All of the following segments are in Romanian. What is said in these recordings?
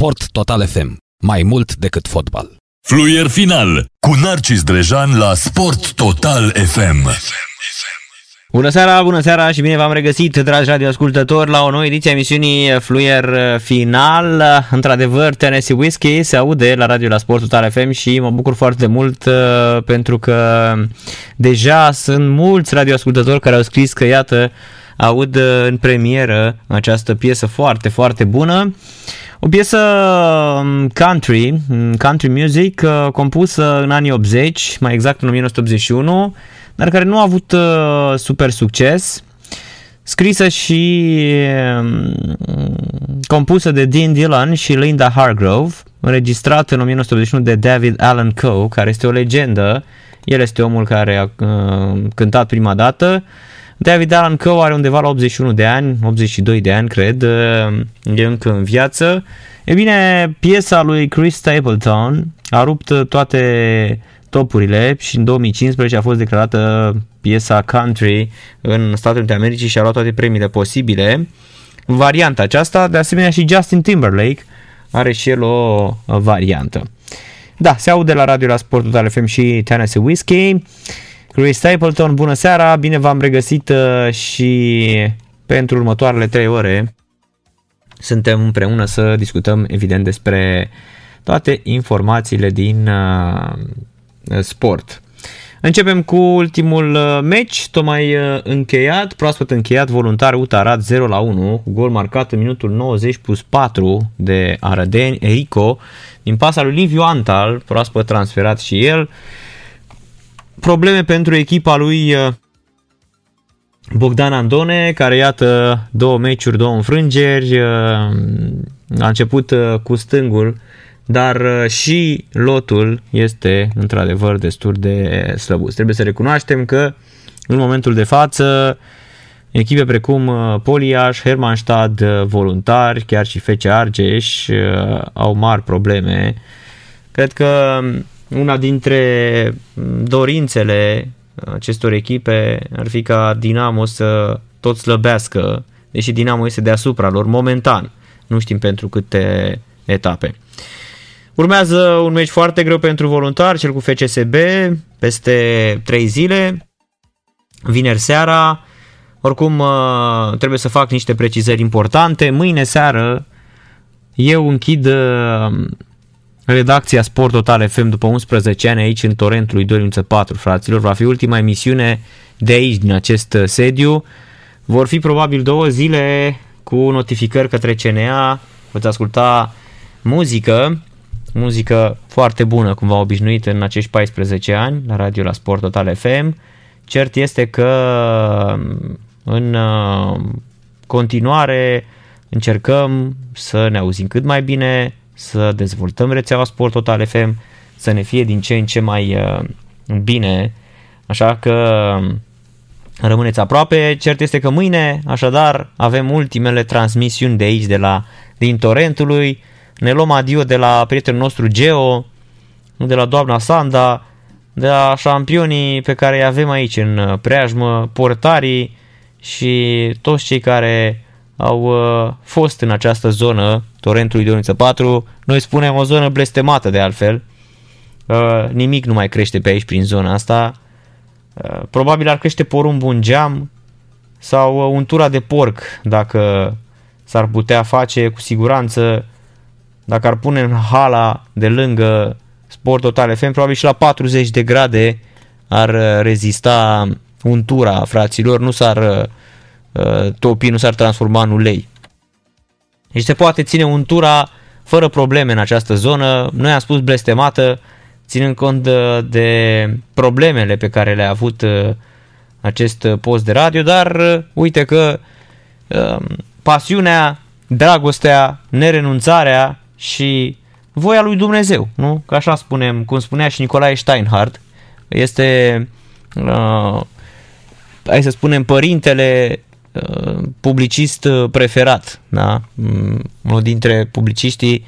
Sport Total FM. Mai mult decât fotbal. Fluier final cu Narcis Drejan la Sport Total FM. Bună seara, bună seara și bine v-am regăsit, dragi radioascultători, la o nouă ediție a emisiunii Fluier Final. Într-adevăr, Tennessee Whiskey se aude la radio la Sport Total FM și mă bucur foarte mult pentru că deja sunt mulți radioascultători care au scris că iată, aud în premieră această piesă foarte, foarte bună. O piesă country music, compusă în anii 80, mai exact în 1981, dar care nu a avut super succes, scrisă și compusă de Dean Dillon și Linda Hargrove, înregistrată în 1981 de David Allan Coe, care este o legendă. El este omul care a cântat prima dată. David Allan Coe are undeva la 81 de ani, 82 de ani, cred, e încă în viață. E bine, piesa lui Chris Stapleton a rupt toate topurile și în 2015 a fost declarată piesa country în Statele Unite ale Americii și a luat toate premiile posibile. Varianta aceasta, de asemenea și Justin Timberlake are și el o variantă. Da, se aude la radio la Sport Total FM și Tennessee Whiskey. Chris Stapleton, bună seara, bine v-am regăsit și pentru următoarele 3 ore suntem împreună să discutăm evident despre toate informațiile din sport. Începem cu ultimul meci, tocmai încheiat, proaspăt încheiat, Voluntari Utarat 0-1 cu gol marcat în minutul 90+4 de arădeni, Erico, din pasa lui Liviu Antal, proaspăt transferat și el. Probleme pentru echipa lui Bogdan Andone, care iată 2 meciuri, 2 înfrângeri, a început cu stângul, dar și lotul este într-adevăr destul de slăbuț. Trebuie să recunoaștem că în momentul de față echipe precum Poliaș, Hermannstad, Voluntari, chiar și FC Argeș au mari probleme. Cred că una dintre dorințele acestor echipe ar fi ca Dinamo să tot slăbească, deși Dinamo este deasupra lor momentan, nu știm pentru câte etape. Urmează un meci foarte greu pentru Voluntari, cel cu FCSB, peste 3 zile, vineri seara. Oricum trebuie să fac niște precizări importante. Mâine seară eu închid redacția Sport Total FM după 11 ani aici în Torentul lui Dorință 4, fraților. Va fi ultima emisiune de aici, din acest sediu. Vor fi probabil 2 zile cu notificări către CNA. Veți asculta muzică foarte bună, cum v-am obișnuit în acești 14 ani la radio la Sport Total FM. Cert este că în continuare încercăm să ne auzim cât mai bine, să dezvoltăm rețeaua Sport Total FM, să ne fie din ce în ce mai bine, așa că rămâneți aproape. Cert este că mâine, așadar, avem ultimele transmisiuni de aici, din Torentului. Ne luăm adio de la prietenul nostru Geo, de la doamna Sanda, de la șampionii pe care îi avem aici în preajmă, portarii și toți cei care au fost în această zonă Torentului Doniță 4. Noi spunem o zonă blestemată de altfel. Nimic nu mai crește pe aici prin zona asta. Probabil ar crește porumb un geam sau untura de porc, dacă s-ar putea face cu siguranță, dacă ar pune în hala de lângă Sport Total FM, probabil și la 40 de grade ar rezista untura, fraților, nu s-ar topi, nu s-ar transforma în ulei. Deci se poate ține untura fără probleme în această zonă. Noi am spus blestemată, ținând cont de problemele pe care le-a avut acest post de radio, dar uite că pasiunea, dragostea, nerenunțarea și voia lui Dumnezeu, nu? Că așa spunem, cum spunea și Nicolae Steinhardt, este, hai să spunem, părintele publicist preferat, da? Unul dintre publiciștii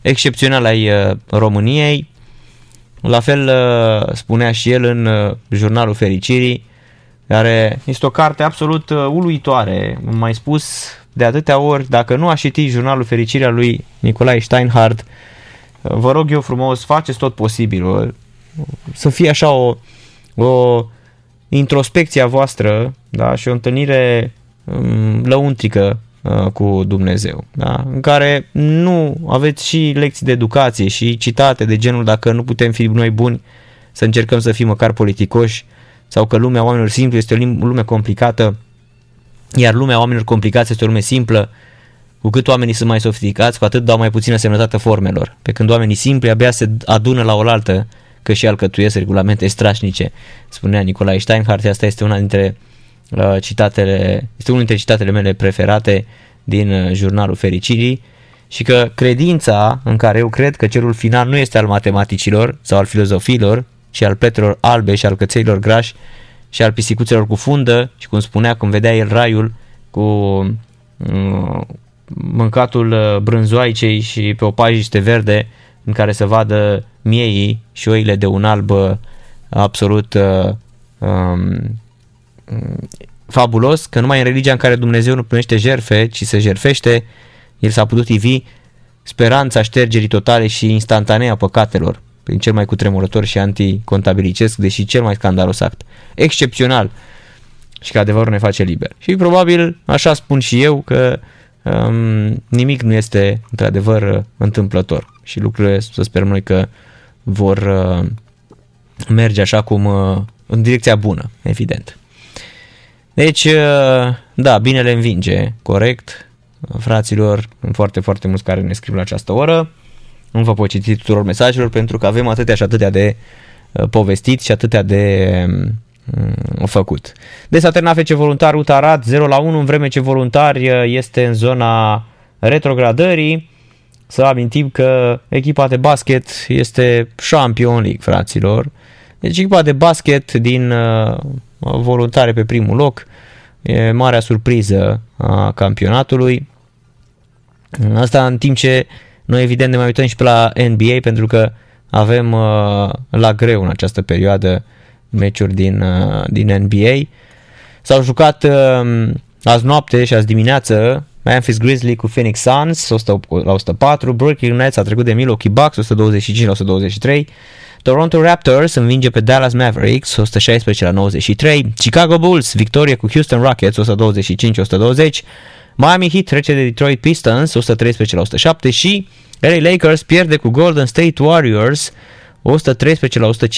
excepționali ai României. La fel spunea și el în Jurnalul Fericirii, care este o carte absolut uluitoare, am mai spus, de atâtea ori, dacă nu aș citi jurnalul Fericirea lui Nicolae Steinhardt, vă rog eu frumos, faceți tot posibilul, să fie așa o introspecție a voastră, da? Și o întâlnire lăuntrică cu Dumnezeu, da? În care nu aveți și lecții de educație și citate de genul dacă nu putem fi noi buni, să încercăm să fim măcar politicoși, sau că lumea oamenilor simpli este o lume complicată, iar lumea oamenilor complicați este o lume simplă. Cu cât oamenii sunt mai sofisticați, cu atât dau mai puțină semnătate formelor, pe când oamenii simpli abia se adună la oaltă că și alcătuiesc regulamente strașnice, spunea Nicolae Steinhardt. Asta este unul dintre citatele mele preferate din Jurnalul Fericirii, și că credința în care eu cred că cerul final nu este al matematicilor sau al filozofilor, ci al pletelor albe și al cățeilor grași și al pisicuțelor cu fundă, și cum spunea, cum vedea el raiul cu mâncatul brânzoaicei și pe o pajiște verde în care se vadă miei și oile de un alb absolut fabulos, că numai în religia în care Dumnezeu nu primește jerfe, ci se jerfește, el s-a putut ivi speranța ștergerii totale și instantanee a păcatelor, prin cel mai cutremurător și anticontabilicesc, deși cel mai scandalos act, excepțional, și că adevărul ne face liber. Și probabil, așa spun și eu, că nimic nu este într-adevăr întâmplător și lucrurile, să sperăm noi, că vor merge așa cum în direcția bună, evident. Deci, da, binele învinge, corect, fraților, foarte, foarte mulți care ne scriu la această oră. Nu vă pot citi tuturor mesajelor pentru că avem atâtea și atâtea de povestit și atâtea de făcut. De Saturna FC Voluntar Ruta Arad 0-1, în vreme ce Voluntari este în zona retrogradării. Să amintim că echipa de basket este Champion League, fraților. Deci echipa de basket din Voluntare pe primul loc, e marea surpriză a campionatului. Asta în timp ce noi evident ne mai uităm și pe la NBA, pentru că avem la greu în această perioadă meciuri din NBA. S-au jucat azi noapte și azi dimineață Memphis Grizzlies cu Phoenix Suns 100-104, Brooklyn Nets a trecut de Milwaukee Bucks 125-123, Toronto Raptors învinge pe Dallas Mavericks 116-93, Chicago Bulls victorie cu Houston Rockets 125-120, Miami Heat trece de Detroit Pistons 113-107 și LA Lakers pierde cu Golden State Warriors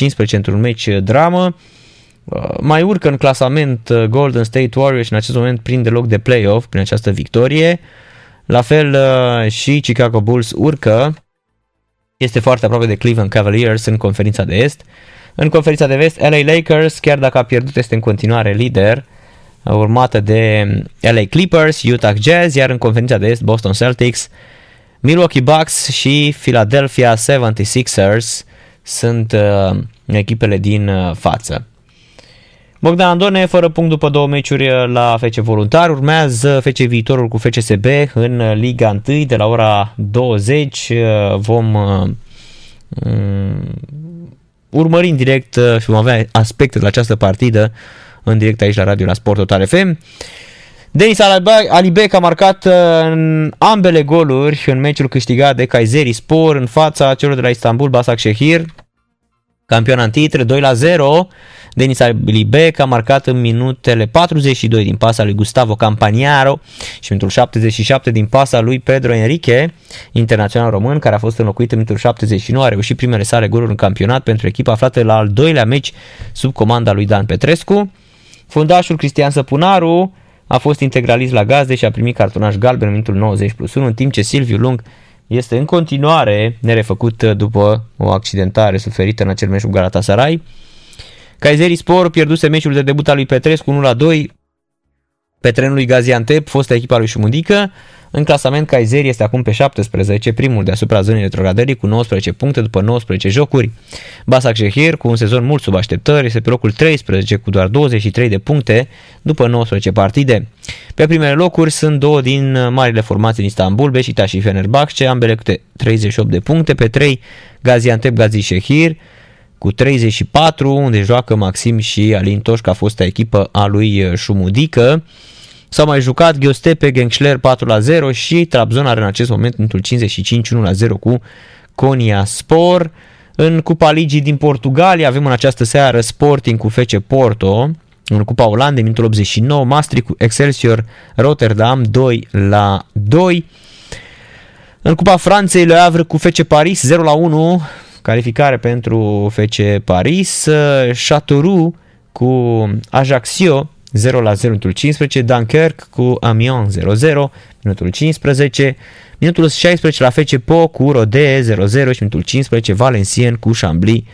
113-115 într-un meci dramă. Mai urcă în clasament Golden State Warriors și în acest moment prinde loc de play-off prin această victorie. La fel și Chicago Bulls urcă. Este foarte aproape de Cleveland Cavaliers în conferința de est. În conferința de vest, LA Lakers, chiar dacă a pierdut, este în continuare lider, urmată de LA Clippers, Utah Jazz, iar în conferința de est, Boston Celtics, Milwaukee Bucks și Philadelphia 76ers sunt echipele din față. Bogdan Andone, fără punct după două meciuri la FC Voluntar, urmează FC Viitorul cu FCSB în Liga 1 de la ora 20. Vom urmări în direct și vom avea aspecte de la această partidă în direct aici la radio la Sport Total FM. Denis Alibek a marcat în ambele goluri în meciul câștigat de Kayserispor în fața celor de la Istanbul, Başakşehir, campioana în titre, 2-0. Denis Alibek a marcat în minutele 42 din pasa lui Gustavo Campagnaro și minutul 77 din pasa lui Pedro Henrique, internațional român, care a fost înlocuit în minutul 79, a reușit primele sale goluri în campionat pentru echipa aflată la al doilea meci sub comanda lui Dan Petrescu. Fundașul Cristian Săpunaru a fost integralist la Gazde și a primit cartonaș galben în minutul 90+1, în timp ce Silviu Lung este în continuare nerefăcut după o accidentare suferită în acel meci cu Galatasaray. Kayserispor pierduse meciul de debut al lui Petrescu 1-2 pe terenul lui Gaziantep, fosta echipa lui Șumudică. În clasament, Kayseri este acum pe 17, primul deasupra zonei retrogradării cu 19 puncte după 19 jocuri. Başakşehir, cu un sezon mult sub așteptări, este pe locul 13 cu doar 23 de puncte după 19 partide. Pe primele locuri sunt două din marile formații din Istanbul, Beşiktaş și Fenerbahçe, ambele câte 38 de puncte. Pe 3, Gaziantep Gazişehir cu 34, unde joacă Maxim și Alin Toșca, fosta echipă a lui Şumudică. S-au mai jucat Göztepe, Gençler 4-0 și Trabzon are în acest moment punctul 55, 1-0 cu Konyaspor. În Cupa Ligii din Portugalia avem în această seară Sporting cu FC Porto, în Cupa Olandei minutul 89, Maastricht cu Excelsior Rotterdam 2-2. În Cupa Franței Le Havre cu FC Paris 0-1, calificare pentru FC Paris, Châteauroux cu Ajaccio 0-0 minutul 15, Dunkerque cu Amiens 0-0 minutul 15, minutul 16 la FC Po cu Rodez 0-0 și minutul 15 Valenciennes cu Chambly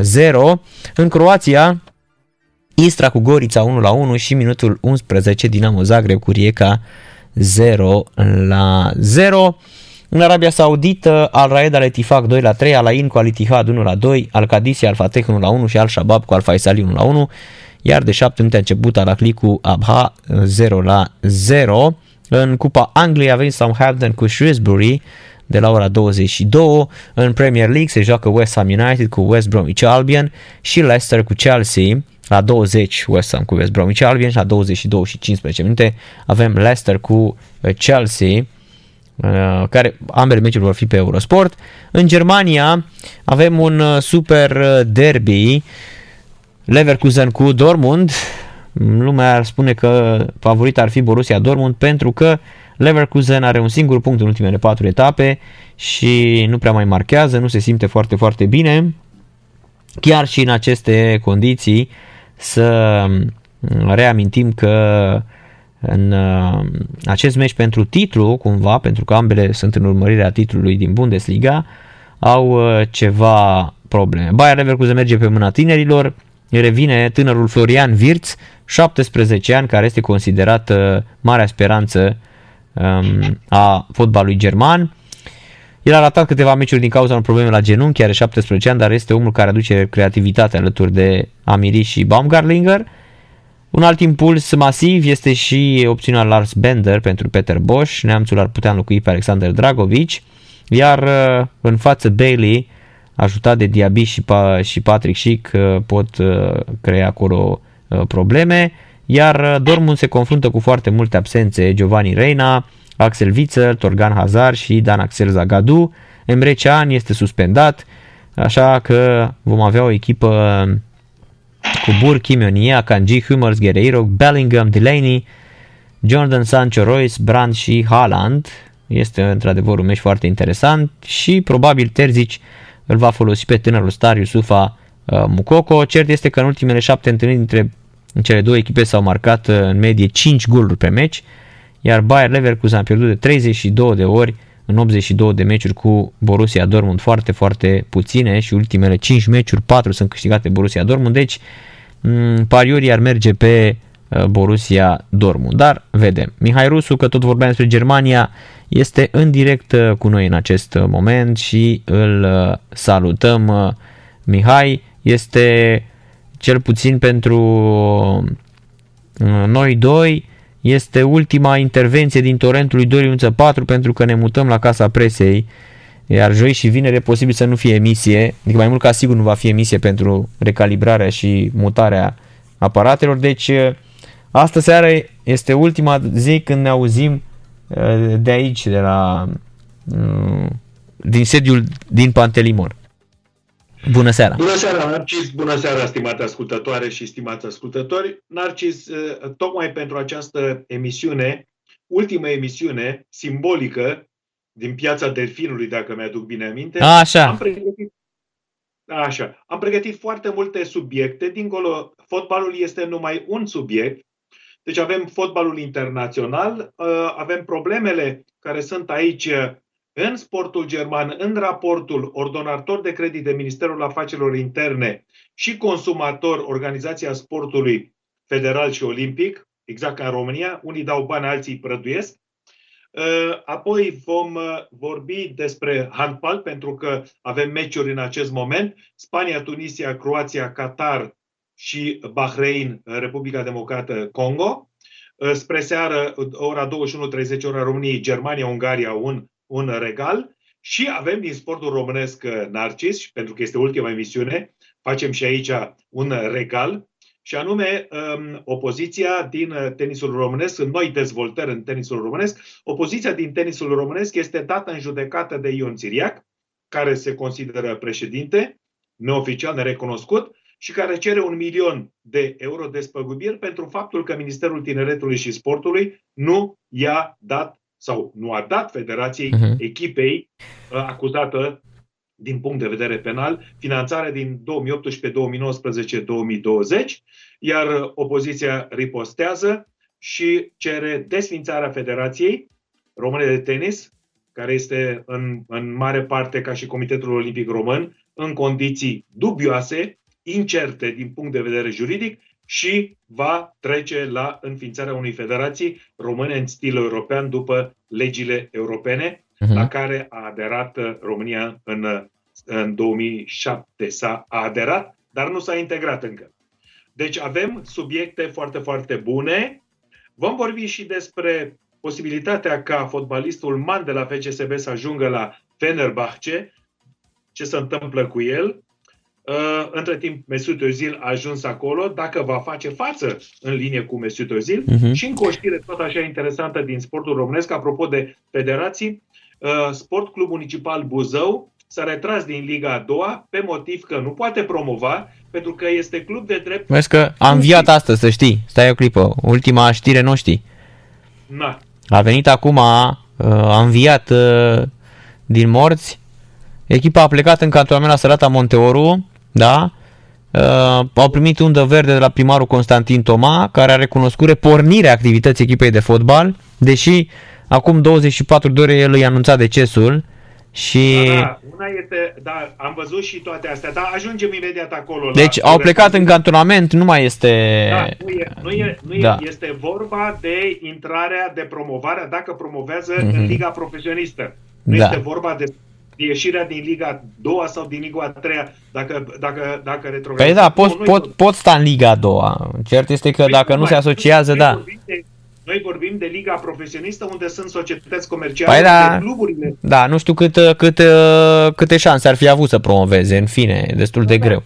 1-0. În Croația Istra cu Gorița 1-1 și minutul 11 Dinamo Zagreb cu Rijeka 0-0. În Arabia Saudită, Al Raed Al-Ettifaq 2-3, Al Ain cu Al-Ittihad 1-2, Al Qadisi Al-Fateh 1-1 și Al Shabab cu Al Faisali 1-1, iar de 7 minute a început Al Ahly cu Abha 0-0. În Cupa Angliei avem Southampton cu Shrewsbury de la ora 22. În Premier League se joacă West Ham United cu West Bromwich Albion și Leicester cu Chelsea. La 20 West Ham cu West Bromwich Albion și la 22 și 15 minute avem Leicester cu Chelsea, care ambele meciuri vor fi pe Eurosport. În Germania avem un super derby, Leverkusen cu Dortmund. Lumea ar spune că favorit ar fi Borussia Dortmund pentru că Leverkusen are un singur punct în ultimele 4 etape și nu prea mai marchează, nu se simte foarte, foarte bine. Chiar și în aceste condiții să reamintim că în acest meci pentru titlu, cumva, pentru că ambele sunt în urmărirea titlului din Bundesliga, au ceva probleme. Bayer Leverkusen merge pe mâna tinerilor, revine tânărul Florian Wirtz, 17 ani, care este considerat marea speranță a fotbalului german. El a ratat câteva meciuri din cauza unor probleme la genunchi, are 17 ani, dar este omul care aduce creativitatea alături de Amiri și Baumgartlinger. Un alt impuls masiv este și opțiunea Lars Bender pentru Peter Bosz. Neamțul ar putea înlocui pe Alexander Dragović, iar în față Bailey, ajutat de Diaby și Patrick Schick, pot crea acolo probleme. Iar Dortmund se confruntă cu foarte multe absențe, Giovanni Reina, Axel Witsel, Thorgan Hazard și Dan Axel Zagadou. Emre Can este suspendat, așa că vom avea o echipă cu Burki, Meunier, Kanji, Hummels, Guerreiro, Bellingham, Delaney, Jordan Sancho, Royce, Brand și Haaland. Este într-adevăr un meci foarte interesant și probabil Terzic îl va folosi pe tânărul star Yusufa Mukoko. Cert este că în ultimele 7 întâlniri dintre cele două echipe s-au marcat în medie 5 goluri pe meci, iar Bayer Leverkusen a pierdut de 32 de ori în 82 de meciuri cu Borussia Dortmund, foarte, foarte puține, și ultimele 5 meciuri, 4 sunt câștigate Borussia Dortmund, deci pariorii ar merge pe Borussia Dortmund, dar vedem. Mihai Rusu, că tot vorbeam despre Germania, este în direct cu noi în acest moment și îl salutăm. Mihai, este cel puțin pentru noi doi, este ultima intervenție din torentul 2.4 pentru că ne mutăm la Casa Presei, iar joi și vineri e posibil să nu fie emisie, adică mai mult ca sigur nu va fi emisie pentru recalibrarea și mutarea aparatelor, deci astă seară este ultima zi când ne auzim de aici, de la, din sediul din Pantelimon. Bună seara! Bună seara, Narcis! Bună seara, stimate ascultătoare și stimați ascultători! Narcis, tocmai pentru această emisiune, ultima emisiune simbolică din Piața Delfinului, dacă mi-aduc bine aminte, am pregătit foarte multe subiecte. Dincolo, fotbalul este numai un subiect, deci avem fotbalul internațional, avem problemele care sunt aici în sportul german, în raportul Ordonator de Credit de Ministerul Afacerilor Interne și Consumator, Organizația Sportului Federal și Olimpic, exact ca în România, unii dau bani, alții îi prăduiesc. Apoi vom vorbi despre handbal, pentru că avem meciuri în acest moment, Spania, Tunisia, Croația, Qatar și Bahrain, Republica Democrată Congo. Spre seară, ora 21:30, ora României, Germania, Ungaria, un regal, și avem din sportul românesc, Narcis, pentru că este ultima emisiune, facem și aici un regal și anume opoziția din tenisul românesc, în noi dezvoltări în tenisul românesc. Opoziția din tenisul românesc este dată în judecată de Ion Țiriac, care se consideră președinte, neoficial, nerecunoscut, și care cere 1.000.000 de euro despăgubiri pentru faptul că Ministerul Tineretului și Sportului nu i-a dat sau nu a dat Federației echipei acuzată din punct de vedere penal finanțare din 2018, 2019, 2020, iar opoziția ripostează și cere desfințarea Federației Române de Tenis, care este în mare parte ca și Comitetul Olimpic Român, în condiții dubioase, incerte din punct de vedere juridic, și va trece la înființarea unei federații române în stil european după legile europene la care a aderat România în 2007. A aderat, dar nu s-a integrat încă. Deci avem subiecte foarte, foarte bune. Vom vorbi și despre posibilitatea ca fotbalistul Man de la FCSB să ajungă la Fenerbahce, ce se întâmplă cu el. Între timp, Mesut Özil a ajuns acolo, dacă va face față în linie cu Mesut Özil. Și încă o știre tot așa interesantă din sportul românesc, apropo de federații, Sport Club Municipal Buzău s-a retras din Liga a doua pe motiv că nu poate promova, pentru că este club de drept. Vezi că a înviat astăzi, să știi. Stai o clipă, ultima știre nu știi. Na. A venit acum, a înviat din morți. Echipa a plecat în cantonamenta Sărata Monteoru, da? Au primit undă verde de la primarul Constantin Toma, care a recunoscut repornirea activității echipei de fotbal, deși acum 24 de ore el îi anunța decesul. Și... Da, una este, da, am văzut și toate astea, dar ajungem imediat acolo. Deci au plecat în cantonament, nu mai este... Da, nu este vorba de intrarea, de promovarea, dacă promovează în Liga Profesionistă. Nu este vorba de ieșirea din Liga 2 sau din Liga 3, dacă retrogradează. Păi da, pot sta în Liga 2. Cert este că dacă nu se asociază, noi vorbim de Liga Profesionistă, unde sunt societăți comerciale, cluburile. Da, nu știu câte șanse ar fi avut să promoveze, în fine, destul de greu.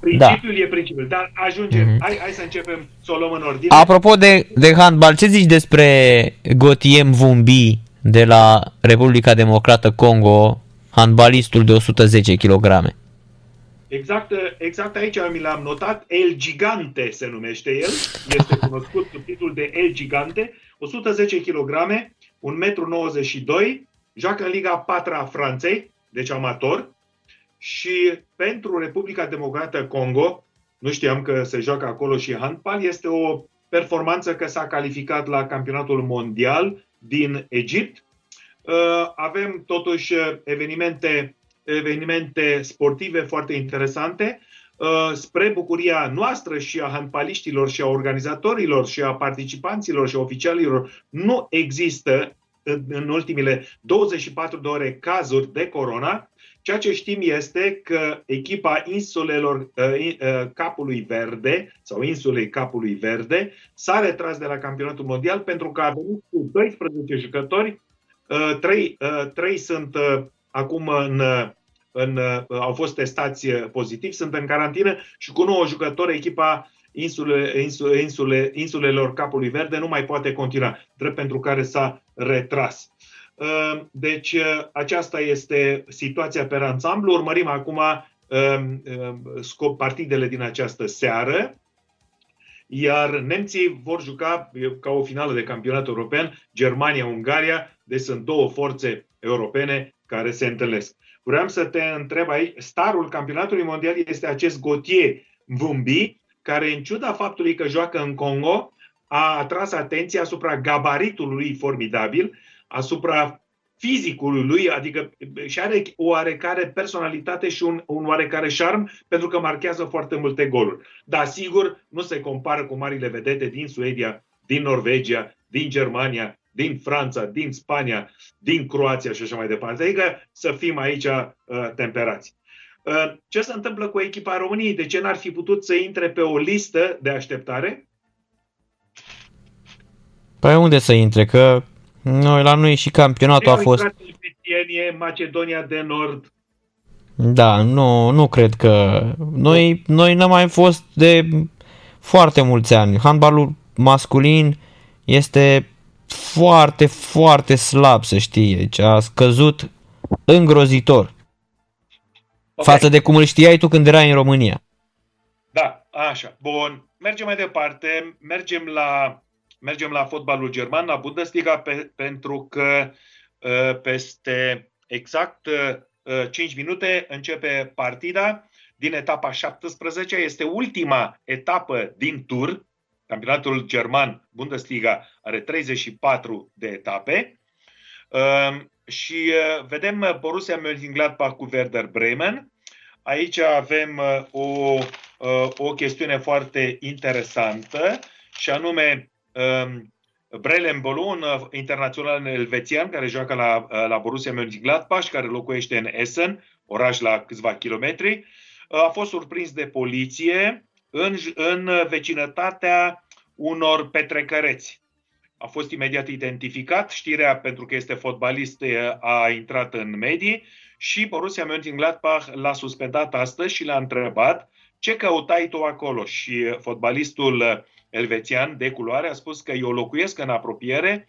Principiul e principiul, dar ajungem. Hai să începem să o luăm în ordine. Apropo de handbal, ce zici despre Gotiem Vumbi de la Republica Democrată Congo, handbalistul de 110 kg. Exact aici mi l-am notat. El Gigante se numește el. Este cunoscut sub titlul de El Gigante. 110 kg, 1,92 m, joacă în Liga 4-a Franței, deci amator. Și pentru Republica Democrată Congo, nu știam că se joacă acolo și handbal, este o performanță că s-a calificat la campionatul mondial din Egipt. Avem totuși evenimente sportive foarte interesante spre bucuria noastră și a handbaliștilor și a organizatorilor și a participanților și a oficialilor. Nu există în ultimile 24 de ore cazuri de corona. Ceea ce știm este că echipa Insulelor Capului Verde sau Insulei Capului Verde s-a retras de la campionatul mondial pentru că a venit cu 12 jucători. Trei sunt acum au fost testați pozitiv, sunt în carantină și cu 9 jucători echipa Insulelor Capului Verde nu mai poate continua, drept pentru care s-a retras. Deci aceasta este situația pe ansamblu. Urmărim acum partidele din această seară. Iar nemții vor juca ca o finală de campionat european Germania-Ungaria, deci sunt două forțe europene care se întâlnesc. Vreau să te întreb aici, starul campionatului mondial este acest Gotiem Vumbi, care în ciuda faptului că joacă în Congo, a atras atenția asupra gabaritului lui formidabil, asupra fizicului lui, adică și are o oarecare personalitate și un oarecare șarm, pentru că marchează foarte multe goluri. Dar sigur, nu se compară cu marile vedete din Suedia, din Norvegia, din Germania, din Franța, din Spania, din Croația și așa mai departe. Adică să fim aici temperați. Ce se întâmplă cu echipa României? De ce n-ar fi putut să intre pe o listă de așteptare? Păi unde să intre? Că noi, la noi și campionatul a fost... Macedonia de Nord. Da, nu cred că... Noi n-am mai fost de foarte mulți ani. Handbalul masculin este foarte, foarte slab, să știi. Deci a scăzut îngrozitor. Okay. Față de cum îl știai tu când erai în România. Da, așa. Bun. Mergem mai departe. Mergem la fotbalul german, la Bundesliga, pentru că peste exact 5 minute începe partida din etapa 17. Este ultima etapă din tur. Campionatul german, Bundesliga, are 34 de etape. Și vedem Borussia Mönchengladbach cu Werder Bremen. Aici avem o chestiune foarte interesantă, și anume Brelembolu, un internațional elvețian care joacă la Borussia Mönchengladbach, care locuiește în Essen, oraș la câțiva kilometri, a fost surprins de poliție în vecinătatea unor petrecăreți. A fost imediat identificat, știrea, pentru că este fotbalist, a intrat în medii și Borussia Mönchengladbach l-a suspendat astăzi și l-a întrebat: ce căutai tu acolo? Și fotbalistul elvețian de culoare a spus că eu locuiesc în apropiere,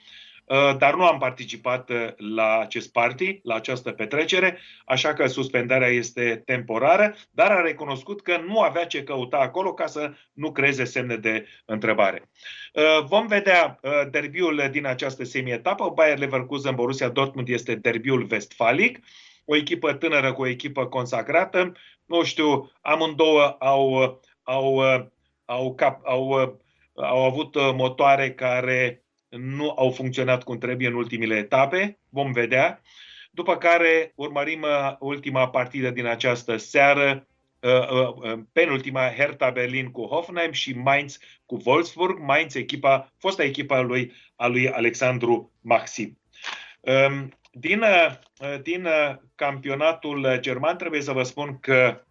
dar nu am participat la acest party, la această petrecere, așa că suspendarea este temporară, dar a recunoscut că nu avea ce căuta acolo, ca să nu creeze semne de întrebare. Vom vedea derbiul din această semietapă. Bayer Leverkusen, Borussia Dortmund este derbiul vestfalic, o echipă tânără cu o echipă consacrată. Nu știu, amândouă au avut motoare care nu au funcționat cum trebuie în ultimile etape. Vom vedea. După care urmărim ultima partidă din această seară, penultima, Hertha Berlin cu Hoffenheim și Mainz cu Wolfsburg. Mainz, fosta echipa a lui Alexandru Maxim. Din campionatul german trebuie să vă spun că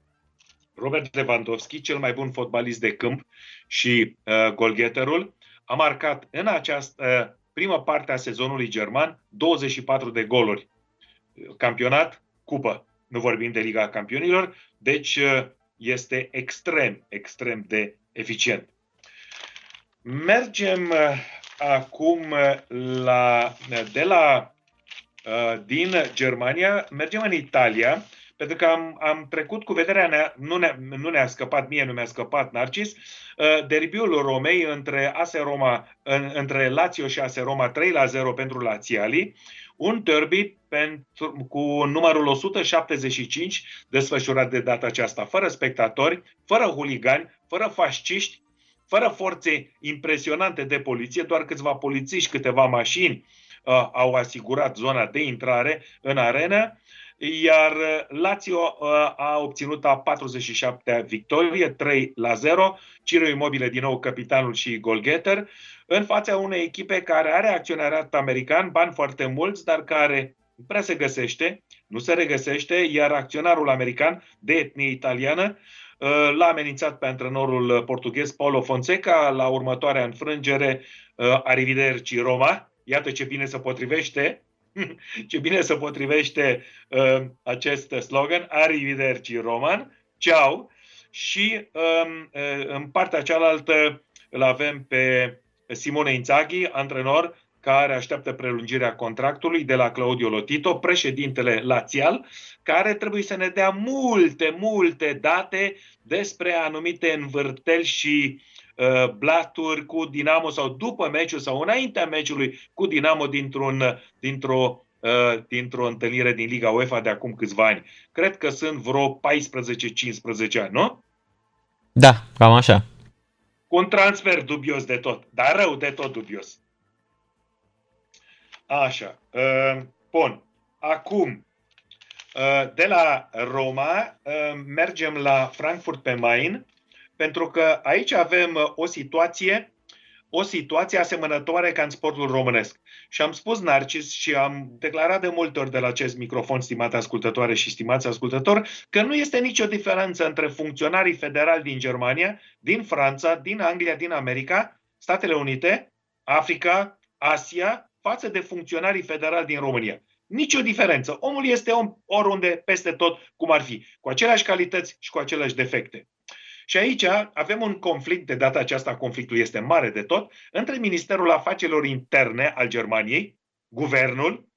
Robert Lewandowski, cel mai bun fotbalist de câmp și golgheterul, a marcat în această primă parte a sezonului german 24 de goluri. Campionat, cupă. Nu vorbim de Liga Campionilor, deci este extrem, extrem de eficient. Mergem acum din Germania, mergem în Italia, pentru că am trecut cu vederea, nu ne-a scăpat mie, nu mi-a scăpat, Narcis, derbiul Romei între Lazio și AS Roma, 3-0 pentru lațiali, un derby cu numărul 175, desfășurat de data aceasta fără spectatori, fără huligani, fără fasciști, fără forțe impresionante de poliție, doar câțiva polițiști, câteva mașini au asigurat zona de intrare în arenă, iar Lazio a obținut a 47-a victorie, 3-0, Ciro Immobile din nou capitanul și golgheter, în fața unei echipe care are acționariat american, bani foarte mulți, dar care prea se găsește, nu se regăsește, iar acționarul american de etnie italiană l-a amenințat pe antrenorul portughez Paulo Fonseca la următoarea înfrângere, arrivederci Roma. Iată ce bine se potrivește, acest slogan, arrivederci Roman, ciao. Și în partea cealaltă îl avem pe Simone Inzaghi, antrenor care așteaptă prelungirea contractului de la Claudio Lotito, președintele lațial, care trebuie să ne dea multe date despre anumite învârteli și blaturi cu Dinamo sau după meciul sau înaintea meciului cu Dinamo dintr-o întâlnire din Liga UEFA de acum câțiva ani. Cred că sunt vreo 14-15 ani, nu? Da, cam așa. Cu un transfer dubios de tot, dar rău de tot dubios. Așa. Bun. Acum, de la Roma, mergem la Frankfurt pe Main, pentru că aici avem o situație asemănătoare ca în sportul românesc. Și am spus, Narcis, și am declarat de multe ori de la acest microfon, stimate ascultătoare și stimați ascultători, că nu este nicio diferență între funcționarii federali din Germania, din Franța, din Anglia, din America, Statele Unite, Africa, Asia, față de funcționarii federali din România. Nicio diferență. Omul este om oriunde, peste tot, cum ar fi, cu aceleași calități și cu aceleași defecte. Și aici avem un conflict, de data aceasta conflictul este mare de tot, între Ministerul Afacerilor Interne al Germaniei, guvernul,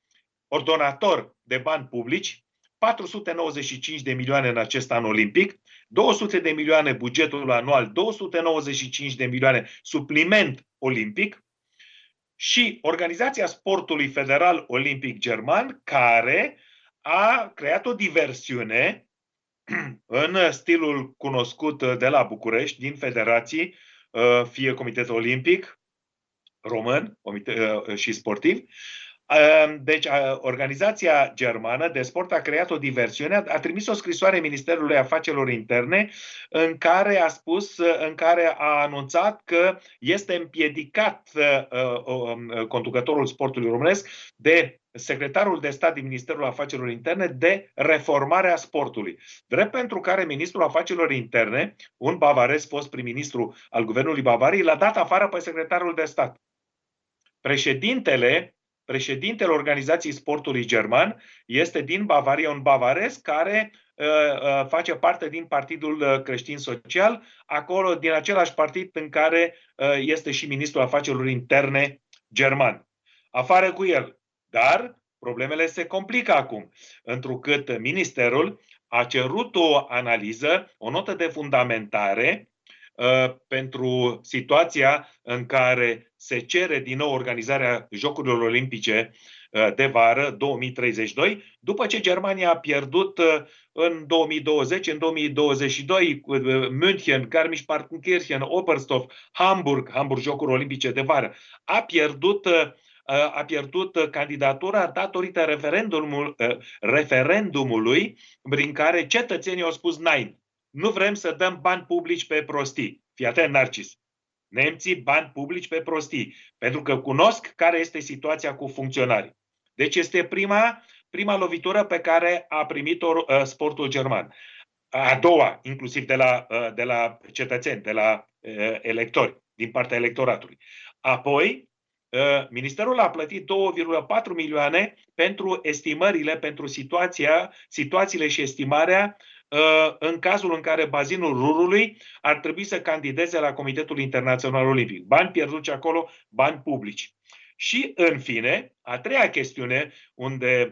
ordonator de bani publici, 495 de milioane în acest an olimpic, 200 de milioane bugetul anual, 295 de milioane supliment olimpic și Organizația Sportului Federal Olimpic German, care a creat o diversiune în stilul cunoscut de la București, din federații, fie Comitetul Olimpic Român și Sportiv. Deci, Organizația Germană de Sport a creat o diversiune, a trimis o scrisoare Ministerului Afacerilor Interne în care a spus, în care a anunțat că este împiedicat conducătorul sportului românesc de secretarul de stat din Ministerul Afacerilor Interne de reformarea sportului. Drept pentru care Ministrul Afacerilor Interne, un bavarez fost prim-ministru al guvernului Bavariei, l-a dat afară pe secretarul de stat. Președintele Organizației Sportului German este din Bavaria, un bavarez care face parte din Partidul Creștin Social, acolo din același partid în care este și Ministrul Afacerilor Interne german. Afară cu el. Dar problemele se complică acum, întrucât ministerul a cerut o analiză, o notă de fundamentare pentru situația în care se cere din nou organizarea Jocurilor Olimpice de vară 2032, după ce Germania a pierdut în 2020, în 2022 München, Garmisch-Partenkirchen, Oberstdorf, Hamburg, Jocuri Olimpice de vară, a pierdut candidatura datorită referendumului prin care cetățenii au spus nein. Nu vrem să dăm bani publici pe prostii. Fii atent, Narcis. Nemții bani publici pe prostii. Pentru că cunosc care este situația cu funcționarii. Deci este prima lovitură pe care a primit-o sportul german. A doua, inclusiv de la cetățeni, de la electori, din partea electoratului. Apoi, Ministerul a plătit 2,4 milioane pentru estimările, pentru situațiile și estimarea în cazul în care bazinul Rurului ar trebui să candideze la Comitetul Internațional Olimpic. Bani pierduți acolo, bani publici. Și, în fine, a treia chestiune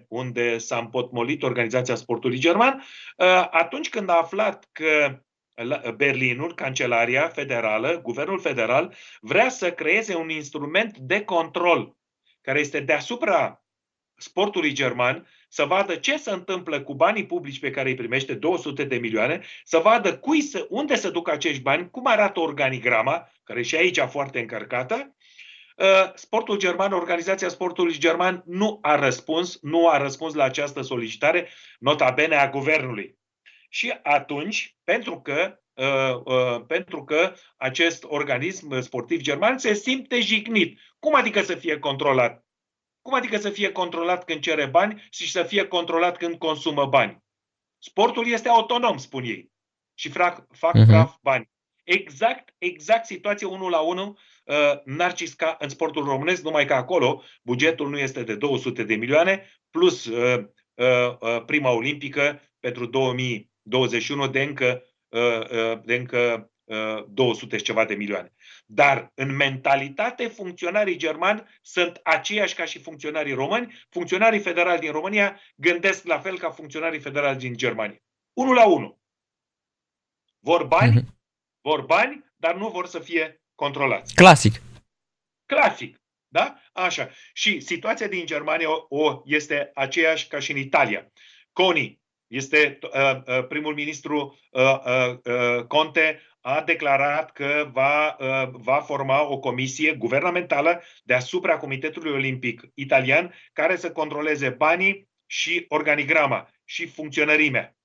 unde s-a împotmolit Organizația Sportului German, atunci când a aflat că Berlinul, Cancelaria Federală, Guvernul Federal, vrea să creeze un instrument de control care este deasupra sportului german, să vadă ce se întâmplă cu banii publici pe care îi primește, 200 de milioane, să vadă unde se duc acești bani, cum arată organigrama, care și aici e foarte încărcată. Sportul german, Organizația Sportului German nu a răspuns la această solicitare, nota bene a guvernului. Și atunci, pentru că acest organism sportiv german se simte jignit. Cum adică să fie controlat? Cum adică să fie controlat când cere bani și să fie controlat când consumă bani? Sportul este autonom, spun ei. Și fac praf bani. Exact situație 1 la 1, Narcis, ca în sportul românesc, numai că acolo bugetul nu este de 200 de milioane, plus prima olimpică pentru 2021 de încă 200 și ceva de milioane. Dar în mentalitate funcționarii germani sunt aceiași ca și funcționarii români. Funcționarii federali din România gândesc la fel ca funcționarii federali din Germania. 1 la 1. Vor bani, dar nu vor să fie controlați. Clasic. Da? Așa. Și situația din Germania este aceeași ca și în Italia. Coni este primul ministru Conte a declarat că va forma o comisie guvernamentală deasupra Comitetului Olimpic Italian care să controleze banii și organigrama și funcționărimea.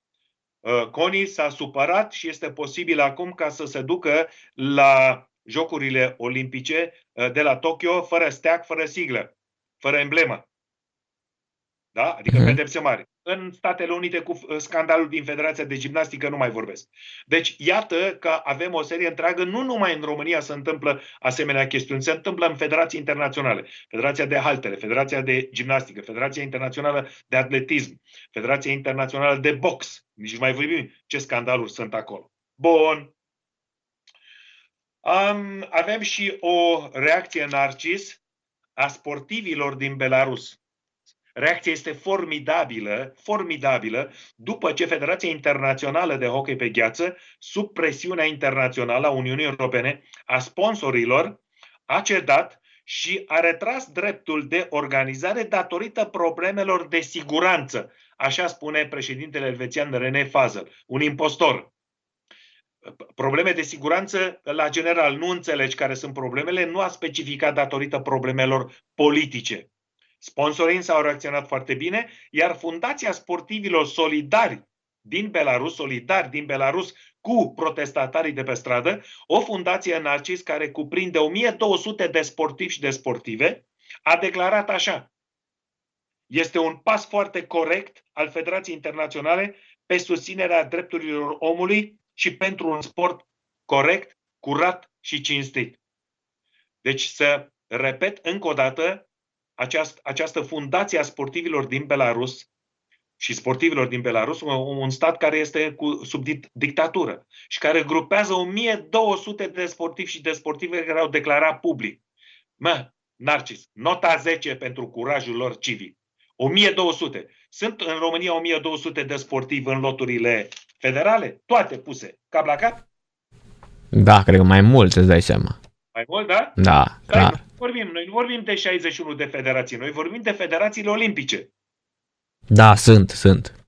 Coni s-a supărat și este posibil acum ca să se ducă la Jocurile Olimpice de la Tokyo fără steag, fără siglă, fără emblemă. Da? Adică pedepse mari. În Statele Unite, cu scandalul din Federația de Gimnastică, nu mai vorbesc. Deci, iată că avem o serie întreagă, nu numai în România se întâmplă asemenea chestiuni, se întâmplă în federații internaționale. Federația de Haltere, Federația de Gimnastică, Federația Internațională de Atletism, Federația Internațională de Box. Nici nu mai vorbim ce scandaluri sunt acolo. Bun. Avem și o reacție narcis a sportivilor din Belarus. Reacția este formidabilă, după ce Federația Internațională de Hockey pe Gheață, sub presiunea internațională a Uniunii Europene, a sponsorilor, a cedat și a retras dreptul de organizare datorită problemelor de siguranță. Așa spune președintele elvețian René Fazel, un impostor. Probleme de siguranță, la general, nu înțelegi care sunt problemele, nu a specificat datorită problemelor politice. Sponsorii s-au reacționat foarte bine, iar Fundația Sportivilor Solidari din Belarus cu protestatarii de pe stradă, o fundație narcis care cuprinde 1200 de sportivi și de sportive, a declarat așa: este un pas foarte corect al Federației Internaționale pe susținerea drepturilor omului și pentru un sport corect, curat și cinstit. Deci, să repet încă o dată, această fundație a sportivilor din Belarus și sportivilor din Belarus, un stat care este sub dictatură și care grupează 1200 de sportivi și de sportive care au declarat public. Narcis, nota 10 pentru curajul lor civic. 1200. Sunt în România 1200 de sportivi în loturile federale? Toate puse cap la cap? Da, cred că mai mult, îți dai seama. Mai mult, da? Da, clar. Noi nu vorbim de 61 de federații, noi vorbim de federațiile olimpice. Da, sunt. Sunt?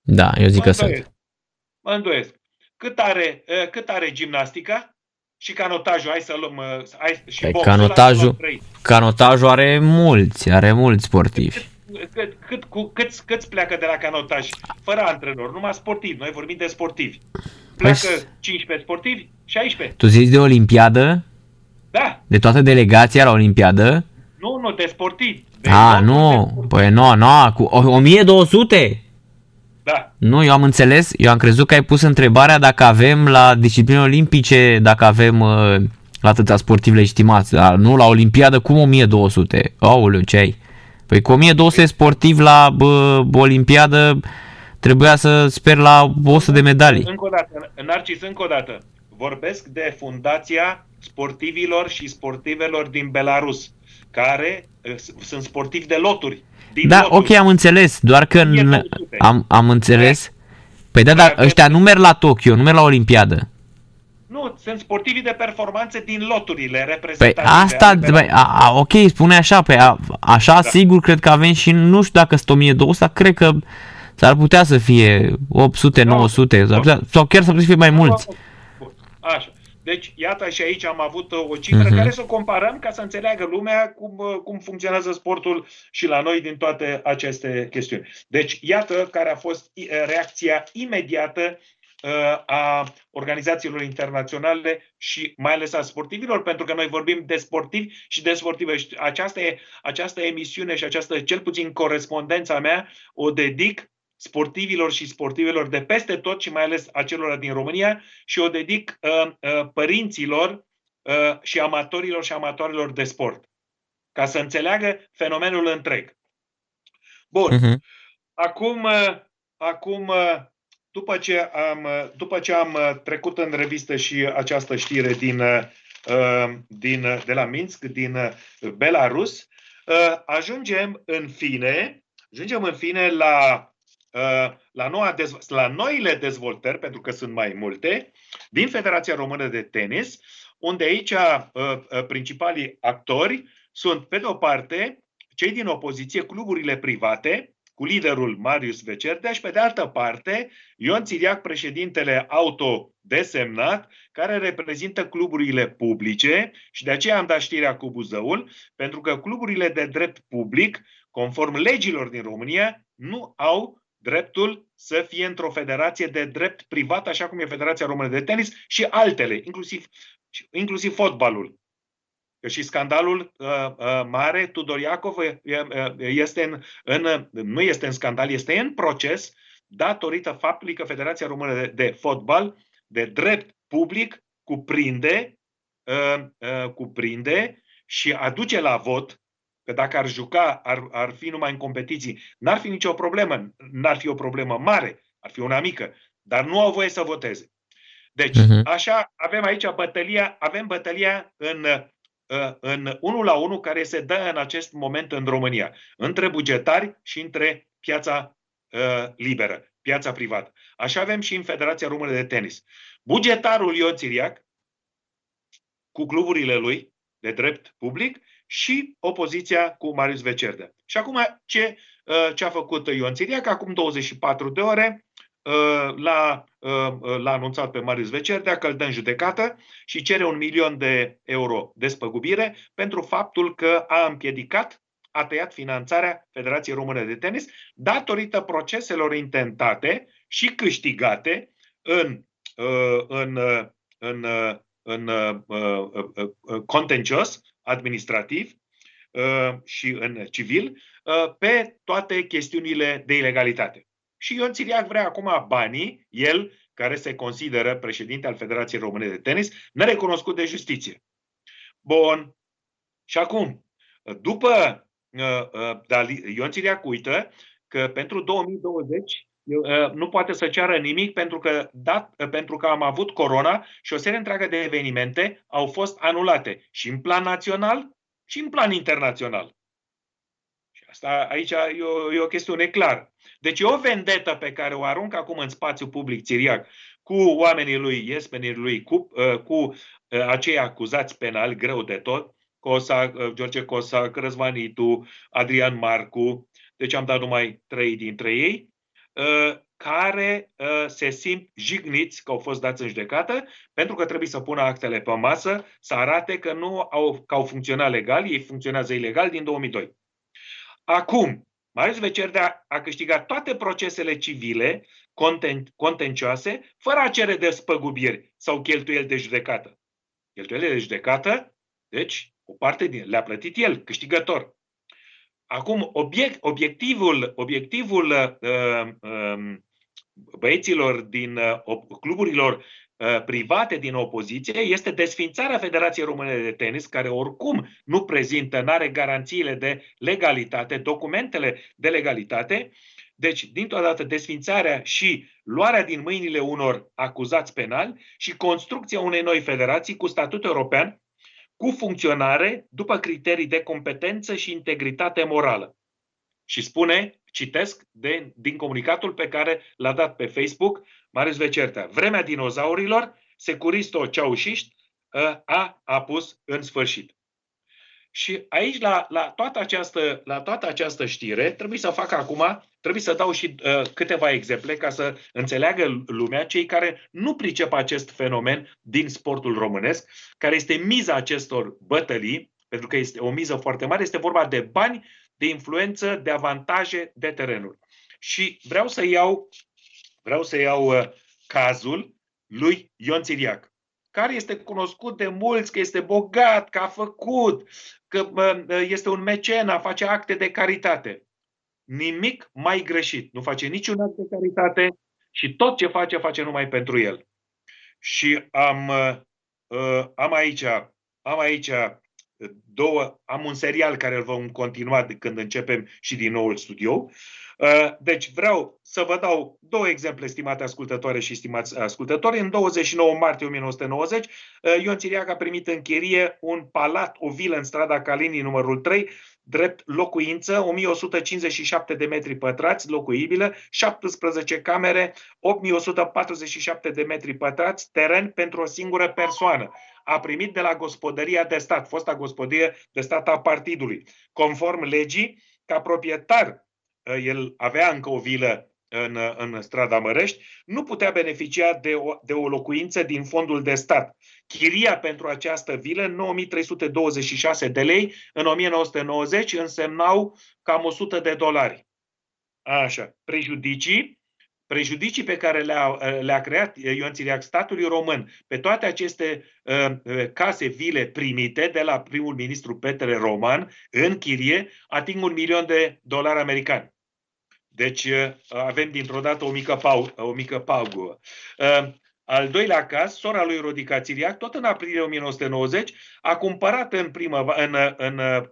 Da, eu zic că sunt. Mă îndoiesc. Cât are gimnastica și canotajul? Hai să luăm și boxul. Canotajul are mulți sportivi. Câți pleacă de la canotaj? Fără antrenor, numai sportivi. Noi vorbim de sportivi. Pleacă 15 sportivi, 16. Tu zici de Olimpiadă? Da. De toată delegația la Olimpiadă? Nu, de sportivi. Păi nu, cu 1200? Da. Nu, eu am înțeles, eu am crezut că ai pus întrebarea dacă avem la discipline olimpice, dacă avem atâta sportivi legitimați, dar nu, la Olimpiadă, cum 1200? Aoleu, ce ai? Păi cu 1200 sportivi la Olimpiadă trebuia să sper la 100 de medalii. Narcis, încă o dată, vorbesc de Fundația Sportivilor și Sportivelor din Belarus, care sunt sportivi de loturi. Ok, am înțeles, doar că am înțeles. Păi da, dar ăștia nu merg la Tokyo, nu merg la Olimpiadă. Nu, sunt sportivi de performanță din loturile reprezentate. Păi asta, ok, spune așa, așa da. Sigur cred că avem și nu știu dacă sunt 1200, dar cred că s-ar putea să fie 800, 900, sau chiar s-ar putea să fie mai mulți. Așa. Deci, iată, și aici am avut o cifră care să o comparăm ca să înțeleagă lumea cum funcționează sportul și la noi din toate aceste chestiuni. Deci, iată care a fost reacția imediată a organizațiilor internaționale și mai ales a sportivilor, pentru că noi vorbim de sportivi și de sportive. Această emisiune și această, cel puțin, corespondența mea o dedic sportivilor și sportivelor de peste tot și mai ales acelora din România și o dedic părinților și amatorilor și amatoarelor de sport, ca să înțeleagă fenomenul întreg. Bun. Acum, după ce am trecut în revistă și această știre de la Minsk, din Belarus, ajungem în fine la noile dezvoltări, pentru că sunt mai multe, din Federația Română de Tenis, unde aici principalii actori sunt, pe de o parte, cei din opoziție, cluburile private, cu liderul Marius Vecerdea, și pe de altă parte Ion Țiriac, președintele autodesemnat, care reprezintă cluburile publice, și de aceea am dat știrea cu Buzăul, pentru că cluburile de drept public, conform legilor din România, nu au dreptul să fie într-o federație de drept privat, așa cum e Federația Română de Tenis și altele, inclusiv fotbalul. Și scandalul mare, Tudor Iacov, nu este în scandal, este în proces, datorită faptului că Federația Română de Fotbal, de drept public, cuprinde și aduce la vot. Că dacă ar juca, ar fi numai în competiții, n-ar fi nicio problemă, n-ar fi o problemă mare, ar fi una mică, dar nu au voie să voteze. Deci, așa, avem aici bătălia, avem bătălia în 1 la 1 care se dă în acest moment în România, între bugetari și între piața liberă, piața privată. Așa avem și în Federația Română de Tenis. Bugetarul Ion Țiriac, cu cluburile lui de drept public, și opoziția cu Marius Vecerdea. Și acum ce a făcut Ion Țiriac? Acum 24 de ore l-a anunțat pe Marius Vecerdea că îl dă în judecată și cere 1 milion de euro despăgubire pentru faptul că a împiedicat, a tăiat finanțarea Federației Române de Tenis datorită proceselor intentate și câștigate în contencios administrativ și în civil pe toate chestiunile de ilegalitate. Și Ion Țiriac vrea acum banii, el care se consideră președinte al Federației Române de Tenis, nerecunoscut de justiție. Bun. Și acum, după Ion Țiriac uită că pentru 2020 nu poate să ceară nimic pentru că am avut corona și o serie întreagă de evenimente au fost anulate și în plan național și în plan internațional. Și asta aici e o chestiune clară. Deci e o vendetă pe care o aruncă acum în spațiu public Țiriac cu oamenii lui, iespenii lui, cu acei acuzați penali greu de tot, Cosac, George Cosac, Răzvan Itu, Adrian Marcu, deci am dat numai 3 dintre ei, care se simt jigniți că au fost dați în judecată pentru că trebuie să pună actele pe masă, să arate că că au funcționat legal, ei funcționează ilegal din 2002. Acum, Marius Vecerdea a câștigat toate procesele civile contencioase fără a cere despăgubiri sau cheltuieli de judecată. Cheltuielile de judecată, deci, o parte le-a plătit el, câștigător. Acum, obiectivul băieților din cluburilor private din opoziție este desfințarea Federației Române de Tenis, care oricum nu prezintă, n-are garanțiile de legalitate, documentele de legalitate. Deci, dintr-o dată, desfințarea și luarea din mâinile unor acuzați penali și construcția unei noi federații cu statut european, cu funcționare după criterii de competență și integritate morală. Și spune, citesc din comunicatul pe care l-a dat pe Facebook Marius Vecerdea: vremea dinozaurilor, securisto-ceaușiști, a pus în sfârșit. Și aici, la toată această știre, trebuie să dau și câteva exemple ca să înțeleagă lumea, cei care nu pricep acest fenomen din sportul românesc, care este miza acestor bătălii, pentru că este o miză foarte mare, este vorba de bani, de influență, de avantaje, de terenuri. Și vreau să iau cazul lui Ion Țiriac, care este cunoscut de mulți, că este bogat, că a făcut, că este un mecenat, face acte de caritate. Nimic mai greșit. Nu face niciun act de caritate și tot ce face, face numai pentru el. Și am aici două, am un serial care îl vom continua când începem și din nou studio. Deci vreau să vă dau două exemple, stimate ascultătoare și stimați ascultători. În 29 martie 1990, Ion Țiriac a primit în chirie un palat, o vilă în strada Calinii numărul 3, drept locuință, 1157 de metri pătrați, locuibilă, 17 camere, 8147 de metri pătrați, teren pentru o singură persoană. A primit de la gospodăria de stat, fosta gospodărie de stat a partidului. Conform legii, ca proprietar, el avea încă o vilă în strada Mărești, nu putea beneficia de o locuință din fondul de stat. Chiria pentru această vilă, 9.326 de lei, în 1990 însemnau cam $100. Așa, prejudicii pe care le-a creat Ion Țiriac statului român pe toate aceste case, vile primite de la primul ministru Petre Roman în chirie, ating $1 milion americani. Deci avem dintr-o dată o mică paugă. Al doilea caz, sora lui Rodica Țiriac, tot în aprilie 1990, a cumpărat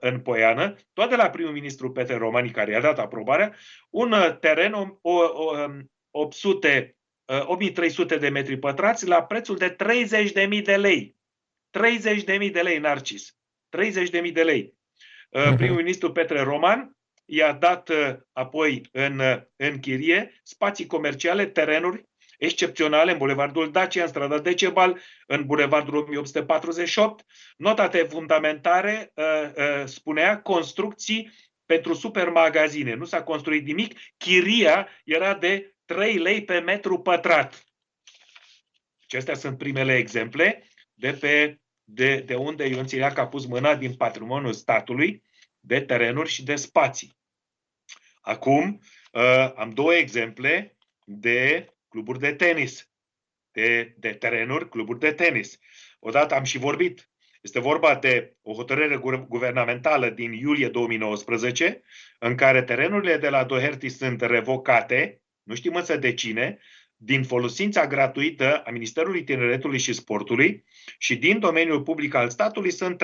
în Poiană, tot de la primul ministru Petre Roman, care i-a dat aprobarea, un teren 800 8.300 de metri pătrați la prețul de 30.000 de lei. 30.000 de lei, Narcis. 30.000 de lei. Primul ministru Petre Roman i-a dat apoi în chirie spații comerciale, terenuri excepționale în Bulevardul Dacia, în strada Decebal, în Bulevardul 1848. Nota de fundamentare spunea construcții pentru supermagazine. Nu s-a construit nimic. Chiria era de 3 lei pe metru pătrat. Acestea sunt primele exemple de unde Ion Țiriac a pus mâna din patrimoniul statului, de terenuri și de spații. Acum am două exemple de cluburi de tenis, de terenuri, cluburi de tenis. Odată am și vorbit. Este vorba de o hotărâre guvernamentală din iulie 2019, în care terenurile de la Doherty sunt revocate, nu știm însă de cine, din folosința gratuită a Ministerului Tineretului și Sportului și din domeniul public al statului sunt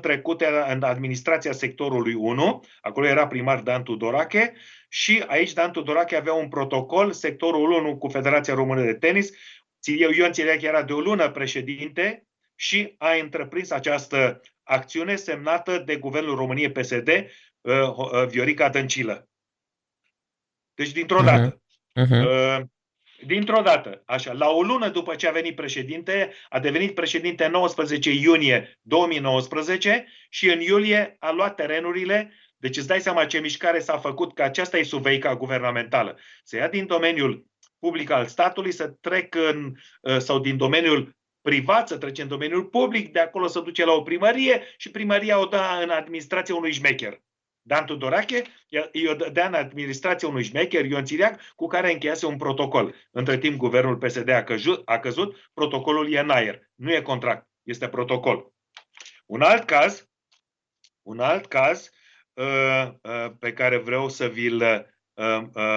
trecute în administrația sectorului 1, acolo era primar Dan Tudorache și aici Dan Tudorache avea un protocol, sectorul 1 cu Federația Română de Tenis, Ion Țiriac era de o lună președinte și a întreprins această acțiune semnată de Guvernul României PSD, Viorica Dăncilă. Deci dintr-o dată. Dintr-o dată, așa, la o lună după ce a venit președinte, a devenit președinte 19 iunie 2019 și în iulie a luat terenurile. Deci îți dai seama ce mișcare s-a făcut, că aceasta e suveica guvernamentală. Se ia din domeniul public al statului, sau din domeniul privat, să trece în domeniul public, de acolo se duce la o primărie și primăria o dă în administrație unui șmecher. Dan Tudorache i-o dădea în administrație unui șmecher, Ion Țiriac, cu care încheiase un protocol. Între timp, guvernul PSD a căzut, protocolul e în aer. Nu e contract, este protocol. Un alt caz pe care vreau să vi-l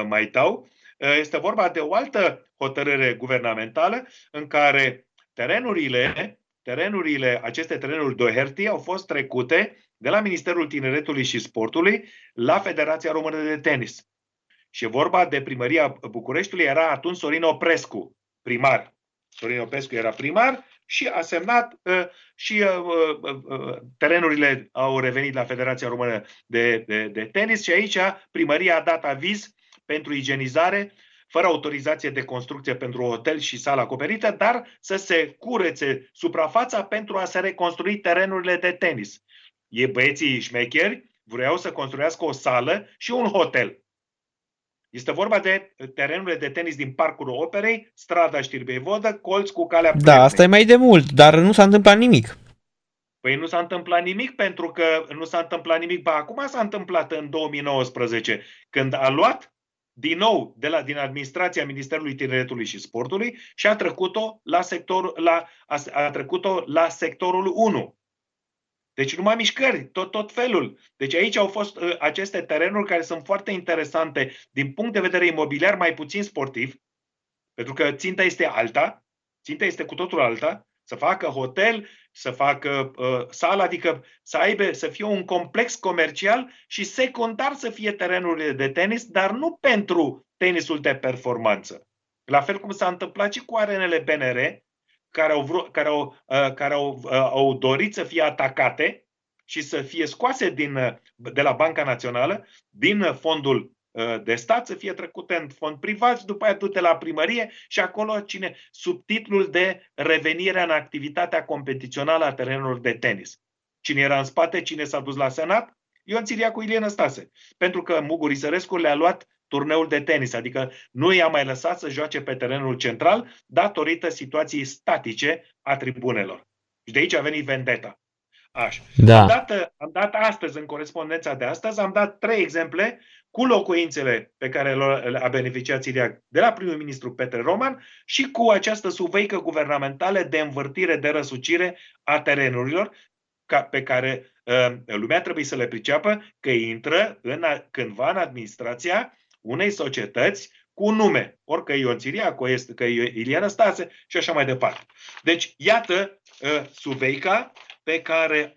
mai dau, este vorba de o altă hotărâre guvernamentală în care aceste terenuri Doherty au fost trecute de la Ministerul Tineretului și Sportului la Federația Română de Tenis. Și vorba de Primăria Bucureștiului, era atunci Sorin Oprescu primar. Sorin Oprescu era primar și a semnat și terenurile au revenit la Federația Română de Tenis și aici primăria a dat aviz pentru igienizare fără autorizație de construcție pentru hotel și sală acoperită, dar să se curețe suprafața pentru a se reconstrui terenurile de tenis. Băieții șmecheri vreau să construiască o sală și un hotel. Este vorba de terenurile de tenis din Parcul Operei, strada Știrbei Vodă, colț cu Calea Plierne. Da, asta e mai de mult, dar nu s-a întâmplat nimic. Păi nu s-a întâmplat nimic pentru că nu s-a întâmplat nimic. Ba, acum s-a întâmplat în 2019, când a luat din nou din administrația Ministerului Tineretului și Sportului și a trecut-o la sectorul 1. Deci numai mișcări, tot felul. Deci aici au fost aceste terenuri care sunt foarte interesante din punct de vedere imobiliar, mai puțin sportiv, pentru că ținta este alta, ținta este cu totul alta, să facă hotel, să facă sală, adică să fie un complex comercial și secundar să fie terenurile de tenis, dar nu pentru tenisul de performanță. La fel cum s-a întâmplat și cu arenele BNR, care au dorit să fie atacate și să fie scoase de la Banca Națională, din fondul de stat, să fie trecute în fond privat, după aia du-te la primărie și acolo sub titlul de revenirea în activitatea competițională a terenurilor de tenis. Cine era în spate, cine s-a dus la Senat? Ion Țiriac cu Ilie Năstase. Pentru că Mugur Isărescu le-a luat turneul de tenis, adică nu i-a mai lăsat să joace pe terenul central datorită situației statice a tribunelor. Și de aici a venit vendeta. Așa. Da. Am dat astăzi, în corespondența de astăzi, am dat 3 exemple cu locuințele pe care le-a beneficiat Țiriac de la primul ministru Petre Roman și cu această suveică guvernamentală de învârtire, de răsucire a terenurilor pe care lumea trebuie să le priceapă că intră cândva în administrația unei societăți cu nume, ori că Ion Țiriac, că Ilie Năstase și așa mai departe. Deci, iată suveica pe care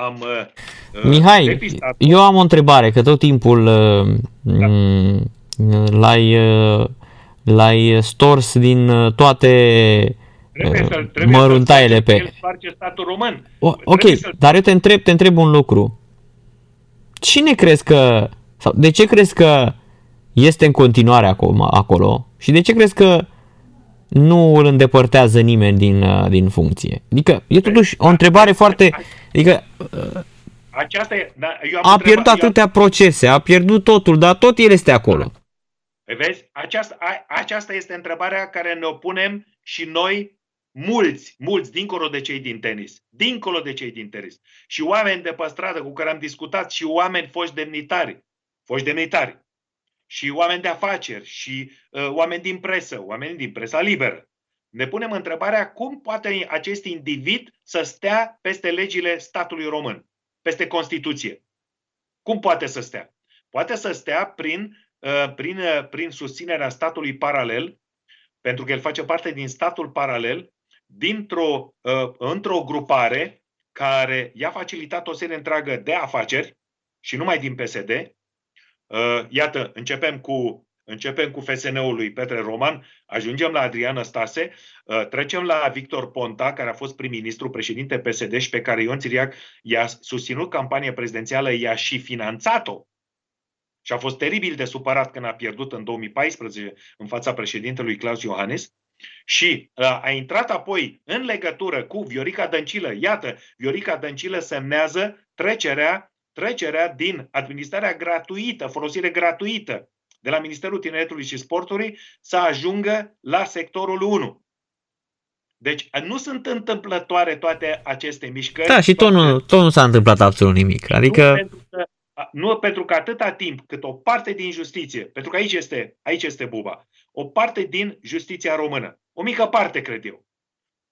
am Mihai, depistat. Eu am o întrebare, că tot timpul L-ai stors din toate măruntaiele pe... El face statul român. Ok, dar eu te întreb un lucru. Cine crezi că... sau de ce crezi că este în continuare acolo? Și de ce crezi că nu îl îndepărtează nimeni din funcție? Adică e totuși o întrebare foarte... Adică... Aceasta e, da, a pierdut atâtea procese, a pierdut totul, dar tot el este acolo. Vezi? Aceasta este întrebarea care ne-o punem și noi, mulți, dincolo de cei din tenis. Dincolo de cei din tenis. Și oameni de pe stradă cu care am discutat, și oameni foști demnitari, și oameni de afaceri, și oameni din presă, oameni din presa liberă. Ne punem întrebarea cum poate acest individ să stea peste legile statului român, peste Constituție. Cum poate să stea? Poate să stea prin susținerea statului paralel, pentru că el face parte din statul paralel, într-o grupare care i-a facilitat o serie întreagă de afaceri și numai din PSD. Iată, începem cu FSN-ul lui Petre Roman, ajungem la Adriana Stase, trecem la Victor Ponta, care a fost prim-ministru, președinte PSD și pe care Ion Țiriac i-a susținut campania prezidențială, i-a și finanțat-o. Și a fost teribil de supărat când a pierdut în 2014 în fața președintelui Claus Iohannis. Și a intrat apoi în legătură cu Viorica Dăncilă. Iată, Viorica Dăncilă semnează trecerea din administrarea gratuită, folosire gratuită, de la Ministerul Tineretului și Sportului, să ajungă la sectorul 1. Deci nu sunt întâmplătoare toate aceste mișcări. Da, și tot nu s-a întâmplat absolut nimic. Adică... Nu pentru că atâta timp cât o parte din justiție, pentru că aici este buba, o parte din justiția română, o mică parte, cred eu,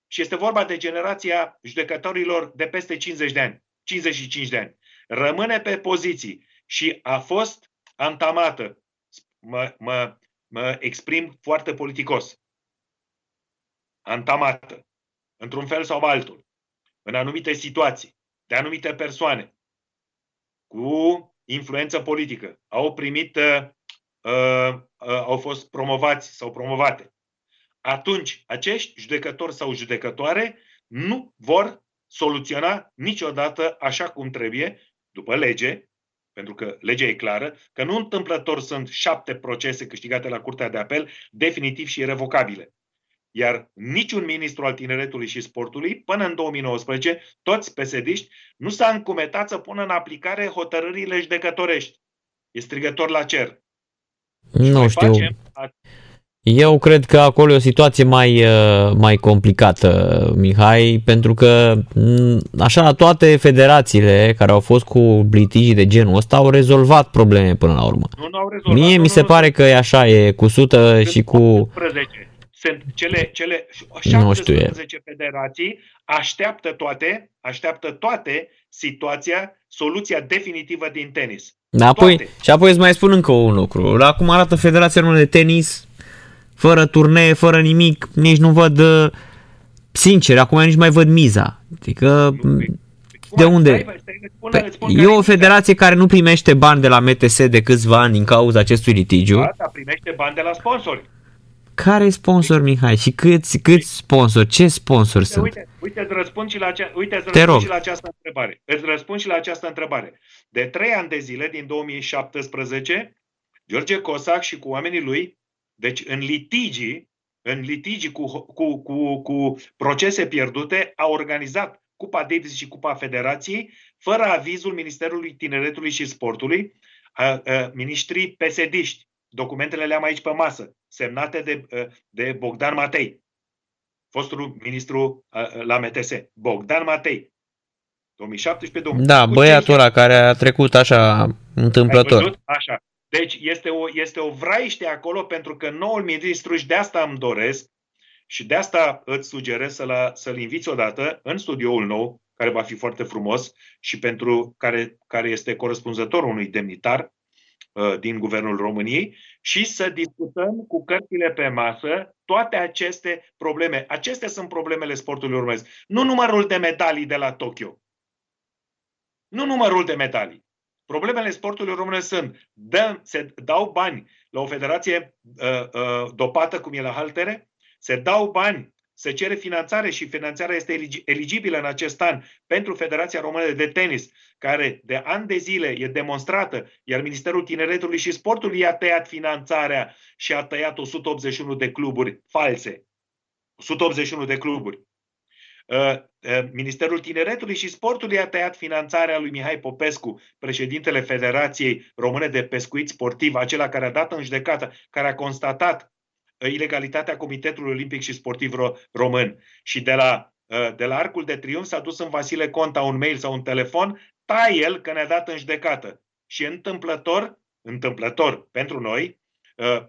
și este vorba de generația judecătorilor de peste 50 de ani, 55 de ani, rămâne pe poziții și a fost antamată. Mă exprim foarte politicos. Antamată, într-un fel sau altul, în anumite situații, de anumite persoane, cu influență politică. Au primit, au fost promovați sau promovate. Atunci, acești judecători sau judecătoare nu vor soluționa niciodată așa cum trebuie, după lege, pentru că legea e clară, că nu întâmplător sunt 7 procese câștigate la Curtea de Apel, definitiv și irevocabile. Iar niciun ministru al tineretului și sportului, până în 2019, toți pesediști, nu s-a încumetat să pună în aplicare hotărârile judecătorești. E strigător la cer. Nu știu. Eu cred că acolo e o situație mai complicată, Mihai, pentru că așa toate federațiile care au fost cu litigii de genul ăsta au rezolvat probleme până la urmă. Mie mi se pare că e așa, e cu 100 și cu... 18. Sunt cele 17 federații, așteaptă toate soluția definitivă din tenis. Și apoi îți mai spun încă un lucru. La cum arată Federația Română de Tenis, fără turnee, fără nimic, nici nu văd, sincer, acum nici mai văd miza. Adică, de unde? E o federație care nu primește bani de la MTS de câțiva ani din cauza acestui litigiu. Da, primește bani de la sponsori. Care sponsor, Mihai? Și câți sponsori? Ce sponsori sunt? Uite, îți răspund și la această întrebare. De 3 ani de zile, din 2017, George Cosac și cu oamenii lui, deci în litigii cu procese pierdute, au organizat Cupa Davis și Cupa Federației fără avizul Ministerului Tineretului și Sportului, ministrii pesediști. Documentele le-am aici pe masă, semnate de Bogdan Matei, fostul ministru la MTS. Bogdan Matei, 2017-2018. Da, băiatul ăla care a trecut așa întâmplător. Așa. Deci este o vraiște acolo, pentru că noul ministru, și de asta îmi doresc și de asta îți sugerez să-l inviți odată în studioul nou, care va fi foarte frumos și pentru care este corespunzător unui demnitar din Guvernul României, și să discutăm cu cărțile pe masă toate aceste probleme. Acestea sunt problemele sportului românesc. Nu numărul de medalii de la Tokyo. Problemele sportului românesc sunt, se dau bani la o federație dopată, cum e la haltere, se dau bani, se cere finanțare și finanțarea este eligibilă în acest an pentru Federația Română de Tenis, care de ani de zile e demonstrată, iar Ministerul Tineretului și Sportului i-a tăiat finanțarea și a tăiat 181 de cluburi false. 181 de cluburi. Ministerul Tineretului și Sportului a tăiat finanțarea lui Mihai Popescu, președintele Federației Române de Pescuit Sportiv, acela care a dat în judecată, care a constatat ilegalitatea Comitetului Olimpic și Sportiv Român. Și de la Arcul de Triunf s-a dus în Vasile Conta un mail sau un telefon, tai el că ne-a dat în judecată. Și întâmplător pentru noi,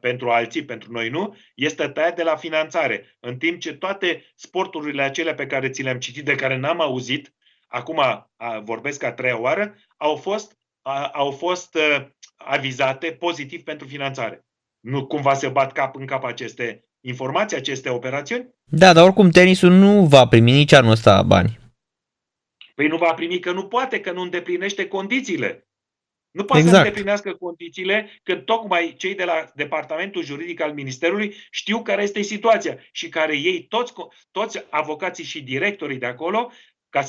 pentru alții, pentru noi nu, este tăiat de la finanțare. În timp ce toate sporturile acelea pe care ți le-am citit, de care n-am auzit, acum vorbesc a treia oară, au fost avizate pozitiv pentru finanțare. Nu cumva se bat cap în cap aceste informații, aceste operațiuni? Da, dar oricum tenisul nu va primi nici anul ăsta bani. Păi nu va primi că nu poate, că nu îndeplinește condițiile. Nu poate exact să îndeplinească condițiile, că tocmai cei de la Departamentul Juridic al Ministerului știu care este situația și care ei, toți avocații și directorii de acolo, ca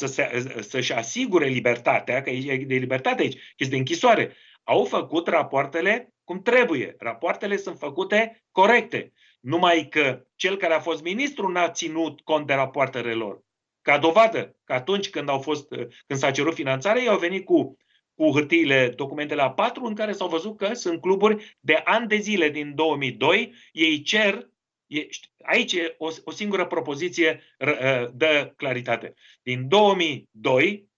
să-și asigure libertatea, că e de libertate aici, că este de închisoare, au făcut rapoartele cum trebuie. Rapoartele sunt făcute corecte. Numai că cel care a fost ministru n-a ținut cont de rapoartele lor. Ca dovadă că atunci când s-a cerut finanțare, ei au venit cu hârtiile, documentele A4, în care s-au văzut că sunt cluburi de ani de zile din 2002. Ei cer, aici e o singură propoziție de claritate. Din 2002,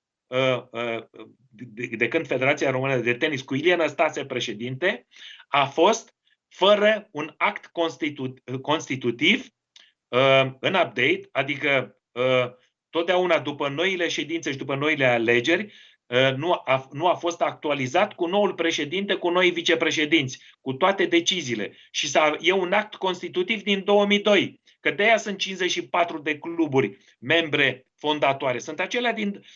de când Federația Română de Tenis cu Ilie Stase președinte a fost fără un act constitutiv în update, adică totdeauna după noile ședințe și după noile alegeri nu a fost actualizat cu noul președinte, cu noi vicepreședinți, cu toate deciziile. Și e un act constitutiv din 2002, că de aia sunt 54 de cluburi membre fondatoare. Sunt acelea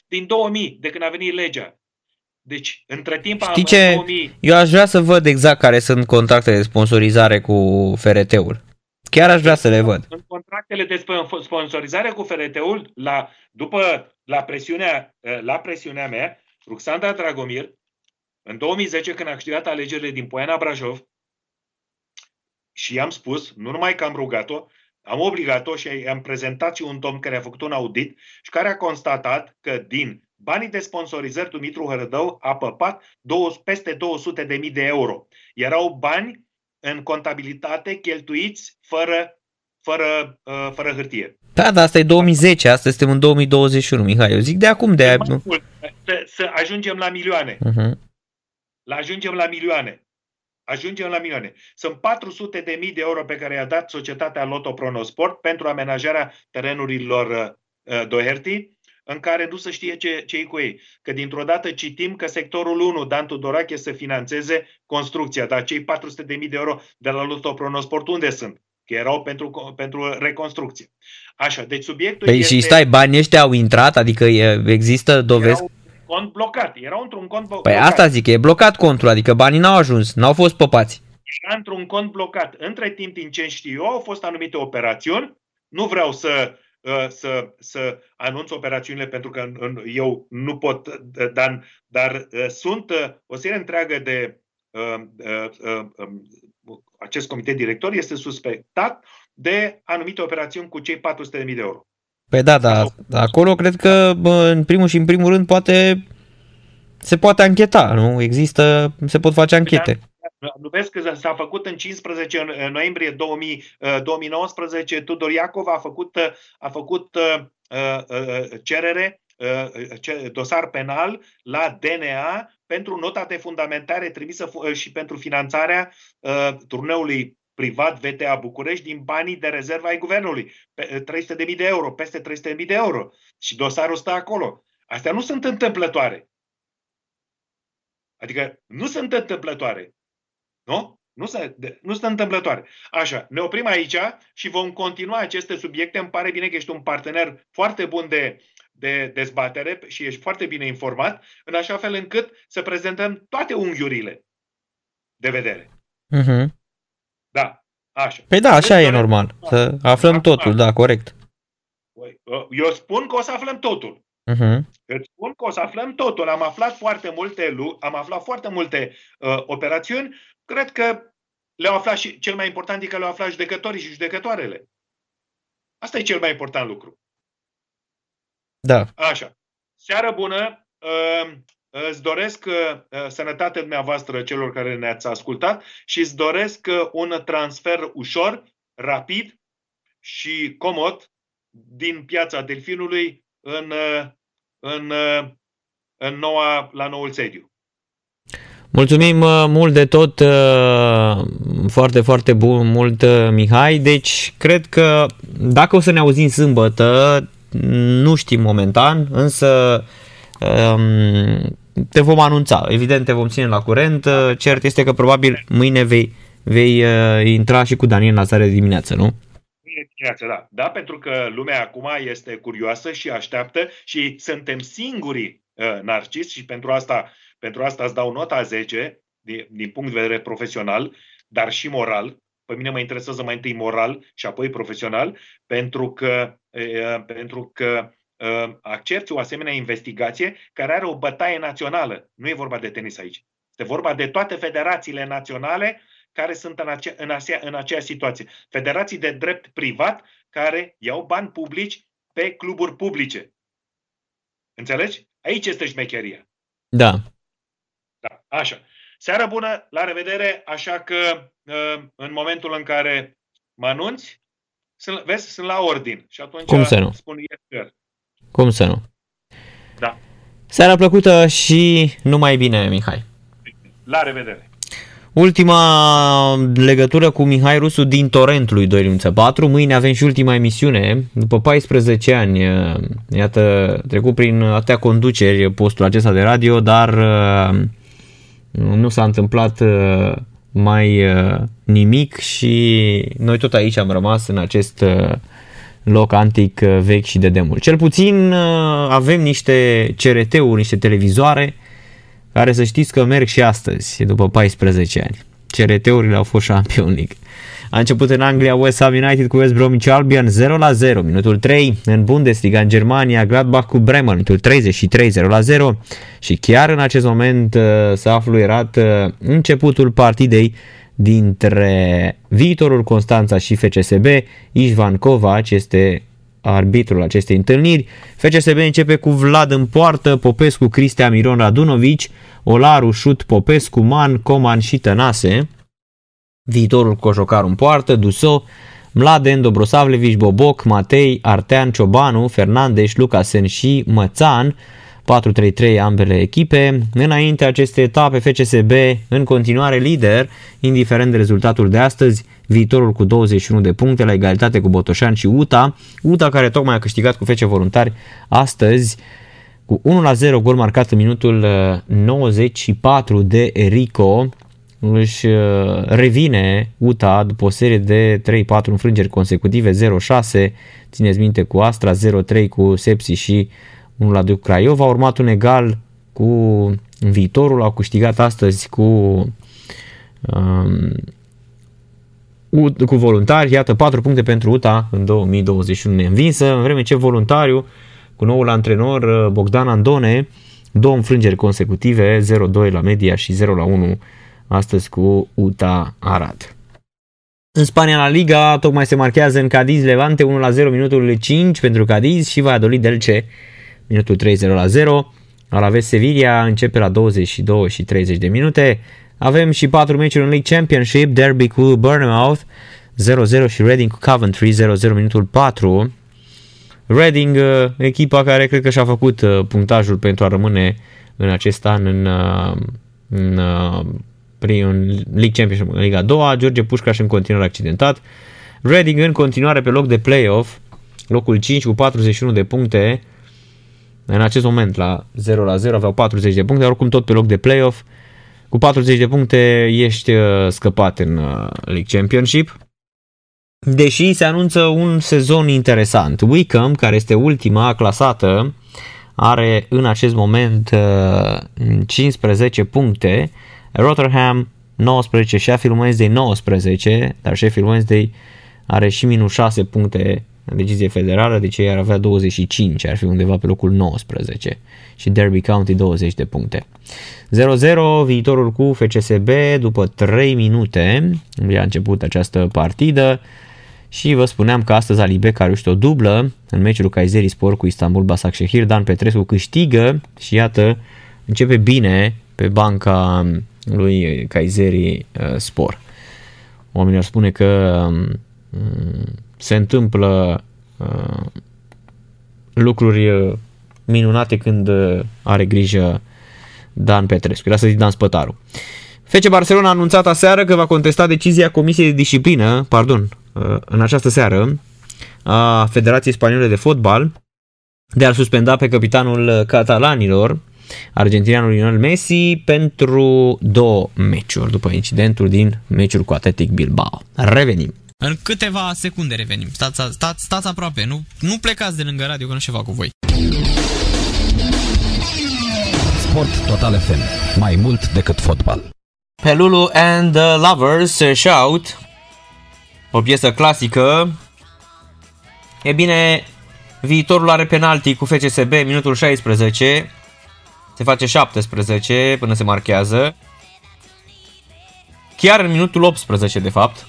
din 2000, de când a venit legea. Deci, între timp, știi ce? 2000... Eu aș vrea să văd exact care sunt contractele de sponsorizare cu FRT-ul. Chiar aș vrea să le văd. În contractele de sponsorizare cu FRT-ul, la presiunea mea, Ruxandra Dragomir, în 2010, când a câștigat alegerile din Poiana Brașov, și i-am spus, nu numai că am rugat-o, am obligat-o și am prezentat și un domn care a făcut un audit și care a constatat că din banii de sponsorizări Dumitru Hărădău a păpat peste 200.000 de euro. Erau bani în contabilitate cheltuiți fără hârtie. Da, dar asta e 2010, astăzi suntem în 2021, Mihai. Eu zic de acum, de aia... Să ajungem la milioane. Uh-huh. Ajungem la milioane. Sunt 400.000 de euro pe care i-a dat societatea Lotto Pronosport pentru amenajarea terenurilor Doherty, în care nu se știe ce e cu ei. Că dintr-o dată citim că sectorul 1, Dan Tudorache, să financeze construcția. Dar cei 400.000 de euro de la Lotto Pronosport unde sunt? Că erau pentru reconstrucție. Așa, deci subiectul este... Și stai, banii ăștia au intrat? Adică există dovezi? Cont blocat. Era într-un cont blocat. Păi asta zic, e blocat contul, adică banii n-au ajuns, n-au fost păpați. Era într-un cont blocat. Între timp, din ce știu eu, au fost anumite operațiuni. Nu vreau să anunț operațiunile pentru că eu nu pot, dar sunt o serie întreagă de... Acest comitet director este suspectat de anumite operațiuni cu cei 400.000 de euro. Păi da, dar acolo cred că în primul și în primul rând poate se poate ancheta, nu? Există, se pot face anchete. Nu vezi că s-a făcut în 15 noiembrie 2019, Tudor Iacov a făcut cerere, dosar penal la DNA pentru nota de fundamentare trimisă și pentru finanțarea turneului privat VTA București din banii de rezervă ai guvernului. 300.000 de euro, peste 300.000 de euro. Și dosarul stă acolo. Astea nu sunt întâmplătoare. Adică nu sunt întâmplătoare. Nu? Nu sunt întâmplătoare. Așa, ne oprim aici și vom continua aceste subiecte. Îmi pare bine că ești un partener foarte bun de de dezbatere și ești foarte bine informat, în așa fel încât să prezentăm toate unghiurile de vedere. Uh-huh. Da, așa. Păi da, așa e normal. Să aflăm totul, da, corect. Eu spun că o să aflăm totul. Uh-huh. Îți spun că o să aflăm totul. Am aflat foarte multe operațiuni. Cred că le-au aflat și cel mai important e că le-au aflat judecătorii și judecătoarele. Asta e cel mai important lucru. Da. Așa. Seară bună. Îți doresc sănătatea dumneavoastră celor care ne-ați ascultat și îți doresc un transfer ușor, rapid și comod din Piața Delfinului la noul sediu. Mulțumim mult de tot, foarte, foarte mult, Mihai. Deci, cred că dacă o să ne auzim sâmbătă, nu știm momentan, însă te vom anunța. Evident, te vom ține la curent. Cert este că probabil mâine vei intra și cu Daniel Nazare dimineață, nu? Da. Da, pentru că lumea acum este curioasă și așteaptă și suntem singurii narcisi și pentru asta îți dau nota 10 din punct de vedere profesional, dar și moral. Pe mine mă interesează mai întâi moral și apoi profesional, pentru că accepți o asemenea investigație care are o bătaie națională. Nu e vorba de tenis aici. Este vorba de toate federațiile naționale care sunt în aceea situație. Federații de drept privat care iau bani publici pe cluburi publice. Înțelegi? Aici este șmecheria. Da. Așa. Seară bună, la revedere, așa că în momentul în care mă anunți, sunt la ordin. Și atunci cum să nu? Spun ieri. Cum să nu? Da. Seara plăcută și numai bine, Mihai. La revedere. Ultima legătură cu Mihai Rusu din Torentul lui 204. Mâine avem și ultima emisiune. După 14 ani, iată, trecut prin atâtea conduceri postul acesta de radio, dar nu s-a întâmplat mai nimic și noi tot aici am rămas în acest loc antic, vechi și de demult. Cel puțin avem niște CRT-uri, niște televizoare, care să știți că merg și astăzi, după 14 ani. CRT-urile au fost Champions League. A început în Anglia West Ham United cu West Bromwich Albion 0-0, minutul 3. În Bundesliga, în Germania, Gladbach cu Bremen, minutul 33, 0-0. Și chiar în acest moment s-a afluierat începutul partidei dintre viitorul Constanța și FCSB. Ișvan Kovac este arbitrul acestei întâlniri. FCSB începe cu Vlad în poartă, Popescu, Cristian, Miron, Radunovici, Olaru, Șut, Popescu, Man, Coman și Tănase. Viitorul Cojocaru în poartă, Duso, Mladen, Dobrosavlevici, Boboc, Matei, Artean, Ciobanu, Fernandes, Lucasen și Mățan. 4-3-3 ambele echipe. Înainte aceste etape, FCSB în continuare lider, indiferent de rezultatul de astăzi, viitorul cu 21 de puncte la egalitate cu Botoșani și UTA care tocmai a câștigat cu FC Voluntari astăzi cu 1-0, gol marcat în minutul 94 de Erico. Își revine UTA după o serie de 3-4 înfrângeri consecutive, 0-6, țineți minte, cu Astra, 0-3 cu Sepsi și 1-2 cu Craiova. A urmat un egal cu viitorul, au câștigat astăzi cu Voluntari, iată 4 puncte pentru UTA în 2021 neînvinsă, în vreme ce Voluntariu cu noul antrenor Bogdan Andone, 2 înfrângeri consecutive, 0-2 la Media și 0-1 astăzi cu UTA Arad. În Spania la Liga tocmai se marchează în Cadiz Levante 1-0 minutul 5 pentru Cadiz și Valladolid Elche minutul 3-0. Alaves Sevilla începe la 22:30 de minute. Avem și 4 meciuri în League Championship, derby cu Bournemouth 0-0 și Reading cu Coventry 0-0 minutul 4. Reading, echipa care cred că și-a făcut punctajul pentru a rămâne în acest an în League Championship, în Liga 2, George Pușcaș în continuare accidentat. Reading în continuare pe loc de play-off, locul 5 cu 41 de puncte. În acest moment la 0-0 aveau 40 de puncte, dar oricum tot pe loc de play-off. Cu 40 de puncte ești scăpat în League Championship. Deși se anunță un sezon interesant. Wycombe, care este ultima clasată are în acest moment 15 puncte, Rotherham 19, Sheffield Wednesday 19, dar Sheffield Wednesday are și minus 6 puncte în decizie federală, deci ei ar avea 25, ar fi undeva pe locul 19 și Derby County 20 de puncte. 0-0, viitorul cu FCSB după 3 minute, a început această partidă și vă spuneam că astăzi Ali Bek a reușit o dublă în meciul Kayserispor cu Istanbul Başakşehir, Dan Petrescu câștigă și iată începe bine pe banca lui Kayserispor. Oamenii ar spune că se întâmplă lucruri minunate când are grijă Dan Petrescu, era să zic Dan Spătaru. FC Barcelona a anunțat aseară că va contesta decizia Comisiei de Disciplină, în această seară, a Federației Spaniole de Fotbal de a-l suspenda pe capitanul catalanilor, argentinianul Lionel Messi, pentru 2 meciuri după incidentul din meciul cu Athletic Bilbao. Revenim. În câteva secunde revenim. Stați aproape, nu plecați de lângă radio, că nu știu ce fac cu voi. Sport Total FM. Mai mult decât fotbal. Pelulu and the Lovers, Shout. O piesă clasică. E bine, viitorul are penalti cu FCSB, minutul 16. Se face 17 până se marchează. Chiar în minutul 18, de fapt.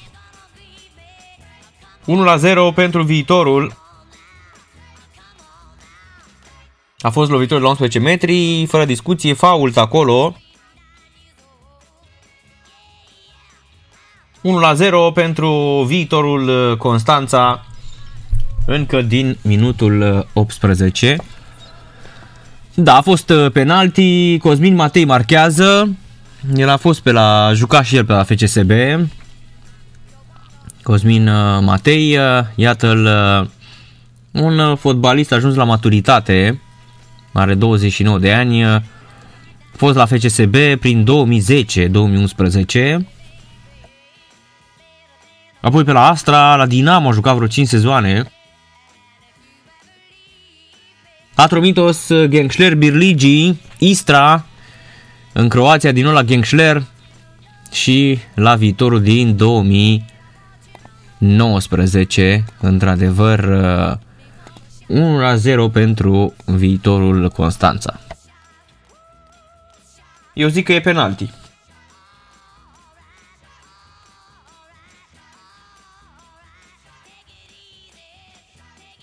1-0 pentru viitorul. A fost lovitură la 11 metri, fără discuție, fault acolo. 1-0 pentru viitorul Constanța, încă din minutul 18. Da, a fost penalti, Cosmin Matei marchează, el a fost jucat și el pe la FCSB. Cosmin Matei, iată-l, un fotbalist ajuns la maturitate, are 29 de ani, a fost la FCSB prin 2010-2011, apoi pe la Astra, la Dinamo a jucat vreo 5 sezoane. Atromitos, Gençler Birligi, Istra, în Croația din nou la Gençler și la viitorul din 2019, într-adevăr 1-0 pentru viitorul Constanța. Eu zic că e penalti.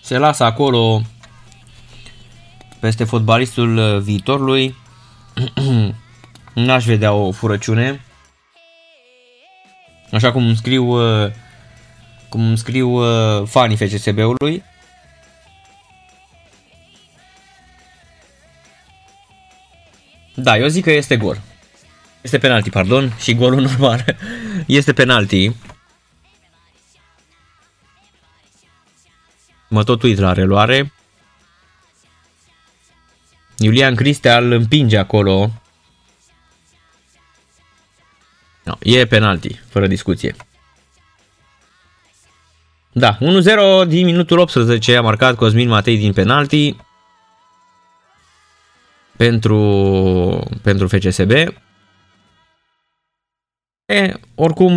Se lasă acolo peste fotbalistul viitorului. N-aș vedea o furăciune. Așa cum scriu fanii FCSB-ului. Da, eu zic că este gol. Este penalti, pardon, și golul normal. Este penalti. Mă tot uit la reluare. Iulian Cristea îl împinge acolo. No, e penalti, fără discuție. Da, 1-0 din minutul 18 a marcat Cosmin Matei din penalti pentru FCSB. Oricum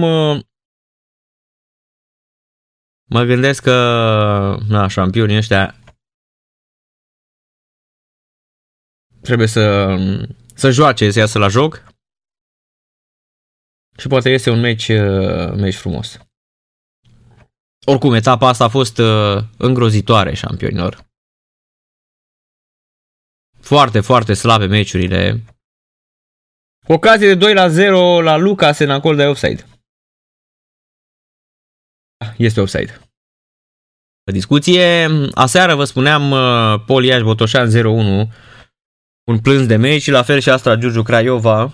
mă gândesc că șampionii ăștia trebuie să joace, să iasă la joc și poate este un meci frumos. Oricum, etapa asta a fost îngrozitoare șampionilor. Foarte, foarte slabe meciurile. Ocazie de 2-0 la Lucas în acol de offside. Este offside. Discuție. Aseară vă spuneam Poliaș Botoșan 0-1. Un plâns de meci și la fel și Astra Giurgiu Craiova.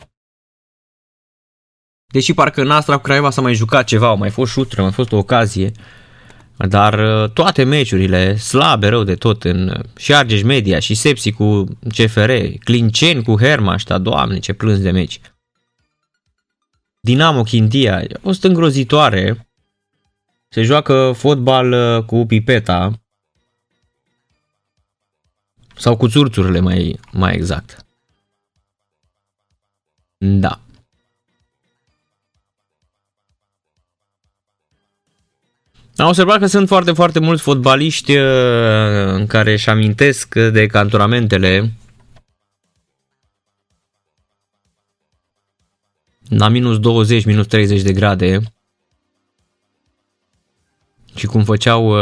Deși parcă în Astra cu Craiova s-a mai jucat ceva, au mai fost șuturi, a mai fost o ocazie. Dar toate meciurile slabe rău de tot, și Argeș Media și Sepsi cu CFR, Clinceni cu Hermannstadt, doamne ce plâns de meci. Dinamo Chintia, a fost îngrozitoare. Se joacă fotbal cu pipeta. Sau cu țurțurile mai exact. Da. Am observat că sunt foarte, foarte mulți fotbaliști în care își amintesc de cantonamentele. La minus 20, minus 30 de grade. Și cum făceau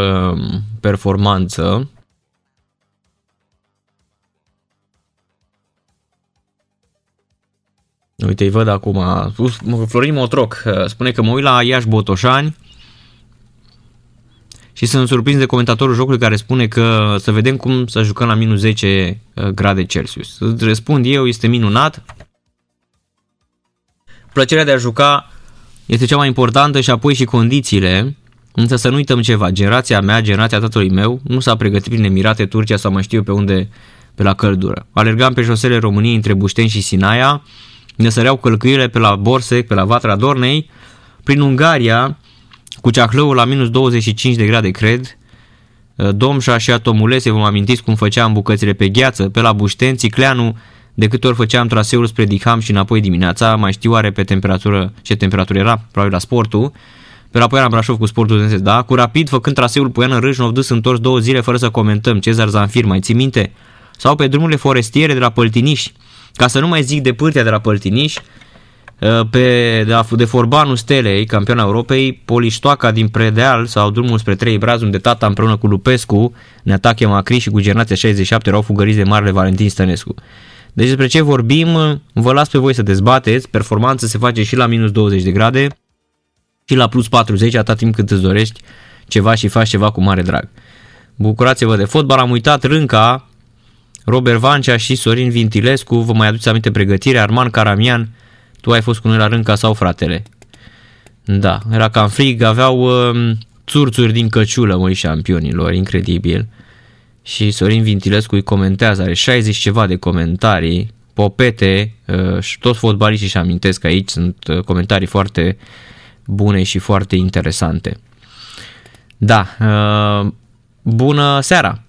performanță. Uite, îi văd acum. Florin Motroc spune că mă uit la Iași Botoșani și sunt surprins de comentatorul jocului care spune că să vedem cum să jucăm la minus 10 grade Celsius. Îți răspund eu, este minunat. Plăcerea de a juca este cea mai importantă și apoi și condițiile. Însă să nu uităm ceva, generația mea, generația tatălui meu, nu s-a pregătit prin Emirate, Turcia sau mai știu pe unde, pe la căldură. Alergam pe șosele României între Bușteni și Sinaia, ne săreau călcâiele pe la Borsec, pe la Vatra Dornei, prin Ungaria, cu ceahlăul la minus 25 de grade, cred. Domșa și Atomulese, vom amintiți cum făceam bucățile pe gheață, pe la Bușteni, Cicleanu, de câte ori făceam traseul spre Diham și înapoi dimineața, mai știu oare pe temperatură, ce temperatură era, probabil la Sportul. Pe la Poiana Brașov cu Sportul Dânse, da, cu Rapid făcând traseul Poiana-Râșnov, dus întors 2 zile fără să comentăm, Cezar Zanfir, mai ții minte? Sau pe drumurile forestiere de la Păltiniș, ca să nu mai zic de pârtia de la Păltiniș, de Forbanul Stelei, campioana Europei, Poliștoaca din Predeal sau drumul spre Trei Braz, unde tata împreună cu Lupescu, Neatache Macri și cu generația 67 erau fugăriți de marele Valentin Stănescu. Deci despre ce vorbim, vă las pe voi să dezbateți, performanța se face și la minus 20 de grade, și la plus 40, atât timp cât îți dorești ceva și faci ceva cu mare drag. Bucurați-vă de fotbal, am uitat Rânca, Robert Vancea și Sorin Vintilescu, vă mai aduceți aminte pregătirea, Arman Caramian, tu ai fost cu noi la Rânca sau fratele? Da, era cam frig, aveau țurțuri din căciulă, măi, șampionilor, incredibil. Și Sorin Vintilescu îi comentează, are 60 ceva de comentarii, Popete, toți fotbaliștii își amintesc aici, sunt comentarii foarte bune și foarte interesante. Da, bună seara!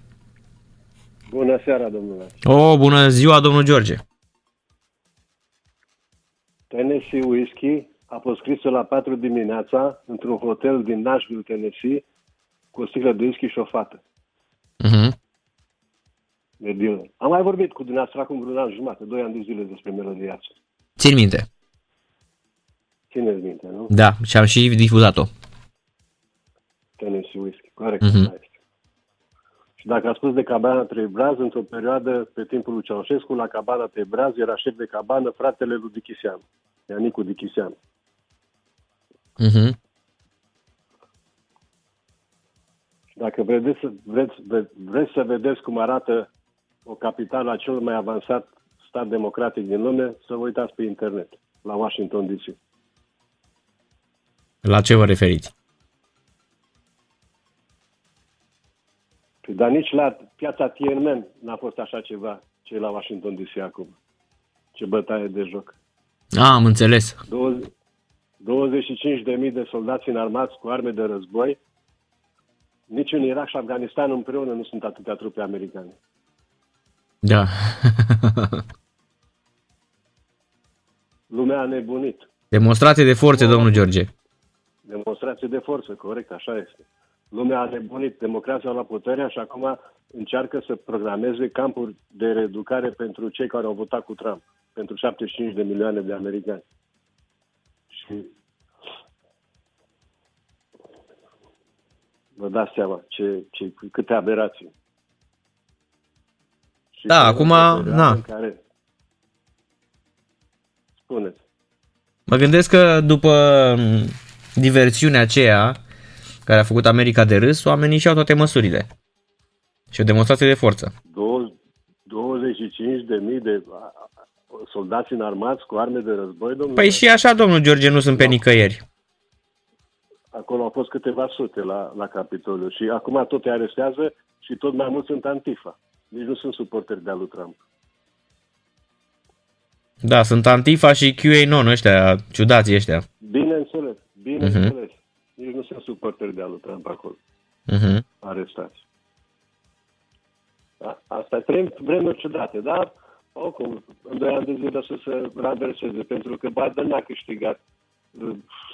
Bună seara, domnule! O, bună ziua, domnul George! Tennessee Whiskey a fost scrisă la 4 dimineața într-un hotel din Nashville, Tennessee, cu o sticlă de whisky și o fată. Uh-huh. De Dylan. Am mai vorbit cu dumneavoastră acum vreun an jumate, 2 ani de zile despre melodia asta. Țin minte. Țineți minte, nu? Da, și am și difuzat-o. Tennessee Whiskey, corect. Uh-huh. Și dacă a spus de cabana Trei Braz, într-o perioadă, pe timpul lui Ceaușescu, la cabana Trei Braz era șef de cabană fratele lui Dichiseanu, Ianicu Dichiseanu. Uh-huh. Dacă vreți să vedeți cum arată o capitală a cel mai avansat stat democratic din lume, să vă uitați pe internet, la Washington DC. La ce vă referiți? Dar nici la piața Tiananmen n-a fost așa ceva ce e la Washington DC acum. Ce bătaie de joc. A, am înțeles. 25.000 de soldați înarmați cu arme de război. Nici în Irak și Afganistan împreună nu sunt atâtea trupe americane. Da. Lumea a nebunit. Demonstrație de forță, domnul George. Demonstrație de forță, corect, așa este. Lumea a nebunit, democrația la putere și acum încearcă să programeze campuri de reeducare pentru cei care au votat cu Trump, pentru 75 de milioane de americani. Și vă dați seama câte aberații. Și da, acum, na. Care... Spuneți. Mă gândesc că după diversiunea aceea care a făcut America de râs, oamenii și-au toate măsurile. Și o demonstrație de forță. 25.000 de soldați înarmați cu arme de război, domnule? Păi și așa, domnul George, nu sunt pe nicăieri. Acolo au fost câteva sute la Capitoliu și acum tot îi arestează și tot mai mulți sunt antifa. Nici nu sunt suporteri de-a lui Trump. Da, sunt antifa și QAnon ăștia, ciudații ăștia. Bineînțeles, bineînțeles. Uh-huh. Nici nu sunt suporteri de-a lui Trump acolo. Uh-huh. Arestați. Asta e vremuri ciudate, dar oricum, în 2 ani de zile o să se ranverseze, pentru că Biden n-a câștigat.